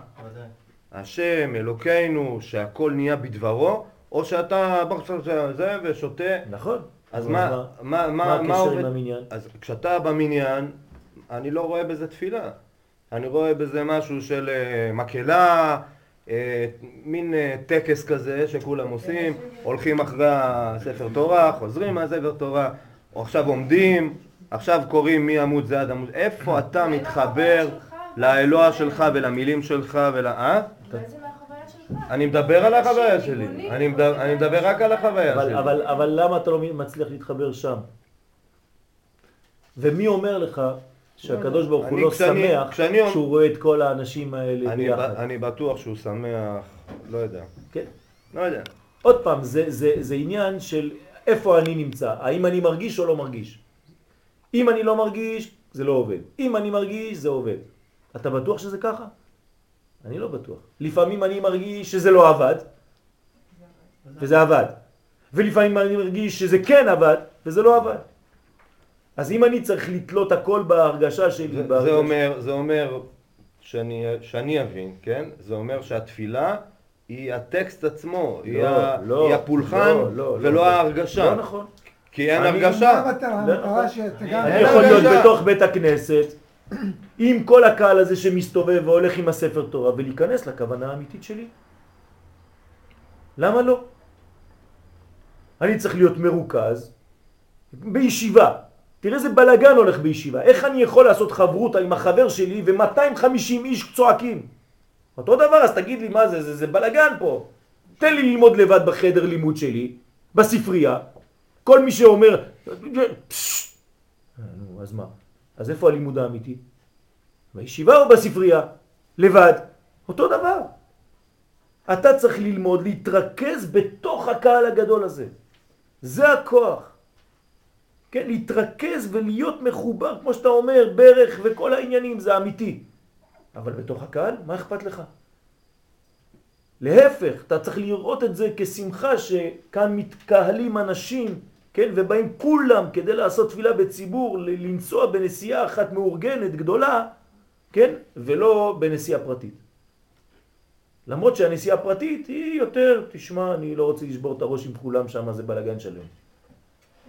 השם, אלוקינו, שהכל נהיה בדברו, או שאתה ברוך זה ושותה. נכון. אז מה, מה, מה, מה הקשר עם המניין? אז כשאתה במניין, אני לא רואה בזה תפילה. אני רואה בזה משהו של מקהלה, מין טקס כזה שכולם עושים, הולכים אחרי ספר תורה, חוזרים מהספר תורה, או עכשיו עומדים, עכשיו קוראים מעמוד זה עד עמוד. איפה אתה מתחבר לאלוה שלך ולמילים שלך ולאה? אני מדבר על החוויה שלי, אני מדבר רק על החוויה שלי. אבל למה אתה לא מצליח להתחבר שם? ומי אומר לך שהקדוש ברוך הוא לא שמח כשהוא רואה את כל האנשים האלה ביחד? אני בטוח שהוא שמח, לא יודע. כן? לא יודע. עוד פעם, זה עניין של איפה אני נמצא, האם אני מרגיש או לא מרגיש. אם אני לא מרגיש, זה לא עובד. אם אני מרגיש, זה עובד. אתה בטוח שזה ככה? אני לא בטוח. לפעמים אני מרגיש שזה לא עבד, וזה עבד. ולפעמים אני מרגיש שזה כן עבד, וזה לא עבד. אז אם אני צריך לתלות הכל בהרגשה שלי... זה, בהרגש... זה אומר, זה אומר שאני, שאני אבין, כן? זה אומר שהתפילה היא הטקסט עצמו, לא, היא, לא, היא הפולחן לא, לא, ולא לא ההרגשה. לא נכון. כי אין הרגשה. אני יכול להיות בתוך בית הכנסת, עם כל הקהל הזה שמסתובב והולך עם הספר תורה, ולהיכנס לכוונה האמיתית שלי. למה לא? אני צריך להיות מרוכז בישיבה. תראה איזה בלגן הולך בישיבה. איך אני יכול לעשות חברות עם החבר שלי ו-מאתיים וחמישים איש צועקים? אותו דבר, אז תגיד לי מה זה, זה, זה בלגן פה. תן לי ללמוד לבד בחדר לימוד שלי, בספרייה. כל מי שאומר, פששש, אז מה? אז איפה הלימוד האמיתי? בישיבה או בספרייה? לבד. אותו דבר. אתה צריך ללמוד, להתרכז בתוך הקהל הגדול הזה. זה הכוח. כן, להתרכז ולהיות מחובר, כמו שאתה אומר, ברך וכל העניינים, זה אמיתי. אבל בתוך הקהל, מה אכפת לך? להפך, אתה צריך לראות את זה כשמחה שכאן מתקהלים אנשים, כן, ובאים כולם כדי לעשות תפילה בציבור, לנסוע בנסיעה אחת מאורגנת גדולה, כן, ולא בנסיעה פרטית. למרות שהנסיעה הפרטית היא יותר, תשמע, אני לא רוצה לשבור את הראש עם כולם שם, זה בלגן שלם.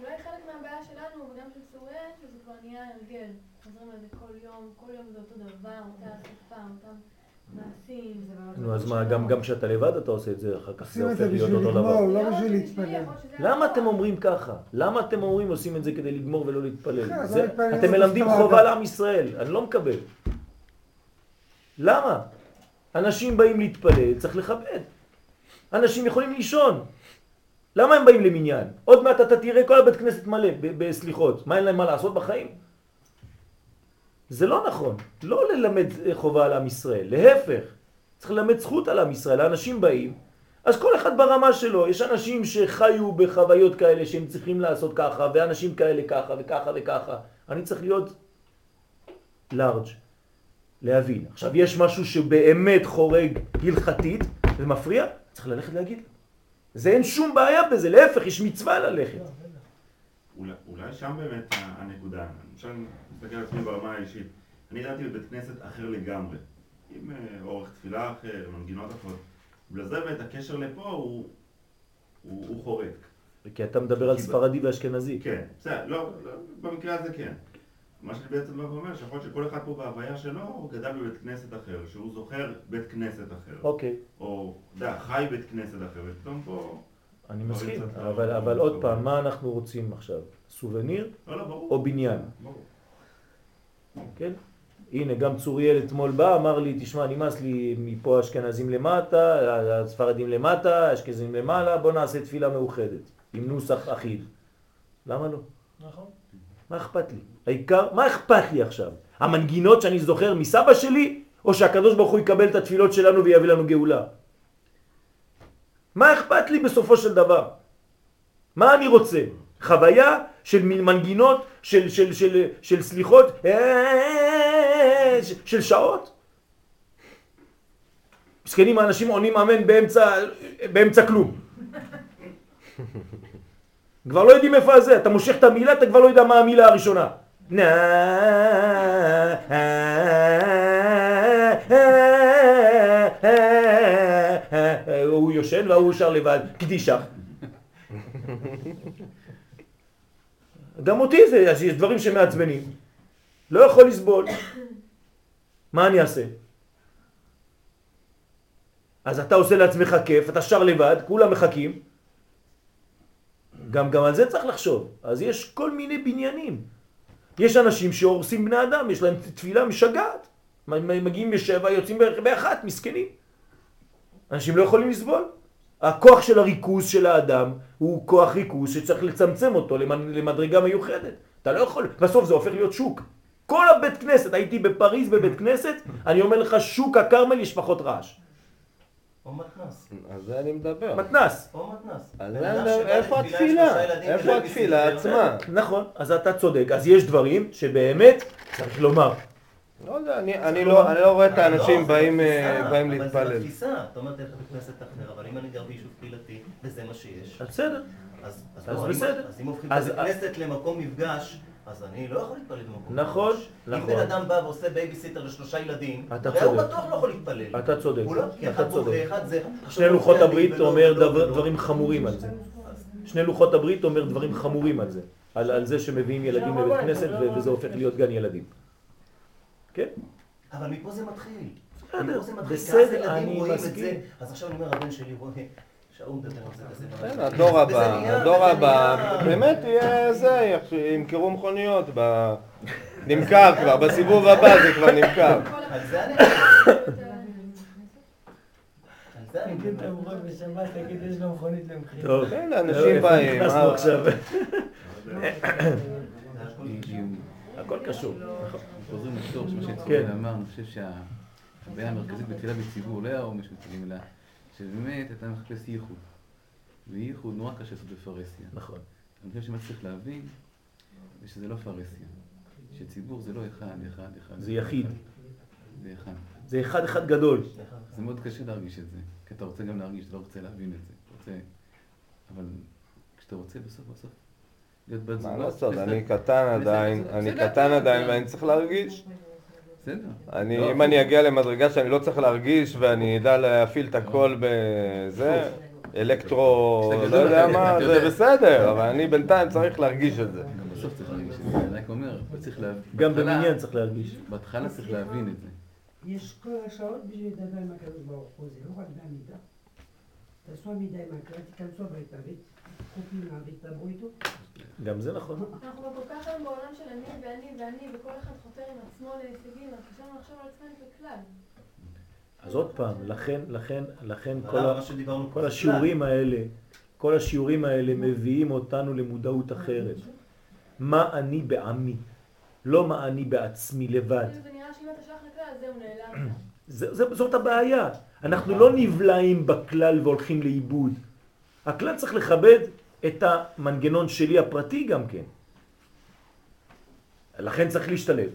אולי חלק מהבעיה שלנו, וגם של סוריה, שזה כבר נהיה הרגל. חזרים על זה כל יום, כל יום זה אותו דבר, אותה השפה, אותם... נו, אז מה, גם כשאתה לבד אתה עושה את זה, אחר כך זה הופך להיות אותו דבר. לא בשביל להתפלל. למה אתם אומרים ככה? למה אתם אומרים עושים את זה כדי לגמור ולא להתפלל? אתם מלמדים חובה לעם ישראל, אני לא מקבל. למה? אנשים באים להתפלל, צריך לכבד. אנשים יכולים לישון. למה הם באים למניין? עוד מעט אתה תראה כל הבית כנסת מלא בסליחות. מה אין להם מה לעשות בחיים? זה לא נכון, לא ללמד חובה על עם ישראל, להפך, צריך ללמד זכות על עם ישראל, האנשים באים, אז כל אחד ברמה שלו, יש אנשים שחיו בחוויות כאלה שהם צריכים לעשות ככה, ואנשים כאלה ככה וככה וככה, אני צריך להיות לארג' להבין. עכשיו יש משהו שבאמת חורג הלכתית ומפריע, צריך ללכת להגיד לו, זה אין שום בעיה בזה, להפך, יש מצווה ללכת. אולי שם באמת הנקודה, אני מסתכל על עצמי ברמה האישית, אני ידעתי בבית כנסת אחר לגמרי, עם אורך תפילה אחר, מנגינות אחרות, ולזה באמת הקשר לפה הוא חורק. כי אתה מדבר על ספרדי ואשכנזי. כן, בסדר, לא, במקרה הזה כן. מה שאני בעצם בא ואומר, שיכול להיות שכל אחד פה בהוויה שלו, הוא גדל בבית כנסת אחר, שהוא זוכר בית כנסת אחר. אוקיי. או, אתה יודע, חי בית כנסת אחר, ופתאום פה... אני מסכים, אבל עוד פעם, מה אנחנו רוצים עכשיו? סובניר או בניין? כן? הנה, גם צוריאל אתמול בא, אמר לי, תשמע, נמאס לי מפה אשכנזים למטה, הספרדים למטה, אשכנזים למעלה, בוא נעשה תפילה מאוחדת, עם נוסח אחיד. למה לא? נכון. מה אכפת לי? העיקר, מה אכפת לי עכשיו? המנגינות שאני זוכר מסבא שלי, או שהקדוש ברוך הוא יקבל את התפילות שלנו ויביא לנו גאולה? מה אכפת לי בסופו של דבר? מה אני רוצה? חוויה של מנגינות, של, של, של, של סליחות, של שעות? מסכנים האנשים עונים אמן באמצע, באמצע כלום. כבר לא יודעים איפה זה, אתה מושך את המילה, אתה כבר לא יודע מה המילה הראשונה. הוא יושן והוא שר לבד, קדישה. גם אותי זה, יש דברים שמעצבנים. לא יכול לסבול. מה אני אעשה? אז אתה עושה לעצמך כיף, אתה שר לבד, כולם מחכים. גם, גם על זה צריך לחשוב. אז יש כל מיני בניינים. יש אנשים שהורסים בני אדם, יש להם תפילה משגעת. מגיעים בשבע, יוצאים באחת, מסכנים. אנשים לא יכולים לסבול. הכוח של הריכוז של האדם הוא כוח ריכוז שצריך לצמצם אותו למדרגה מיוחדת. אתה לא יכול, בסוף זה הופך להיות שוק. כל הבית כנסת, הייתי בפריז בבית כנסת, אני אומר לך שוק הקרמל יש פחות רעש. או מתנס. אז זה אני מדבר. מתנס. או מתנס. איפה התפילה? איפה התפילה עצמה? נכון, אז אתה צודק. אז יש דברים שבאמת צריך לומר. לא יודע, אני לא רואה את האנשים באים להתפלל. אבל זה בתפיסה. אתה אומרת איך בכנסת אחר, אבל אם אני גר ביישוב קהילתי, וזה מה שיש. בסדר. אז בסדר. אז אם הופכים בכנסת למקום מפגש, אז אני לא יכול להתפלל במקום. נכון, נכון. אם בן אדם בא ועושה בייביסיטר לשלושה ילדים, הרי הוא בטוח לא יכול להתפלל. אתה צודק, אתה צודק. שני לוחות הברית אומר דברים חמורים על זה. שני לוחות הברית אומר דברים חמורים על זה. על זה שמביאים ילדים לבית כנסת וזה הופך להיות גן ילדים. כן? אבל מפה זה מתחיל. מפה זה מתחיל. כעס ילדים רואים את זה. אז עכשיו אני אומר, הבן שלי רואה. הדור הבא, הדור הבא, באמת יהיה זה, ימכרו מכוניות, נמכר כבר, בסיבוב הבא זה כבר נמכר. על זה אני חושב. תגיד את המורות בשבת, תגיד יש לו מכונית למכיר. טוב, אנשים באים. נכנסנו עכשיו. הכל קשור. חוזרים לפתור, שמה שצריך לומר, אני חושב שהבעיה המרכזית בתפילה בציבור, לא היה או משהו תגיד לה. שבאמת אתה מחפש ייחוד, וייחוד נורא קשה לעשות בפרסיה. נכון. אני חושב שמה צריך להבין זה שזה לא פרסיה, שציבור זה לא אחד, אחד, אחד. זה יחיד. זה אחד. זה אחד אחד גדול. זה מאוד קשה להרגיש את זה, כי אתה רוצה גם להרגיש, אתה לא רוצה להבין את זה. רוצה... אבל כשאתה רוצה בסוף בסוף להיות בת זוגה... מה לעשות? אני קטן עדיין, אני קטן עדיין ואני צריך להרגיש. אני, אם אני אגיע למדרגה שאני לא צריך להרגיש ואני אדע להפעיל את הכל בזה, אלקטרו, לא יודע מה, זה בסדר, אבל אני בינתיים צריך להרגיש את זה. גם בסוף צריך להרגיש את זה, אני רק אומר, גם במניין צריך להרגיש. בהתחלה צריך להבין את זה. יש שעות בשביל לדבר עם הקדוש ברוך הוא, זה לא רק בעמידה. תעשו עמידה עם הקראת, תיכנסו הביתה, חופים להביא, תדברו איתו. גם זה נכון. אנחנו כל כך היום בעולם של אני ואני ואני, וכל אחד חותר עם עצמו להישגים, אז אפשר לחשוב על עצמנו בכלל. אז עוד פעם, לכן, לכן, לכן כל השיעורים האלה, כל השיעורים האלה מביאים אותנו למודעות אחרת. מה אני בעמי, לא מה אני בעצמי לבד. זה נראה שאם אתה שייך לכלל, אז זהו, נעלם. זאת הבעיה. אנחנו לא נבלעים בכלל והולכים לאיבוד. הכלל צריך לכבד את המנגנון שלי הפרטי גם כן. לכן צריך להשתלב.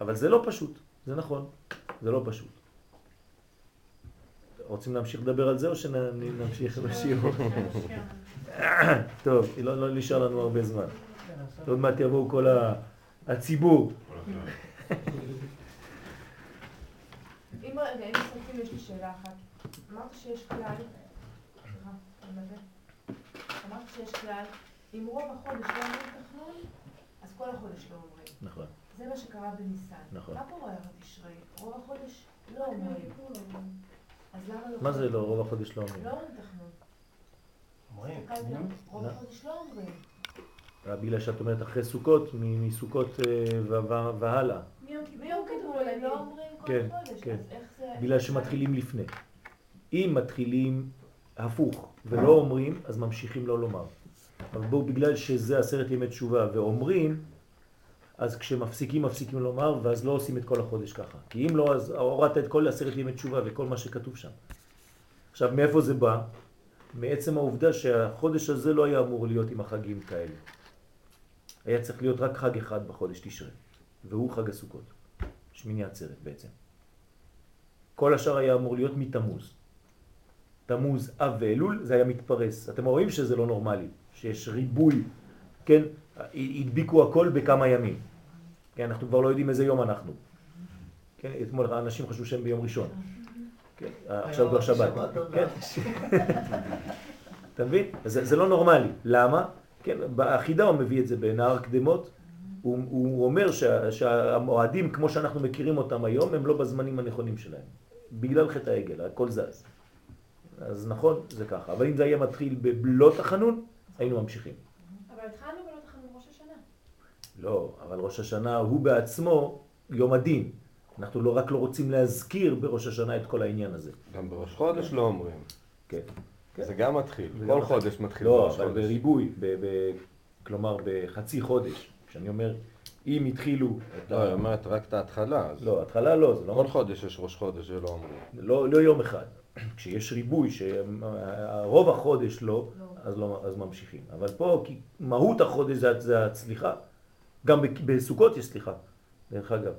אבל זה לא פשוט, זה נכון, זה לא פשוט. רוצים להמשיך לדבר על זה או שנמשיך בשיעור? טוב, לא נשאר לנו הרבה זמן. עוד מעט יבואו כל הציבור. אם מסכים יש לי שאלה אחת. אמרת שיש כלל... סליחה, על זה. אמרת שיש כלל, אם רוב החודש לא אומרים תחנון, אז כל החודש לא אומרים. נכון. זה מה שקרה בניסן. נכון. מה קורה בתשרי? רוב החודש לא אומרים. אז למה לא... מה זה לא? רוב החודש לא אומרים. לא אומרים תחנון. אומרים. רוב החודש לא אומרים. רבי אלה שאת אומרת אחרי סוכות, מסוכות והלאה. מיום כתוב עליהם לא אומרים כל החודש, אז איך זה... בגלל שמתחילים לפני. אם מתחילים... הפוך, ולא אומרים, אז ממשיכים לא לומר. אבל בואו, בגלל שזה עשרת ימי תשובה ואומרים, אז כשמפסיקים מפסיקים לומר, ואז לא עושים את כל החודש ככה. כי אם לא, אז הורדת את כל עשרת ימי תשובה וכל מה שכתוב שם. עכשיו, מאיפה זה בא? מעצם העובדה שהחודש הזה לא היה אמור להיות עם החגים כאלה. היה צריך להיות רק חג אחד בחודש תשרי, והוא חג הסוכות, שמיני עצרת בעצם. כל השאר היה אמור להיות מתמוז. תמוז, אב ואלול, זה היה מתפרס. אתם רואים שזה לא נורמלי, שיש ריבוי, כן? הדביקו הכל בכמה ימים. כן, אנחנו כבר לא יודעים איזה יום אנחנו. כן, אתמול האנשים חשבו שהם ביום ראשון. כן, עכשיו כבר שבת. כן. אתה מבין? זה, זה לא נורמלי. למה? כן, באחידה הוא מביא את זה בנהר קדמות. הוא, הוא אומר שה, שהמועדים, כמו שאנחנו מכירים אותם היום, הם לא בזמנים הנכונים שלהם. בגלל חטא העגל, הכל זז. אז נכון, זה ככה. אבל אם זה היה מתחיל בבלות החנון, היינו ממשיכים. אבל התחלנו בלות החנון ראש השנה. לא, אבל ראש השנה הוא בעצמו יום הדין. אנחנו לא רק לא רוצים להזכיר בראש השנה את כל העניין הזה. גם בראש חודש לא אומרים. כן. זה גם מתחיל. כל חודש מתחיל בראש חודש. לא, אבל בריבוי, כלומר בחצי חודש. כשאני אומר, אם התחילו... לא, היא אומרת רק את ההתחלה. לא, ההתחלה לא. כל חודש יש ראש חודש, זה לא אומרים. לא יום אחד. כשיש ריבוי, שרוב החודש לא, אז ממשיכים. אבל פה, כי מהות החודש זה הצליחה. גם בסוכות יש סליחה, דרך אגב.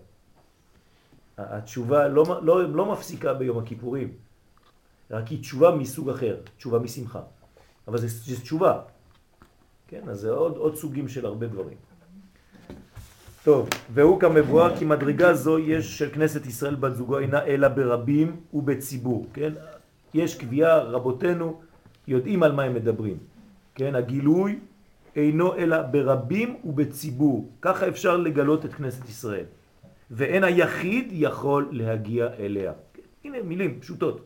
התשובה לא, לא, לא מפסיקה ביום הכיפורים, רק היא תשובה מסוג אחר, תשובה משמחה. אבל זה, זה תשובה. כן, אז זה עוד, עוד סוגים של הרבה דברים. טוב, והוא כמבואר כי מדרגה זו יש של כנסת ישראל בת זוגו אינה אלא ברבים ובציבור, כן? יש קביעה, רבותינו יודעים על מה הם מדברים, כן? הגילוי אינו אלא ברבים ובציבור, ככה אפשר לגלות את כנסת ישראל. ואין היחיד יכול להגיע אליה. הנה מילים פשוטות.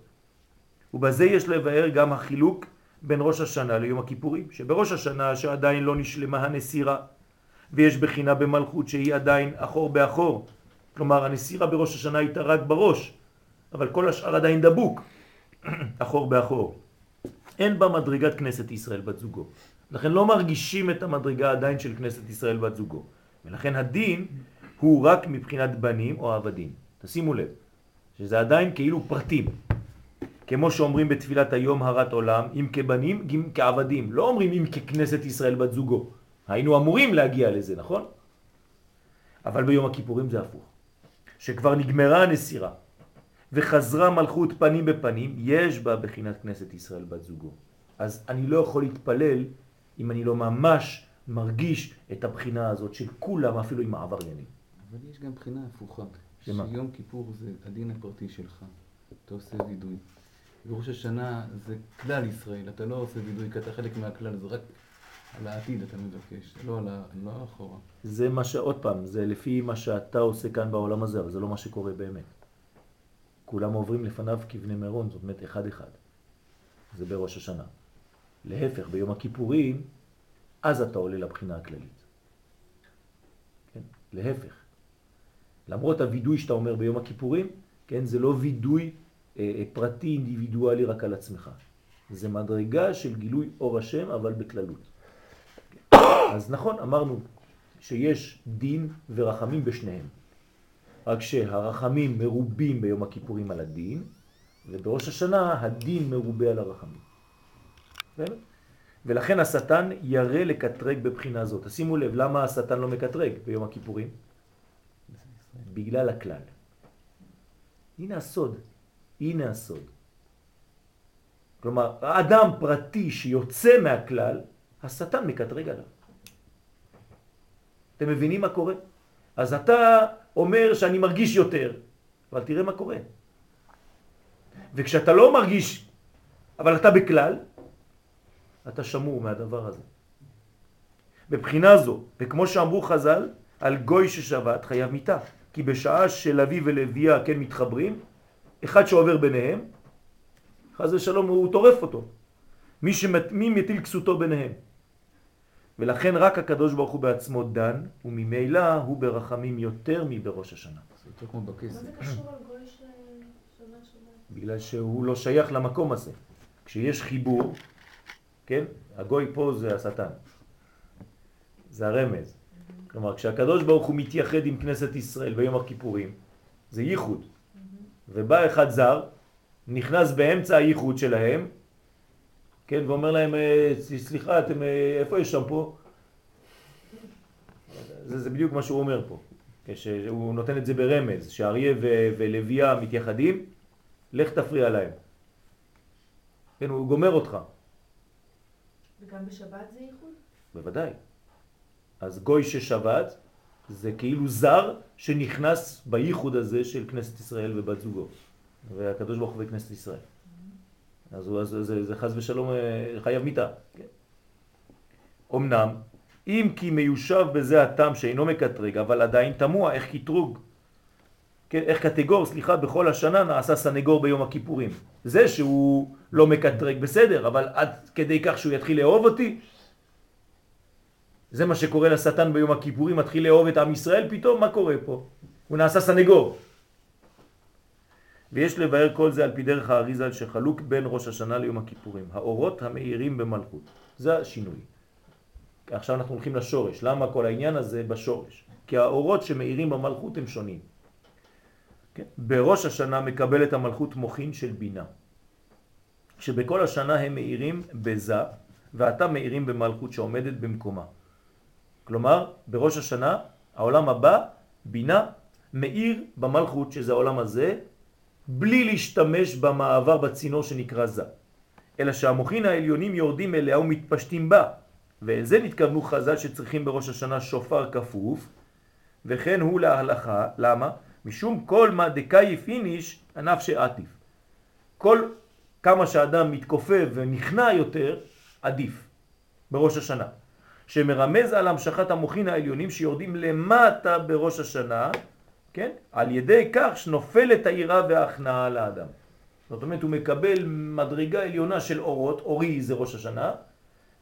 ובזה יש לבאר גם החילוק בין ראש השנה ליום הכיפורים, שבראש השנה שעדיין לא נשלמה הנסירה, ויש בחינה במלכות שהיא עדיין אחור באחור. כלומר, הנסירה בראש השנה הייתה רק בראש, אבל כל השאר עדיין דבוק, אחור באחור. אין בה מדרגת כנסת ישראל בת זוגו. לכן לא מרגישים את המדרגה עדיין של כנסת ישראל בת זוגו. ולכן הדין... הוא רק מבחינת בנים או עבדים. תשימו לב, שזה עדיין כאילו פרטים. כמו שאומרים בתפילת היום הרת עולם, אם כבנים, אם כעבדים. לא אומרים אם ככנסת ישראל בת זוגו. היינו אמורים להגיע לזה, נכון? אבל ביום הכיפורים זה הפוך. שכבר נגמרה הנסירה וחזרה מלכות פנים בפנים, יש בה בחינת כנסת ישראל בת זוגו. אז אני לא יכול להתפלל אם אני לא ממש מרגיש את הבחינה הזאת של כולם, אפילו עם העבריינים. אבל יש גם בחינה הפוכה, שיום כיפור זה הדין הפרטי שלך, אתה עושה וידוי. בראש השנה זה כלל ישראל, אתה לא עושה וידוי, כי אתה חלק מהכלל, זה רק על העתיד אתה מבקש, לא על האחורה. זה מה שעוד פעם, זה לפי מה שאתה עושה כאן בעולם הזה, אבל זה לא מה שקורה באמת. כולם עוברים לפניו כבני מירון, זאת אומרת אחד אחד. זה בראש השנה. להפך, ביום הכיפורים, אז אתה עולה לבחינה הכללית. כן, להפך. למרות הוידוי שאתה אומר ביום הכיפורים, כן, זה לא וידוי אה, פרטי אינדיבידואלי רק על עצמך. זה מדרגה של גילוי אור השם, אבל בכללות. אז נכון, אמרנו שיש דין ורחמים בשניהם. רק שהרחמים מרובים ביום הכיפורים על הדין, ובראש השנה הדין מרובה על הרחמים. באמת? ולכן השטן ירא לקטרג בבחינה זאת. שימו לב, למה השטן לא מקטרג ביום הכיפורים? בגלל הכלל. הנה הסוד. הנה הסוד. כלומר, האדם פרטי שיוצא מהכלל, השטן מקטרג עליו. אתם מבינים מה קורה? אז אתה אומר שאני מרגיש יותר, אבל תראה מה קורה. וכשאתה לא מרגיש, אבל אתה בכלל, אתה שמור מהדבר הזה. בבחינה זו, וכמו שאמרו חז"ל, על גוי ששבת חייב מיתה. כי בשעה של אבי ולוויה כן מתחברים, אחד שעובר ביניהם, חז ושלום הוא טורף אותו. מי שמתמים יטיל כסותו ביניהם. ולכן רק הקדוש ברוך הוא בעצמו דן, וממילא הוא ברחמים יותר מבראש השנה. זה יותר כמו בכסף. מה זה קשור על גוי של שבת שבת? בגלל שהוא לא שייך למקום הזה. כשיש חיבור, כן? הגוי פה זה השטן. זה הרמז. כלומר, כשהקדוש ברוך הוא מתייחד עם כנסת ישראל ביום הכיפורים, זה ייחוד. ובא אחד זר, נכנס באמצע הייחוד שלהם, כן, ואומר להם, סליחה, אתם, איפה יש שם פה? זה, זה בדיוק מה שהוא אומר פה. כשהוא נותן את זה ברמז, שאריה ולוויה מתייחדים, לך תפריע להם. כן, הוא גומר אותך. וגם בשבת זה ייחוד? בוודאי. אז גוי ששבת זה כאילו זר שנכנס בייחוד הזה של כנסת ישראל ובת זוגו. והקדוש ברוך הוא וכנסת ישראל. Mm-hmm. אז, הוא, אז זה, זה חס ושלום חייב מיטה. כן. אמנם, אם כי מיושב בזה הטעם שאינו מקטרג, אבל עדיין תמוע, איך קטרוג, כן, איך קטגור, סליחה, בכל השנה נעשה סנגור ביום הכיפורים. זה שהוא לא מקטרג בסדר, אבל עד כדי כך שהוא יתחיל לאהוב אותי, זה מה שקורה לשטן ביום הכיפורים, מתחיל לאהוב את עם ישראל, פתאום מה קורה פה? הוא נעשה סנגור. ויש לבאר כל זה על פי דרך האריזל שחלוק בין ראש השנה ליום הכיפורים. האורות המאירים במלכות. זה השינוי. עכשיו אנחנו הולכים לשורש. למה כל העניין הזה בשורש? כי האורות שמאירים במלכות הם שונים. כן? בראש השנה מקבלת המלכות מוכין של בינה. שבכל השנה הם מאירים בזה, ואתה מאירים במלכות שעומדת במקומה. כלומר, בראש השנה, העולם הבא, בינה, מאיר במלכות, שזה העולם הזה, בלי להשתמש במעבר בצינור שנקרא זה. אלא שהמוחין העליונים יורדים אליה ומתפשטים בה. ואל זה נתכוונו חז"ל שצריכים בראש השנה שופר כפוף, וכן הוא להלכה. למה? משום כל מה דקייף איניש ענף שעטיף. כל כמה שאדם מתכופף ונכנע יותר, עדיף בראש השנה. שמרמז על המשכת המוחין העליונים שיורדים למטה בראש השנה, כן? על ידי כך שנופלת העירה וההכנעה לאדם. זאת אומרת, הוא מקבל מדרגה עליונה של אורות, אורי זה ראש השנה,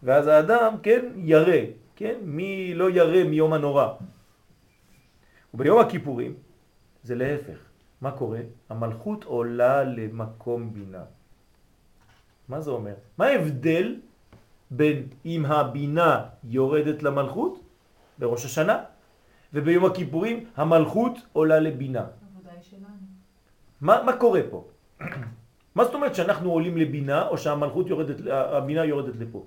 ואז האדם, כן, ירא, כן? מי לא ירא מיום הנורא. וביום הכיפורים זה להפך. מה קורה? המלכות עולה למקום בינה. מה זה אומר? מה ההבדל בין אם הבינה יורדת למלכות בראש השנה? וביום הכיפורים המלכות עולה לבינה. עבודה שלנו. מה, מה קורה פה? מה זאת אומרת שאנחנו עולים לבינה או שהמלכות יורדת, הבינה יורדת לפה?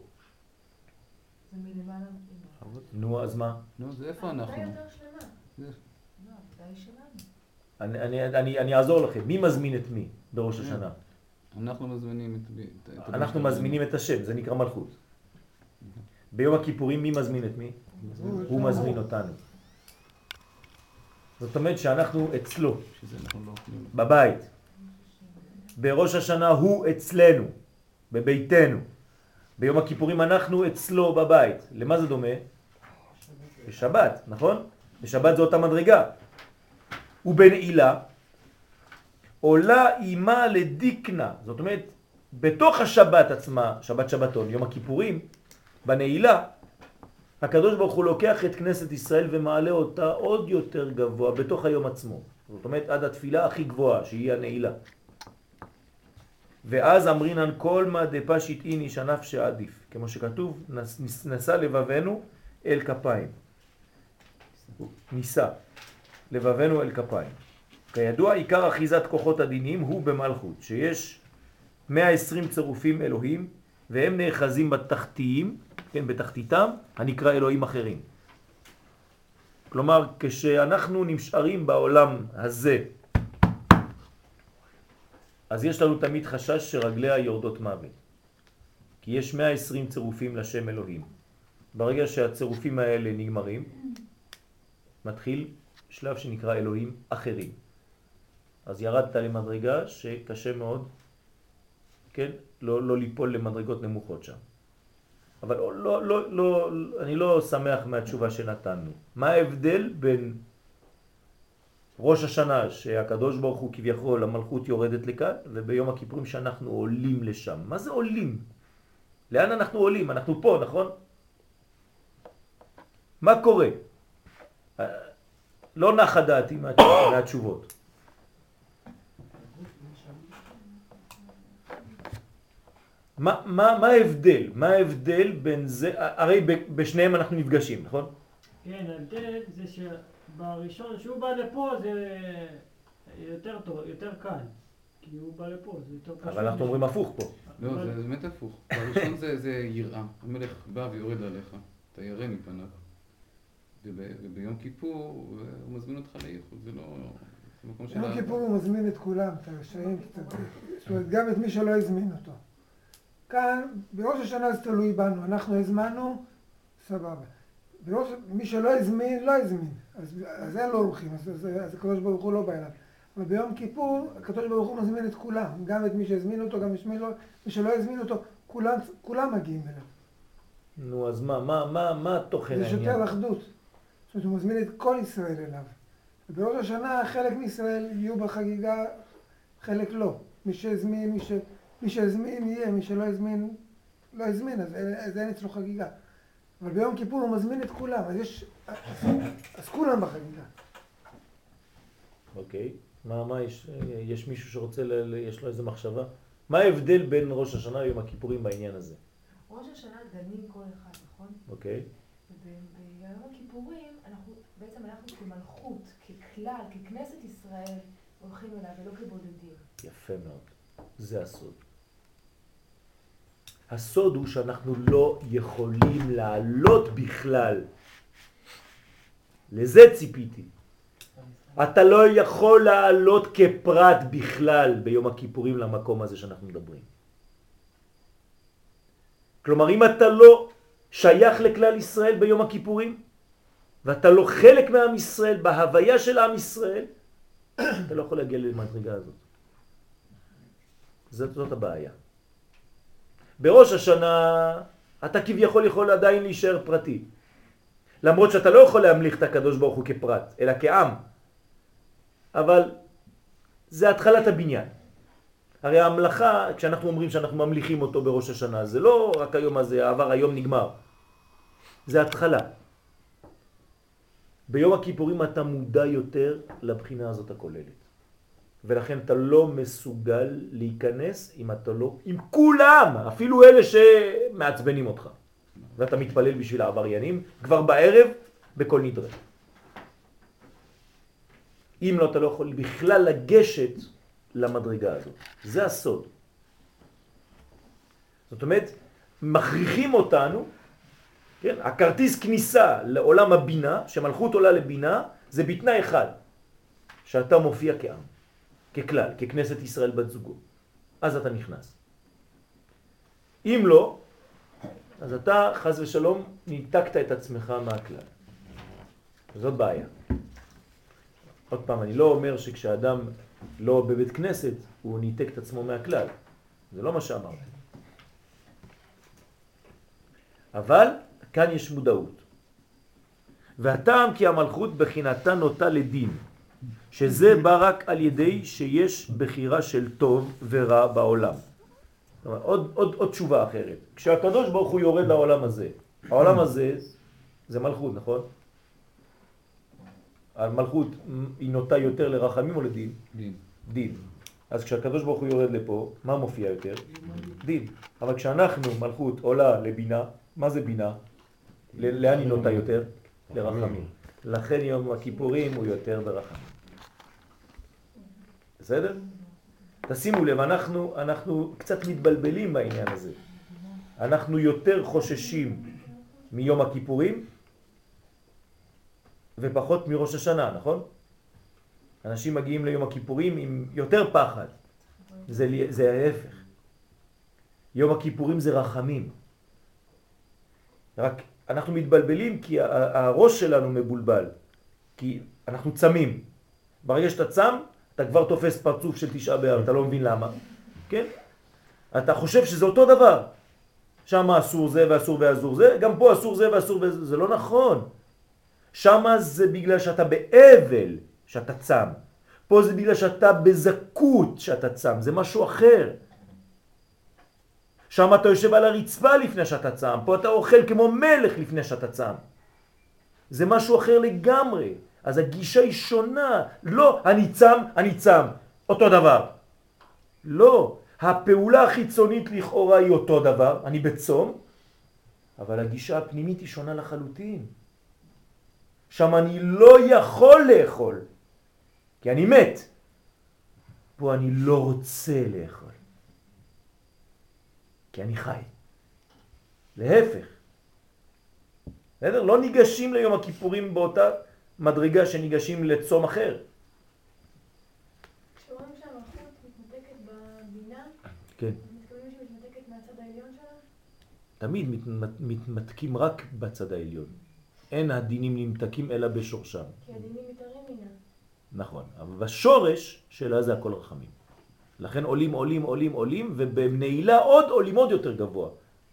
זה מלמעלה לבינה. נו, אז מה? נו, זה איפה אנחנו? עבודה יותר שלמה. זה... לא, עבודה שלנו. אני, אני, אני, אני אעזור לכם. מי מזמין את מי בראש השנה? אנחנו מזמינים את... אנחנו מזמינים את השם, זה נקרא מלכות. ביום הכיפורים מי מזמין את מי? הוא מזמין אותנו. זאת אומרת שאנחנו אצלו, בבית, בראש השנה הוא אצלנו, בביתנו, ביום הכיפורים אנחנו אצלו בבית. למה זה דומה? בשבת, נכון? בשבת זו אותה מדרגה. ובנעילה עולה אימה לדיקנה, זאת אומרת, בתוך השבת עצמה, שבת שבתון, יום הכיפורים, בנעילה, הקדוש ברוך הוא לוקח את כנסת ישראל ומעלה אותה עוד יותר גבוה בתוך היום עצמו. זאת אומרת, עד התפילה הכי גבוהה, שהיא הנעילה. ואז אמרינן כל מה דפשט איניש הנפש עדיף, כמו שכתוב, נסה לבבנו אל כפיים. ניסה לבבנו אל כפיים. כידוע, עיקר אחיזת כוחות הדינים הוא במלכות, שיש מאה ועשרים צירופים אלוהים, והם נאחזים בתחתיים, כן, בתחתיתם, הנקרא אלוהים אחרים. כלומר, כשאנחנו נשארים בעולם הזה, אז יש לנו תמיד חשש שרגליה יורדות מוות. כי יש מאה ועשרים צירופים לשם אלוהים. ברגע שהצירופים האלה נגמרים, מתחיל שלב שנקרא אלוהים אחרים. אז ירדת למדרגה שקשה מאוד, כן, לא, לא ליפול למדרגות נמוכות שם. אבל לא, לא, לא, אני לא שמח מהתשובה שנתנו. מה ההבדל בין ראש השנה שהקדוש ברוך הוא כביכול המלכות יורדת לכאן, וביום הכיפורים שאנחנו עולים לשם? מה זה עולים? לאן אנחנו עולים? אנחנו פה, נכון? מה קורה? לא נחה דעתי מהתשובות. מה, מה, מה ההבדל? מה ההבדל בין זה? הרי בשניהם אנחנו נפגשים, נכון? כן, ההבדל זה שבראשון שהוא בא לפה זה יותר טוב, יותר קל. כי הוא בא לפה, זה יותר קשה. אבל אנחנו אומרים הפוך פה. לא, זה באמת הפוך. בראשון זה יראה. המלך בא ויורד עליך. אתה ירא מפניו. וביום כיפור הוא מזמין אותך לייחוד. זה לא... ביום כיפור הוא מזמין את כולם, את הרשעים, זאת אומרת, גם את מי שלא הזמין אותו. כאן, בראש השנה זה תלוי בנו, אנחנו הזמנו, סבבה. מי שלא הזמין, לא הזמין. אז אין לו אורחים, אז הקדוש ברוך הוא לא בא אליו. אבל ביום כיפור, הקדוש ברוך הוא מזמין את כולם, גם את מי שהזמין אותו, גם מי שלא הזמין אותו, כולם מגיעים אליו. נו, אז מה, מה, מה התוכן העניין? זה יותר אחדות. זאת אומרת, הוא מזמין את כל ישראל אליו. בראש השנה חלק מישראל יהיו בחגיגה, חלק לא. מי שהזמין, מי ש... מי שהזמין יהיה, מי שלא הזמין, לא הזמין, אז, אז אין אצלו חגיגה. אבל ביום כיפור הוא מזמין את כולם, אז יש... אז, אז כולם בחגיגה. אוקיי. Okay. מה, מה, יש, יש מישהו שרוצה, ל... יש לו איזו מחשבה? מה ההבדל בין ראש השנה ויום הכיפורים בעניין הזה? ראש השנה דנים כל אחד, נכון? אוקיי. Okay. וביום הכיפורים, אנחנו, בעצם אנחנו כמלכות, ככלל, ככנסת ישראל, הולכים אליו ולא כבודדים. יפה מאוד. זה הסוד. הסוד הוא שאנחנו לא יכולים לעלות בכלל. לזה ציפיתי. אתה לא יכול לעלות כפרט בכלל ביום הכיפורים למקום הזה שאנחנו מדברים. כלומר, אם אתה לא שייך לכלל ישראל ביום הכיפורים, ואתה לא חלק מעם ישראל, בהוויה של עם ישראל, אתה לא יכול להגיע למדרגה הזאת. זאת, זאת הבעיה. בראש השנה, אתה כביכול יכול עדיין להישאר פרטי. למרות שאתה לא יכול להמליך את הקדוש ברוך הוא כפרט, אלא כעם. אבל זה התחלת הבניין. הרי ההמלכה, כשאנחנו אומרים שאנחנו ממליכים אותו בראש השנה, זה לא רק היום הזה, העבר היום נגמר. זה התחלה. ביום הכיפורים אתה מודע יותר לבחינה הזאת הכוללת. ולכן אתה לא מסוגל להיכנס אם אתה לא, עם כולם, אפילו אלה שמעצבנים אותך. ואתה מתפלל בשביל העבריינים, כבר בערב, בכל נדרה. אם לא, אתה לא יכול בכלל לגשת למדרגה הזאת. זה הסוד. זאת אומרת, מכריחים אותנו, כן? הכרטיס כניסה לעולם הבינה, שמלכות עולה לבינה, זה בתנאי אחד, שאתה מופיע כעם. ככלל, ככנסת ישראל בת זוגו, אז אתה נכנס. אם לא, אז אתה, חז ושלום, ניתקת את עצמך מהכלל. זאת בעיה. עוד פעם, אני לא אומר שכשאדם לא בבית כנסת, הוא ניתק את עצמו מהכלל. זה לא מה שאמרתי. אבל כאן יש מודעות. והטעם כי המלכות בחינתה נוטה לדין. שזה בא רק על ידי שיש בחירה של טוב ורע בעולם. עוד, עוד, עוד תשובה אחרת. כשהקדוש ברוך הוא יורד לעולם הזה, העולם הזה זה מלכות, נכון? המלכות היא נוטה יותר לרחמים או לדין? דין. דין. אז כשהקדוש ברוך הוא יורד לפה, מה מופיע יותר? דין. אבל כשאנחנו, מלכות, עולה לבינה, מה זה בינה? לאן היא נוטה יותר? לרחמים. לכן יום הכיפורים הוא יותר ברחמים. בסדר? תשימו לב, אנחנו, אנחנו קצת מתבלבלים בעניין הזה. אנחנו יותר חוששים מיום הכיפורים ופחות מראש השנה, נכון? אנשים מגיעים ליום הכיפורים עם יותר פחד. זה, זה ההפך. יום הכיפורים זה רחמים. רק אנחנו מתבלבלים כי הראש שלנו מבולבל. כי אנחנו צמים. ברגע שאתה צם, אתה כבר תופס פרצוף של תשעה באב, אתה לא מבין למה, כן? אתה חושב שזה אותו דבר. שם אסור זה ואסור ואסור זה, גם פה אסור זה ואסור ואסור, זה לא נכון. שם זה בגלל שאתה באבל שאתה צם. פה זה בגלל שאתה בזכות שאתה צם, זה משהו אחר. שם אתה יושב על הרצפה לפני שאתה צם, פה אתה אוכל כמו מלך לפני שאתה צם. זה משהו אחר לגמרי. אז הגישה היא שונה. לא, אני צם, אני צם. אותו דבר. לא. הפעולה החיצונית לכאורה היא אותו דבר, אני בצום, אבל הגישה הפנימית היא שונה לחלוטין. שם אני לא יכול לאכול, כי אני מת. פה אני לא רוצה לאכול, כי אני חי. להפך. בסדר? לא ניגשים ליום הכיפורים באותה מדרגה שניגשים לצום אחר. כשאומרים שהמלכות מתנתקת בבינה, כן. מתכוונים שמתנתקת מהצד העליון שלה? תמיד מת, מתמתקים רק בצד העליון. אין הדינים נמתקים אלא בשורשם. כי הדינים מתארים מינה. נכון, אבל בשורש שלה זה הכל רחמים. לכן עולים, עולים, עולים, עולים, ובנעילה עוד עולים עוד יותר גבוה.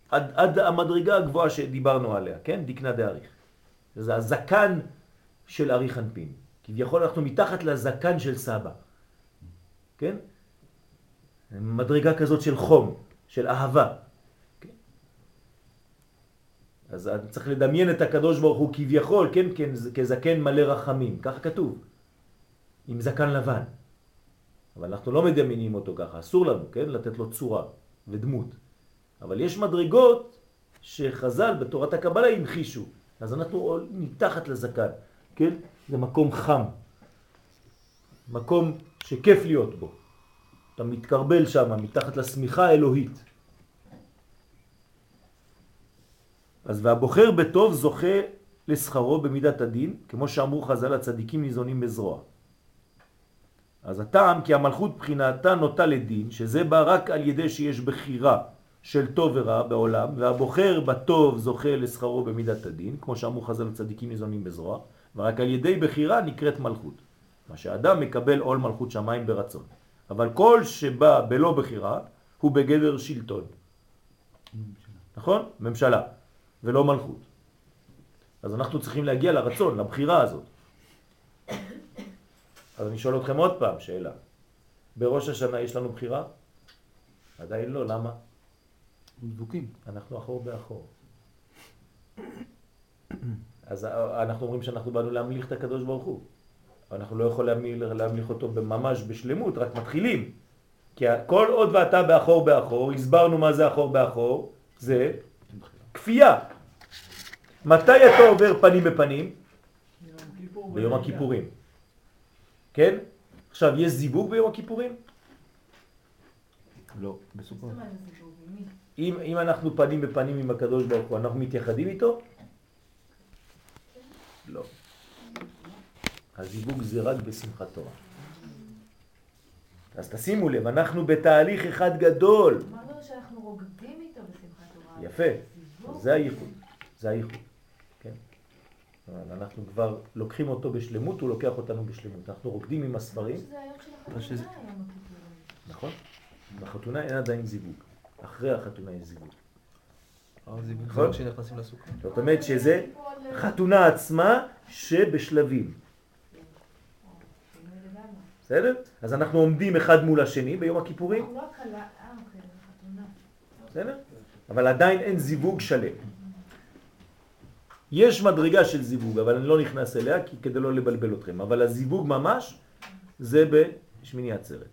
עד, עד המדרגה הגבוהה שדיברנו עליה, כן? דקנה דאריך. זה הזקן של אריך אנפין. כביכול אנחנו מתחת לזקן של סבא. כן? מדרגה כזאת של חום, של אהבה. כן? אז צריך לדמיין את הקדוש ברוך הוא כביכול, כן? כזקן מלא רחמים. כך כתוב. עם זקן לבן. אבל אנחנו לא מדמיינים אותו ככה. אסור לנו, כן? לתת לו צורה ודמות. אבל יש מדרגות שחז"ל בתורת הקבלה המחישו. אז אנחנו מתחת לזקן, כן? זה מקום חם. מקום שכיף להיות בו. אתה מתקרבל שם, מתחת לסמיכה האלוהית. אז והבוחר בטוב זוכה לסחרו במידת הדין, כמו שאמרו חז"ל הצדיקים ניזונים בזרוע. אז הטעם כי המלכות בחינתה נוטה לדין, שזה בא רק על ידי שיש בחירה. של טוב ורע בעולם, והבוחר בטוב זוכה לסחרו במידת הדין, כמו שאמרו חז"ל הצדיקים ניזונים בזרוע, ורק על ידי בחירה נקראת מלכות. מה שאדם מקבל עול מלכות שמיים ברצון. אבל כל שבא בלא בחירה, הוא בגדר שלטון. ממשלה. נכון? ממשלה, ולא מלכות. אז אנחנו צריכים להגיע לרצון, לבחירה הזאת. אז אני שואל אתכם עוד פעם, שאלה. בראש השנה יש לנו בחירה? עדיין לא, למה? דבוקים. אנחנו אחור באחור. אז אנחנו אומרים שאנחנו באנו להמליך את הקדוש ברוך הוא. אנחנו לא יכולים להמליך אותו ממש בשלמות, רק מתחילים. כי כל עוד ואתה באחור באחור, הסברנו מה זה אחור באחור, זה כפייה. מתי אתה עובר פנים בפנים? ביום הכיפורים. כן? עכשיו, יש זיווג ביום הכיפורים? לא, בסופו. אם, אם אנחנו פנים בפנים עם הקדוש ברוך הוא, אנחנו מתייחדים איתו? לא. הזיווג זה רק בשמחת תורה. אז תשימו לב, אנחנו בתהליך אחד גדול. מה אומר שאנחנו רוקדים איתו בשמחת תורה? יפה, זה הייחוד, זה הייחוד. כן? אנחנו כבר לוקחים אותו בשלמות, הוא לוקח אותנו בשלמות. אנחנו רוקדים עם הספרים. זה היום של החתונה, היום החתונה. נכון, בחתונה אין עדיין זיווג. אחרי החתונה יש זיווג. הזיווג זה רק שנכנסים לסוכה. זאת אומרת שזה חתונה עצמה שבשלבים. בסדר? אז אנחנו עומדים אחד מול השני ביום הכיפורים. בסדר? אבל עדיין אין זיווג שלם. יש מדרגה של זיווג, אבל אני לא נכנס אליה כי כדי לא לבלבל אתכם. אבל הזיווג ממש זה בשמיני עצרת.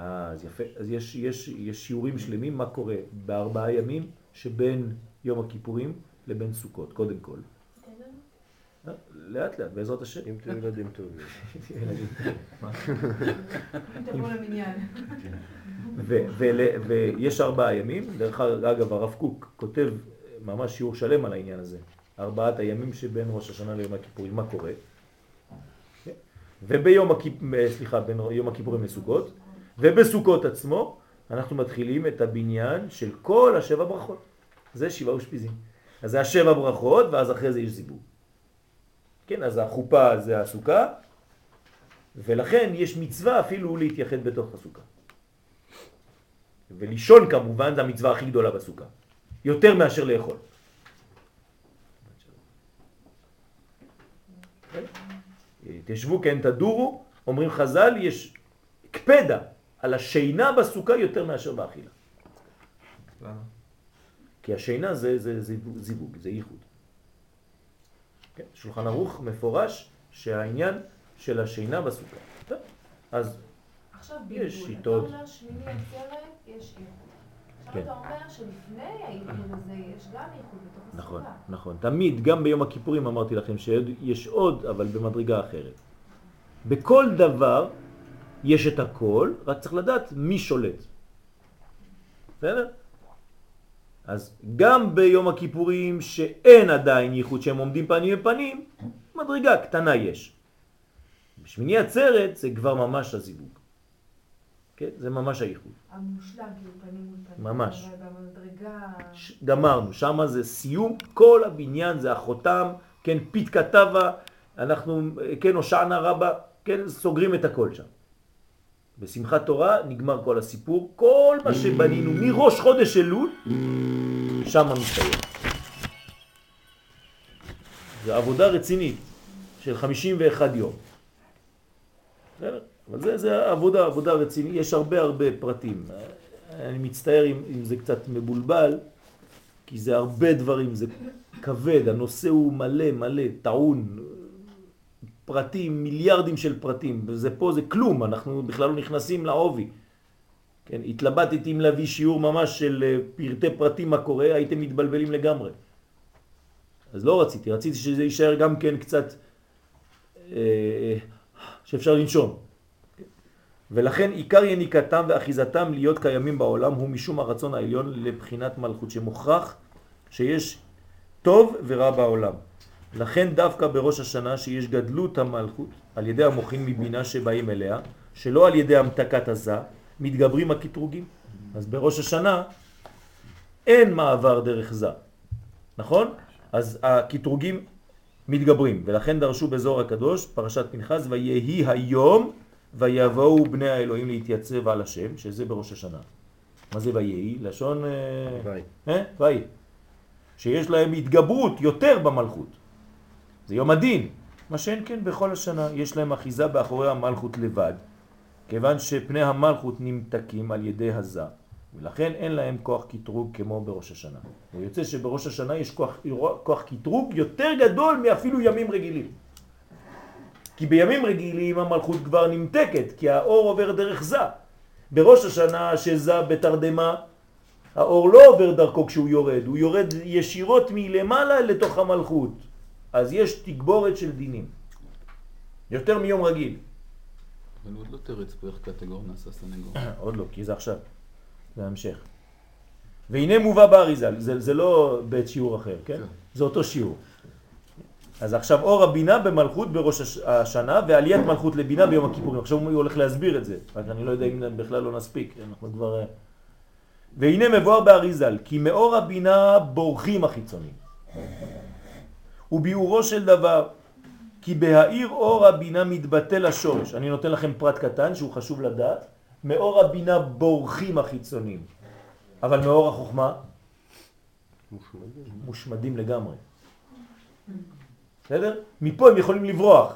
אז יפה, אז יש, יש, יש שיעורים שלמים, מה קורה בארבעה ימים שבין יום הכיפורים לבין סוכות, קודם כל. לאט לאט, בעזרת השם. אם תהיו ילדים טובים. תבוא למניין. ויש ארבעה ימים, דרך אגב הרב קוק כותב ממש שיעור שלם על העניין הזה. ארבעת הימים שבין ראש השנה ליום הכיפורים, מה קורה? וביום הכיפורים, סליחה, בין יום הכיפורים לסוכות. ובסוכות עצמו אנחנו מתחילים את הבניין של כל השבע ברכות. זה שבעה ושפיזים. אז זה השבע ברכות ואז אחרי זה יש זיווג. כן, אז החופה זה הסוכה, ולכן יש מצווה אפילו להתייחד בתוך הסוכה. ולישון כמובן זה המצווה הכי גדולה בסוכה. יותר מאשר לאכול. תשבו כן תדורו, אומרים חז"ל יש קפדה. על השינה בסוכה יותר מאשר באכילה. למה? כי השינה זה, זה, זה זיווג, זה ייחוד. כן? שולחן ערוך מפורש שהעניין של השינה בסוכה. אז עכשיו בלבול, אתה אומר שמיני עצרת יש איכות. עכשיו אתה אומר שלפני האיכות הזה יש גם איכות בתוך הסביבה. נכון, נכון. תמיד, גם ביום הכיפורים אמרתי לכם שיש עוד, אבל במדרגה אחרת. בכל דבר יש את הכל, רק צריך לדעת מי שולט. בסדר? אז גם ביום הכיפורים שאין עדיין ייחוד שהם עומדים פנים בפנים, מדרגה קטנה יש. בשמיני עצרת זה כבר ממש הזיווג. כן? זה ממש הייחוד. המושלם כאילו פנים מול פנים. ממש. במדרגה... גמרנו, שם זה סיום כל הבניין, זה החותם, כן, פית כתבה, אנחנו, כן, הושענא רבה, כן, סוגרים את הכל שם. בשמחת תורה נגמר כל הסיפור, כל מה שבנינו מראש חודש אלול, שם מסתיים. זו עבודה רצינית של חמישים ואחד יום. אבל זה, זה עבודה, עבודה רצינית, יש הרבה הרבה פרטים. אני מצטער אם, אם זה קצת מבולבל, כי זה הרבה דברים, זה כבד, הנושא הוא מלא מלא, טעון. פרטים, מיליארדים של פרטים, וזה פה זה כלום, אנחנו בכלל לא נכנסים לעובי. כן, התלבטתי אם להביא שיעור ממש של פרטי פרטים מה קורה, הייתם מתבלבלים לגמרי. אז לא רציתי, רציתי שזה יישאר גם כן קצת, אה, שאפשר לנשום. ולכן עיקר יניקתם ואחיזתם להיות קיימים בעולם הוא משום הרצון העליון לבחינת מלכות, שמוכרח שיש טוב ורע בעולם. לכן דווקא בראש השנה שיש גדלות המלכות על ידי המוחין מבינה שבאים אליה, שלא על ידי המתקת הזה, מתגברים הכתרוגים. אז בראש השנה אין מעבר דרך זה, נכון? אז הכתרוגים מתגברים, ולכן דרשו בזוהר הקדוש, פרשת פנחס, ויהי היום ויבואו בני האלוהים להתייצב על השם, שזה בראש השנה. מה זה ויהי? לשון... ויהי. אה? ויהי. שיש להם התגברות יותר במלכות. זה יום הדין, מה שאין כן בכל השנה, יש להם אחיזה באחורי המלכות לבד, כיוון שפני המלכות נמתקים על ידי הזה, ולכן אין להם כוח כתרוג כמו בראש השנה. הוא יוצא שבראש השנה יש כוח, כוח כתרוג יותר גדול מאפילו ימים רגילים. כי בימים רגילים המלכות כבר נמתקת, כי האור עובר דרך זה. בראש השנה שזה בתרדמה, האור לא עובר דרכו כשהוא יורד, הוא יורד ישירות מלמעלה לתוך המלכות. אז יש תגבורת של דינים, יותר מיום רגיל. אבל עוד לא תרץ פה איך קטגור נעשה סנגור. עוד לא, כי זה עכשיו, זה המשך. והנה מובא באריזה, זה, זה לא בית שיעור אחר, כן? זה אותו שיעור. אז עכשיו אור הבינה במלכות בראש השנה, ועליית מלכות לבינה ביום הכיפורים. עכשיו הוא הולך להסביר את זה, רק אני לא יודע אם בכלל לא נספיק, אנחנו כבר... והנה מבואר באריזה, כי מאור הבינה בורחים החיצונים. וביאורו של דבר, כי בהאיר אור הבינה מתבטל השורש. אני נותן לכם פרט קטן שהוא חשוב לדעת. מאור הבינה בורחים החיצונים, אבל מאור החוכמה מושמדים, מושמדים לגמרי. בסדר? מפה הם יכולים לברוח.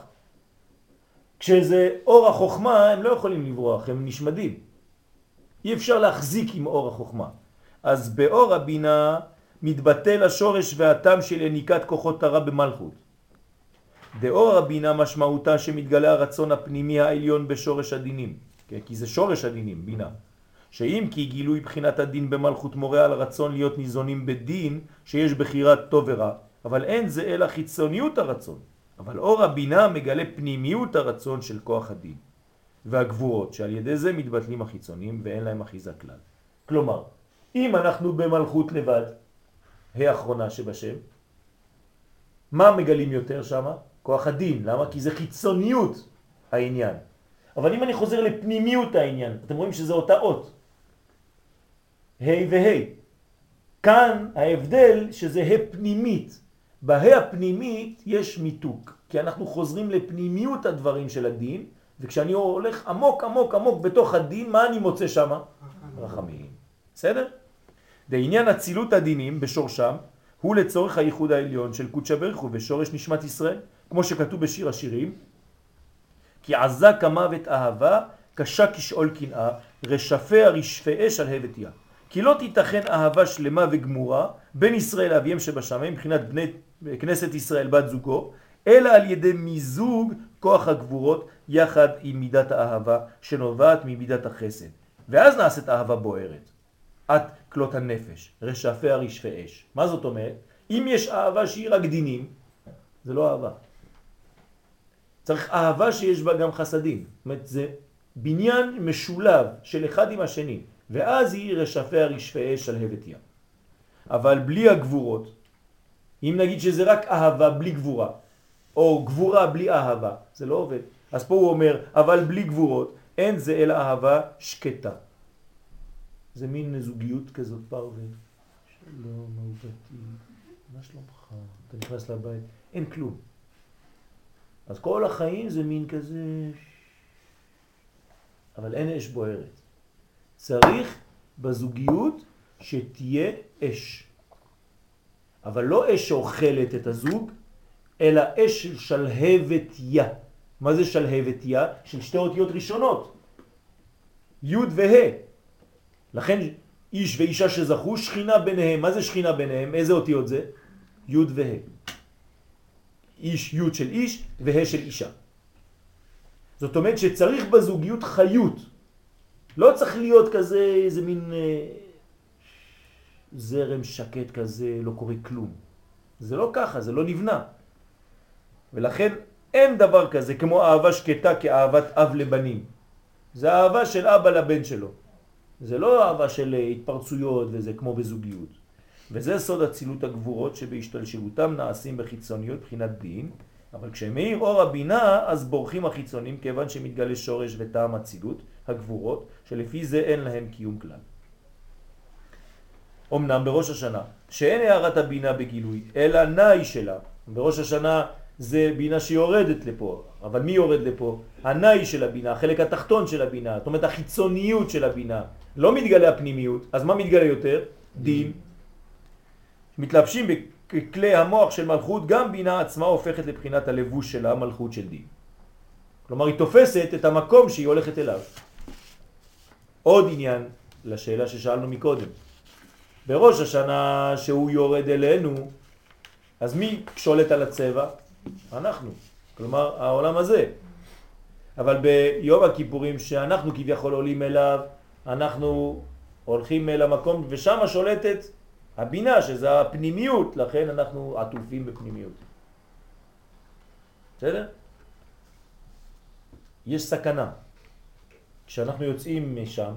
כשזה אור החוכמה הם לא יכולים לברוח, הם נשמדים. אי אפשר להחזיק עם אור החוכמה. אז באור הבינה מתבטל השורש והטעם של יניקת כוחות הרע במלכות. דאור הבינה משמעותה שמתגלה הרצון הפנימי העליון בשורש הדינים, כי זה שורש הדינים, בינה. שאם כי גילוי בחינת הדין במלכות מורה על רצון להיות ניזונים בדין שיש בחירת טוב ורע, אבל אין זה אלא חיצוניות הרצון. אבל אור הבינה מגלה פנימיות הרצון של כוח הדין והגבורות, שעל ידי זה מתבטלים החיצונים ואין להם אחיזה כלל. כלומר, אם אנחנו במלכות לבד, האחרונה שבשם, מה מגלים יותר שם? כוח הדין. למה? כי זה חיצוניות העניין. אבל אם אני חוזר לפנימיות העניין, אתם רואים שזה אותה אות, ה' וה'. כאן ההבדל שזה ה' פנימית. בה' הפנימית יש מיתוק, כי אנחנו חוזרים לפנימיות הדברים של הדין, וכשאני הולך עמוק עמוק עמוק בתוך הדין, מה אני מוצא שם? רחמים. בסדר? דעניין הצילות הדינים בשורשם הוא לצורך הייחוד העליון של קודש הבריחו ושורש נשמת ישראל, כמו שכתוב בשיר השירים, כי עזה כמוות אהבה, קשה כשאול קנאה, רשפיה רשפיה שלהבתיה. כי לא תיתכן אהבה שלמה וגמורה בין ישראל אביהם שבשמיים, מבחינת בני כנסת ישראל בת זוגו, אלא על ידי מיזוג כוח הגבורות יחד עם מידת האהבה שנובעת ממידת החסד. ואז נעשית אהבה בוערת. את כלות הנפש, רשפיה רשפי אש. מה זאת אומרת? אם יש אהבה שהיא רק דינים, זה לא אהבה. צריך אהבה שיש בה גם חסדים. זאת אומרת, זה בניין משולב של אחד עם השני. ואז היא רשפיה רשפי אש על הבטיה. אבל בלי הגבורות, אם נגיד שזה רק אהבה בלי גבורה, או גבורה בלי אהבה, זה לא עובד. אז פה הוא אומר, אבל בלי גבורות, אין זה אלא אהבה שקטה. זה מין זוגיות כזאת פרווה. שלום, אהובתי, מה שלומך? אתה נכנס לבית, אין כלום. אז כל החיים זה מין כזה, אבל אין אש בוערת. צריך בזוגיות שתהיה אש. אבל לא אש שאוכלת את הזוג, אלא אש של שלהבתיה. מה זה שלהבתיה? של שתי אותיות ראשונות. י' וה'. לכן איש ואישה שזכו שכינה ביניהם. מה זה שכינה ביניהם? איזה אותיות זה? י' וה'. איש י' של איש וה' של אישה. זאת אומרת שצריך בזוגיות חיות. לא צריך להיות כזה איזה מין זרם שקט כזה, לא קורה כלום. זה לא ככה, זה לא נבנה. ולכן אין דבר כזה כמו אהבה שקטה כאהבת אב לבנים. זה אהבה של אבא לבן שלו. זה לא אהבה של התפרצויות וזה כמו בזוגיות. וזה סוד הצילות הגבורות שבהשתלשלותם נעשים בחיצוניות בחינת דין, אבל כשמאיר אור הבינה אז בורחים החיצונים כיוון שמתגלה שורש וטעם הצילות הגבורות שלפי זה אין להם קיום כלל. אמנם בראש השנה שאין הערת הבינה בגילוי אלא נאי שלה. בראש השנה זה בינה שיורדת לפה, אבל מי יורד לפה? הנאי של הבינה, החלק התחתון של הבינה, זאת אומרת החיצוניות של הבינה, לא מתגלה הפנימיות, אז מה מתגלה יותר? דין. מתלבשים בכלי המוח של מלכות, גם בינה עצמה הופכת לבחינת הלבוש שלה, מלכות של דין. כלומר היא תופסת את המקום שהיא הולכת אליו. עוד עניין לשאלה ששאלנו מקודם. בראש השנה שהוא יורד אלינו, אז מי שולט על הצבע? אנחנו, כלומר העולם הזה. אבל ביום הכיפורים שאנחנו כביכול עולים אליו, אנחנו הולכים אל המקום ושם שולטת הבינה שזה הפנימיות, לכן אנחנו עטופים בפנימיות. בסדר? יש סכנה. כשאנחנו יוצאים משם,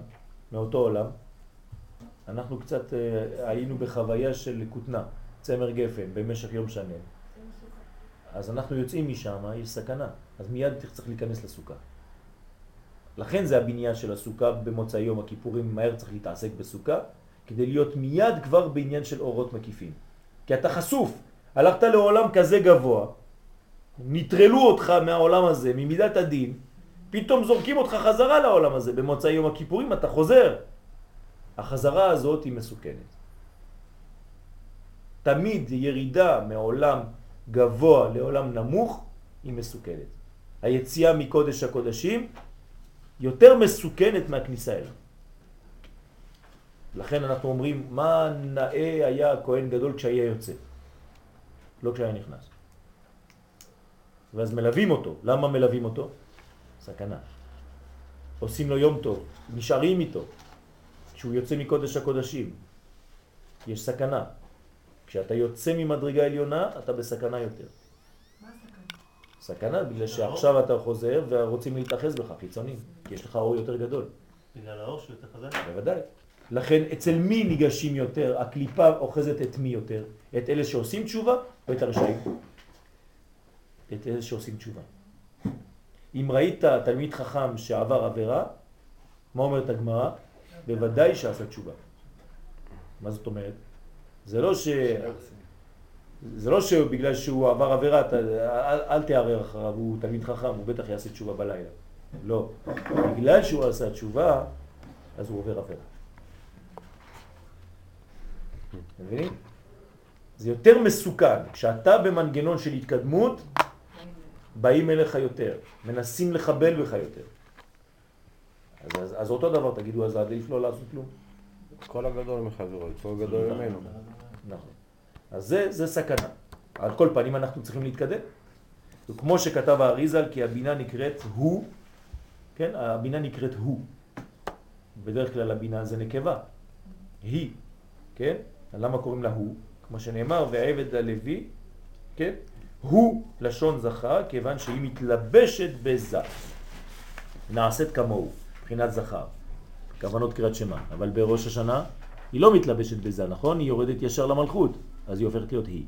מאותו עולם, אנחנו קצת היינו בחוויה של קוטנה, צמר גפן, במשך יום שנים. אז אנחנו יוצאים משם, יש סכנה. אז מיד צריך להיכנס לסוכה. לכן זה הבניין של הסוכה במוצאי יום הכיפורים, מהר צריך להתעסק בסוכה, כדי להיות מיד כבר בעניין של אורות מקיפים. כי אתה חשוף, הלכת לעולם כזה גבוה, נטרלו אותך מהעולם הזה, ממידת הדין, פתאום זורקים אותך חזרה לעולם הזה. במוצאי יום הכיפורים אתה חוזר. החזרה הזאת היא מסוכנת. תמיד ירידה מעולם גבוה לעולם נמוך היא מסוכנת. היציאה מקודש הקודשים יותר מסוכנת מהכניסה אליו. לכן אנחנו אומרים מה נאה היה הכהן גדול כשהיה יוצא, לא כשהיה נכנס. ואז מלווים אותו. למה מלווים אותו? סכנה. עושים לו יום טוב, נשארים איתו. כשהוא יוצא מקודש הקודשים יש סכנה. כשאתה יוצא ממדרגה עליונה, אתה בסכנה יותר. מה הסכנה? סכנה, בגלל שעכשיו אתה חוזר ורוצים להתאחז בך, חיצונים, כי יש לך אור יותר גדול. בגלל האור שהוא יותר חזק? בוודאי. לכן, אצל מי ניגשים יותר? הקליפה אוחזת את מי יותר? את אלה שעושים תשובה או את הרשעים? את אלה שעושים תשובה. אם ראית תלמיד חכם שעבר עבירה, מה אומרת הגמרא? בוודאי שעשה תשובה. מה זאת אומרת? זה לא ש... זה לא שבגלל שהוא עבר עבירה, אל תערער אחריו, הוא תלמיד חכם, הוא בטח יעשה תשובה בלילה. לא. בגלל שהוא עשה תשובה, אז הוא עובר עבירה. מבינים? זה יותר מסוכן. כשאתה במנגנון של התקדמות, באים אליך יותר, מנסים לחבל בך יותר. אז, אז, אז אותו דבר, תגידו, אז עדיף לא לעשות כלום. כל הגדול מחזור, כל הגדול ממנו. נכון. אז זה, זה סכנה. על כל פנים אנחנו צריכים להתקדם. וכמו שכתב האריזל, כי הבינה נקראת הוא, כן, הבינה נקראת הוא. בדרך כלל הבינה זה נקבה, היא, כן? למה קוראים לה הוא? כמו שנאמר, ועבד הלוי, כן? הוא לשון זכר, כיוון שהיא מתלבשת בזה. נעשית כמוהו, מבחינת זכר. כוונות קריאת שמה, אבל בראש השנה היא לא מתלבשת בזה, נכון? היא יורדת ישר למלכות, אז היא הופכת להיות היא.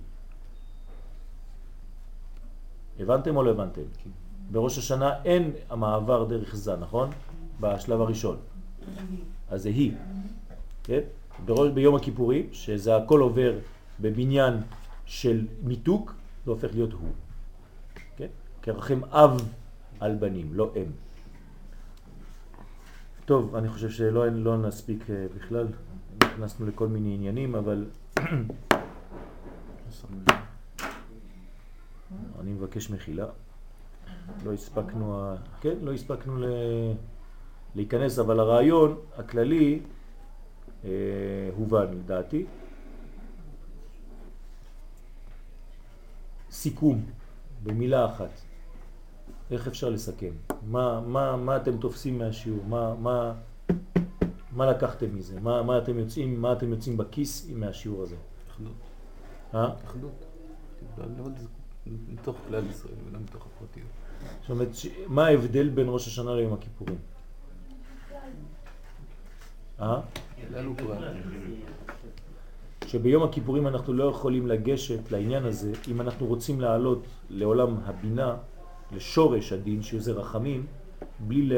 הבנתם או לא הבנתם? כן. בראש השנה אין המעבר דרך זה, נכון? בשלב הראשון. אז זה היא. כן? בראש, ביום הכיפורים, שזה הכל עובר בבניין של מיתוק, זה הופך להיות הוא. כן? כרחם אב על בנים, לא אם. טוב, אני חושב שלא לא נספיק בכלל. נכנסנו לכל מיני עניינים, אבל אני מבקש מחילה. לא הספקנו, כן, לא הספקנו להיכנס, אבל הרעיון הכללי הובן לדעתי. סיכום, במילה אחת. איך אפשר לסכם? מה, מה, מה אתם תופסים מהשיעור? מה, מה, מה לקחתם מזה? מה, מה אתם יוצאים, מה אתם יוצאים בכיס מהשיעור הזה? אחדות. אה? אחדות. מתוך כלל ישראל ולא מתוך הפרטיות. זאת אומרת, מה ההבדל בין ראש השנה ליום הכיפורים? אה? שביום הכיפורים אנחנו לא יכולים לגשת לעניין הזה, אם אנחנו רוצים לעלות לעולם הבינה, לשורש הדין שזה רחמים, בלי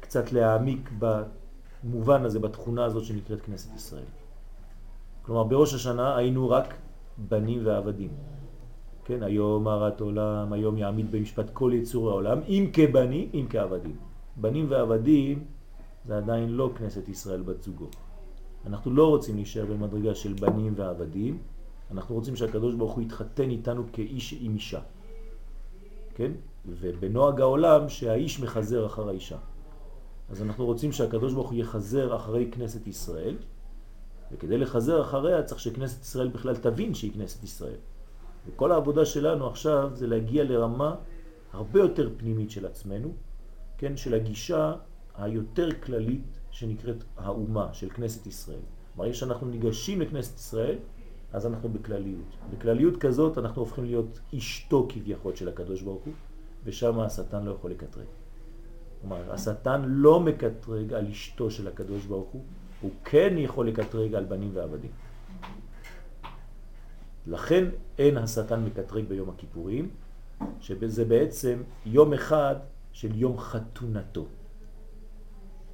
קצת להעמיק במובן הזה, בתכונה הזאת שנקראת כנסת ישראל. כלומר, בראש השנה היינו רק בנים ועבדים. כן, היום הרת עולם, היום יעמיד במשפט כל יצור העולם, אם כבנים, אם כעבדים. בנים ועבדים זה עדיין לא כנסת ישראל בת זוגו. אנחנו לא רוצים להישאר במדרגה של בנים ועבדים, אנחנו רוצים שהקדוש ברוך הוא יתחתן איתנו כאיש עם אישה. כן? ובנוהג העולם שהאיש מחזר אחר האישה. אז אנחנו רוצים שהקדוש ברוך הוא יחזר אחרי כנסת ישראל, וכדי לחזר אחריה צריך שכנסת ישראל בכלל תבין שהיא כנסת ישראל. וכל העבודה שלנו עכשיו זה להגיע לרמה הרבה יותר פנימית של עצמנו, כן? של הגישה היותר כללית שנקראת האומה של כנסת ישראל. כלומר, שאנחנו ניגשים לכנסת ישראל, אז אנחנו בכלליות. בכלליות כזאת אנחנו הופכים להיות אשתו כביכול של הקדוש ברוך הוא, ושם השטן לא יכול לקטרג. כלומר, השטן לא מקטרג על אשתו של הקדוש ברוך הוא, הוא כן יכול לקטרג על בנים ועבדים. לכן אין השטן מקטרג ביום הכיפורים, שזה בעצם יום אחד של יום חתונתו,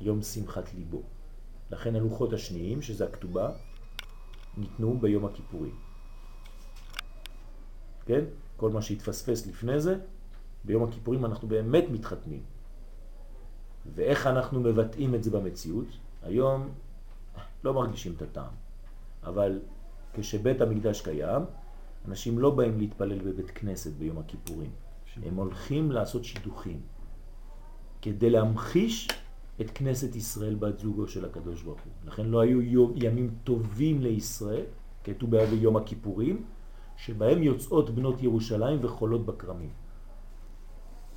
יום שמחת ליבו. לכן הלוחות השניים, שזה הכתובה, ניתנו ביום הכיפורים. כן? כל מה שהתפספס לפני זה, ביום הכיפורים אנחנו באמת מתחתנים. ואיך אנחנו מבטאים את זה במציאות? היום לא מרגישים את הטעם. אבל כשבית המקדש קיים, אנשים לא באים להתפלל בבית כנסת ביום הכיפורים. הם הולכים לעשות שידוכים כדי להמחיש את כנסת ישראל בת זוגו של הקדוש ברוך הוא. לכן לא היו יום, ימים טובים לישראל, כתוב בערב יום הכיפורים, שבהם יוצאות בנות ירושלים וחולות בקרמים.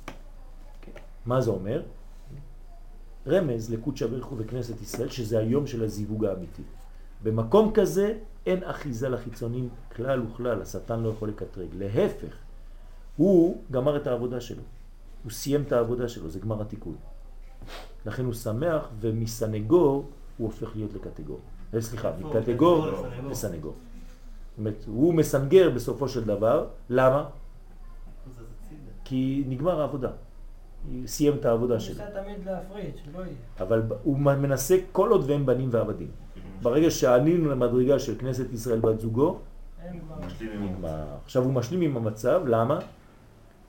Okay. מה זה אומר? Okay. רמז לקודש הבריחו וכנסת ישראל, שזה היום של הזיווג האמיתי. במקום כזה אין אחיזה לחיצונים כלל וכלל, השטן לא יכול לקטרג. להפך, הוא גמר את העבודה שלו, הוא סיים את העבודה שלו, זה גמר התיקון. לכן הוא שמח, ומסנגור הוא הופך להיות לקטגור. סליחה, מקטגור לסנגור. זאת אומרת, הוא מסנגר בסופו של דבר. למה? כי נגמר העבודה. הוא סיים את העבודה שלו. הוא ניסה תמיד להפריד, שלא יהיה. אבל הוא מנסה כל עוד והם בנים ועבדים. ברגע שענינו למדרגה של כנסת ישראל בת זוגו, עכשיו הוא משלים עם המצב. למה?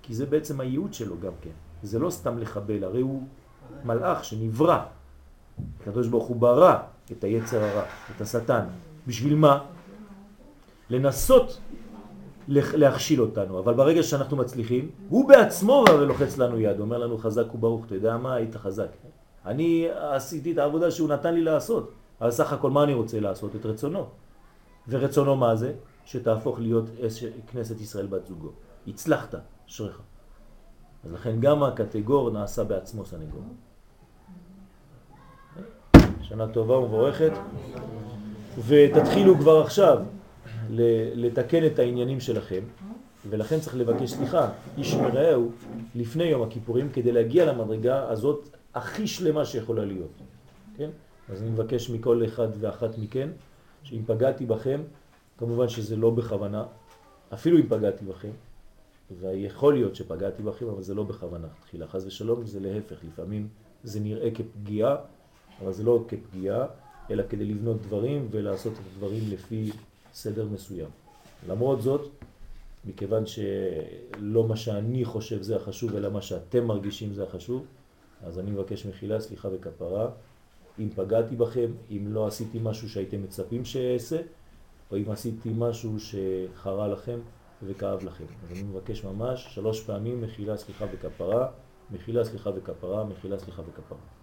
כי זה בעצם הייעוד שלו גם כן. זה לא סתם לחבל, הרי הוא מלאך שנברא. הקדוש ברוך הוא ברא את היצר הרע, את השטן. בשביל מה? לנסות להכשיל אותנו. אבל ברגע שאנחנו מצליחים, הוא בעצמו ולוחץ לנו יד, אומר לנו חזק וברוך, אתה יודע מה? היית חזק. אני עשיתי את העבודה שהוא נתן לי לעשות. אבל סך הכל מה אני רוצה לעשות? את רצונו. ורצונו מה זה? שתהפוך להיות כנסת ישראל בת זוגו. הצלחת, אשריך. אז לכן גם הקטגור נעשה בעצמו סנגור. שנה טובה ומבורכת. ותתחילו כבר עכשיו לתקן את העניינים שלכם, ולכן צריך לבקש סליחה, איש מרעהו, לפני יום הכיפורים, כדי להגיע למדרגה הזאת הכי שלמה שיכולה להיות. כן? אז אני מבקש מכל אחד ואחת מכן, שאם פגעתי בכם, כמובן שזה לא בכוונה, אפילו אם פגעתי בכם, ויכול להיות שפגעתי בכם, אבל זה לא בכוונה. תחילה חס ושלום זה להפך, לפעמים זה נראה כפגיעה, אבל זה לא כפגיעה, אלא כדי לבנות דברים ולעשות את הדברים לפי סדר מסוים. למרות זאת, מכיוון שלא מה שאני חושב זה החשוב, אלא מה שאתם מרגישים זה החשוב, אז אני מבקש מחילה, סליחה וכפרה, אם פגעתי בכם, אם לא עשיתי משהו שהייתם מצפים שעשה, או אם עשיתי משהו שחרה לכם וכאב לכם. אז אני מבקש ממש שלוש פעמים מחילה, סליחה וכפרה, מחילה, סליחה וכפרה, מחילה, סליחה וכפרה.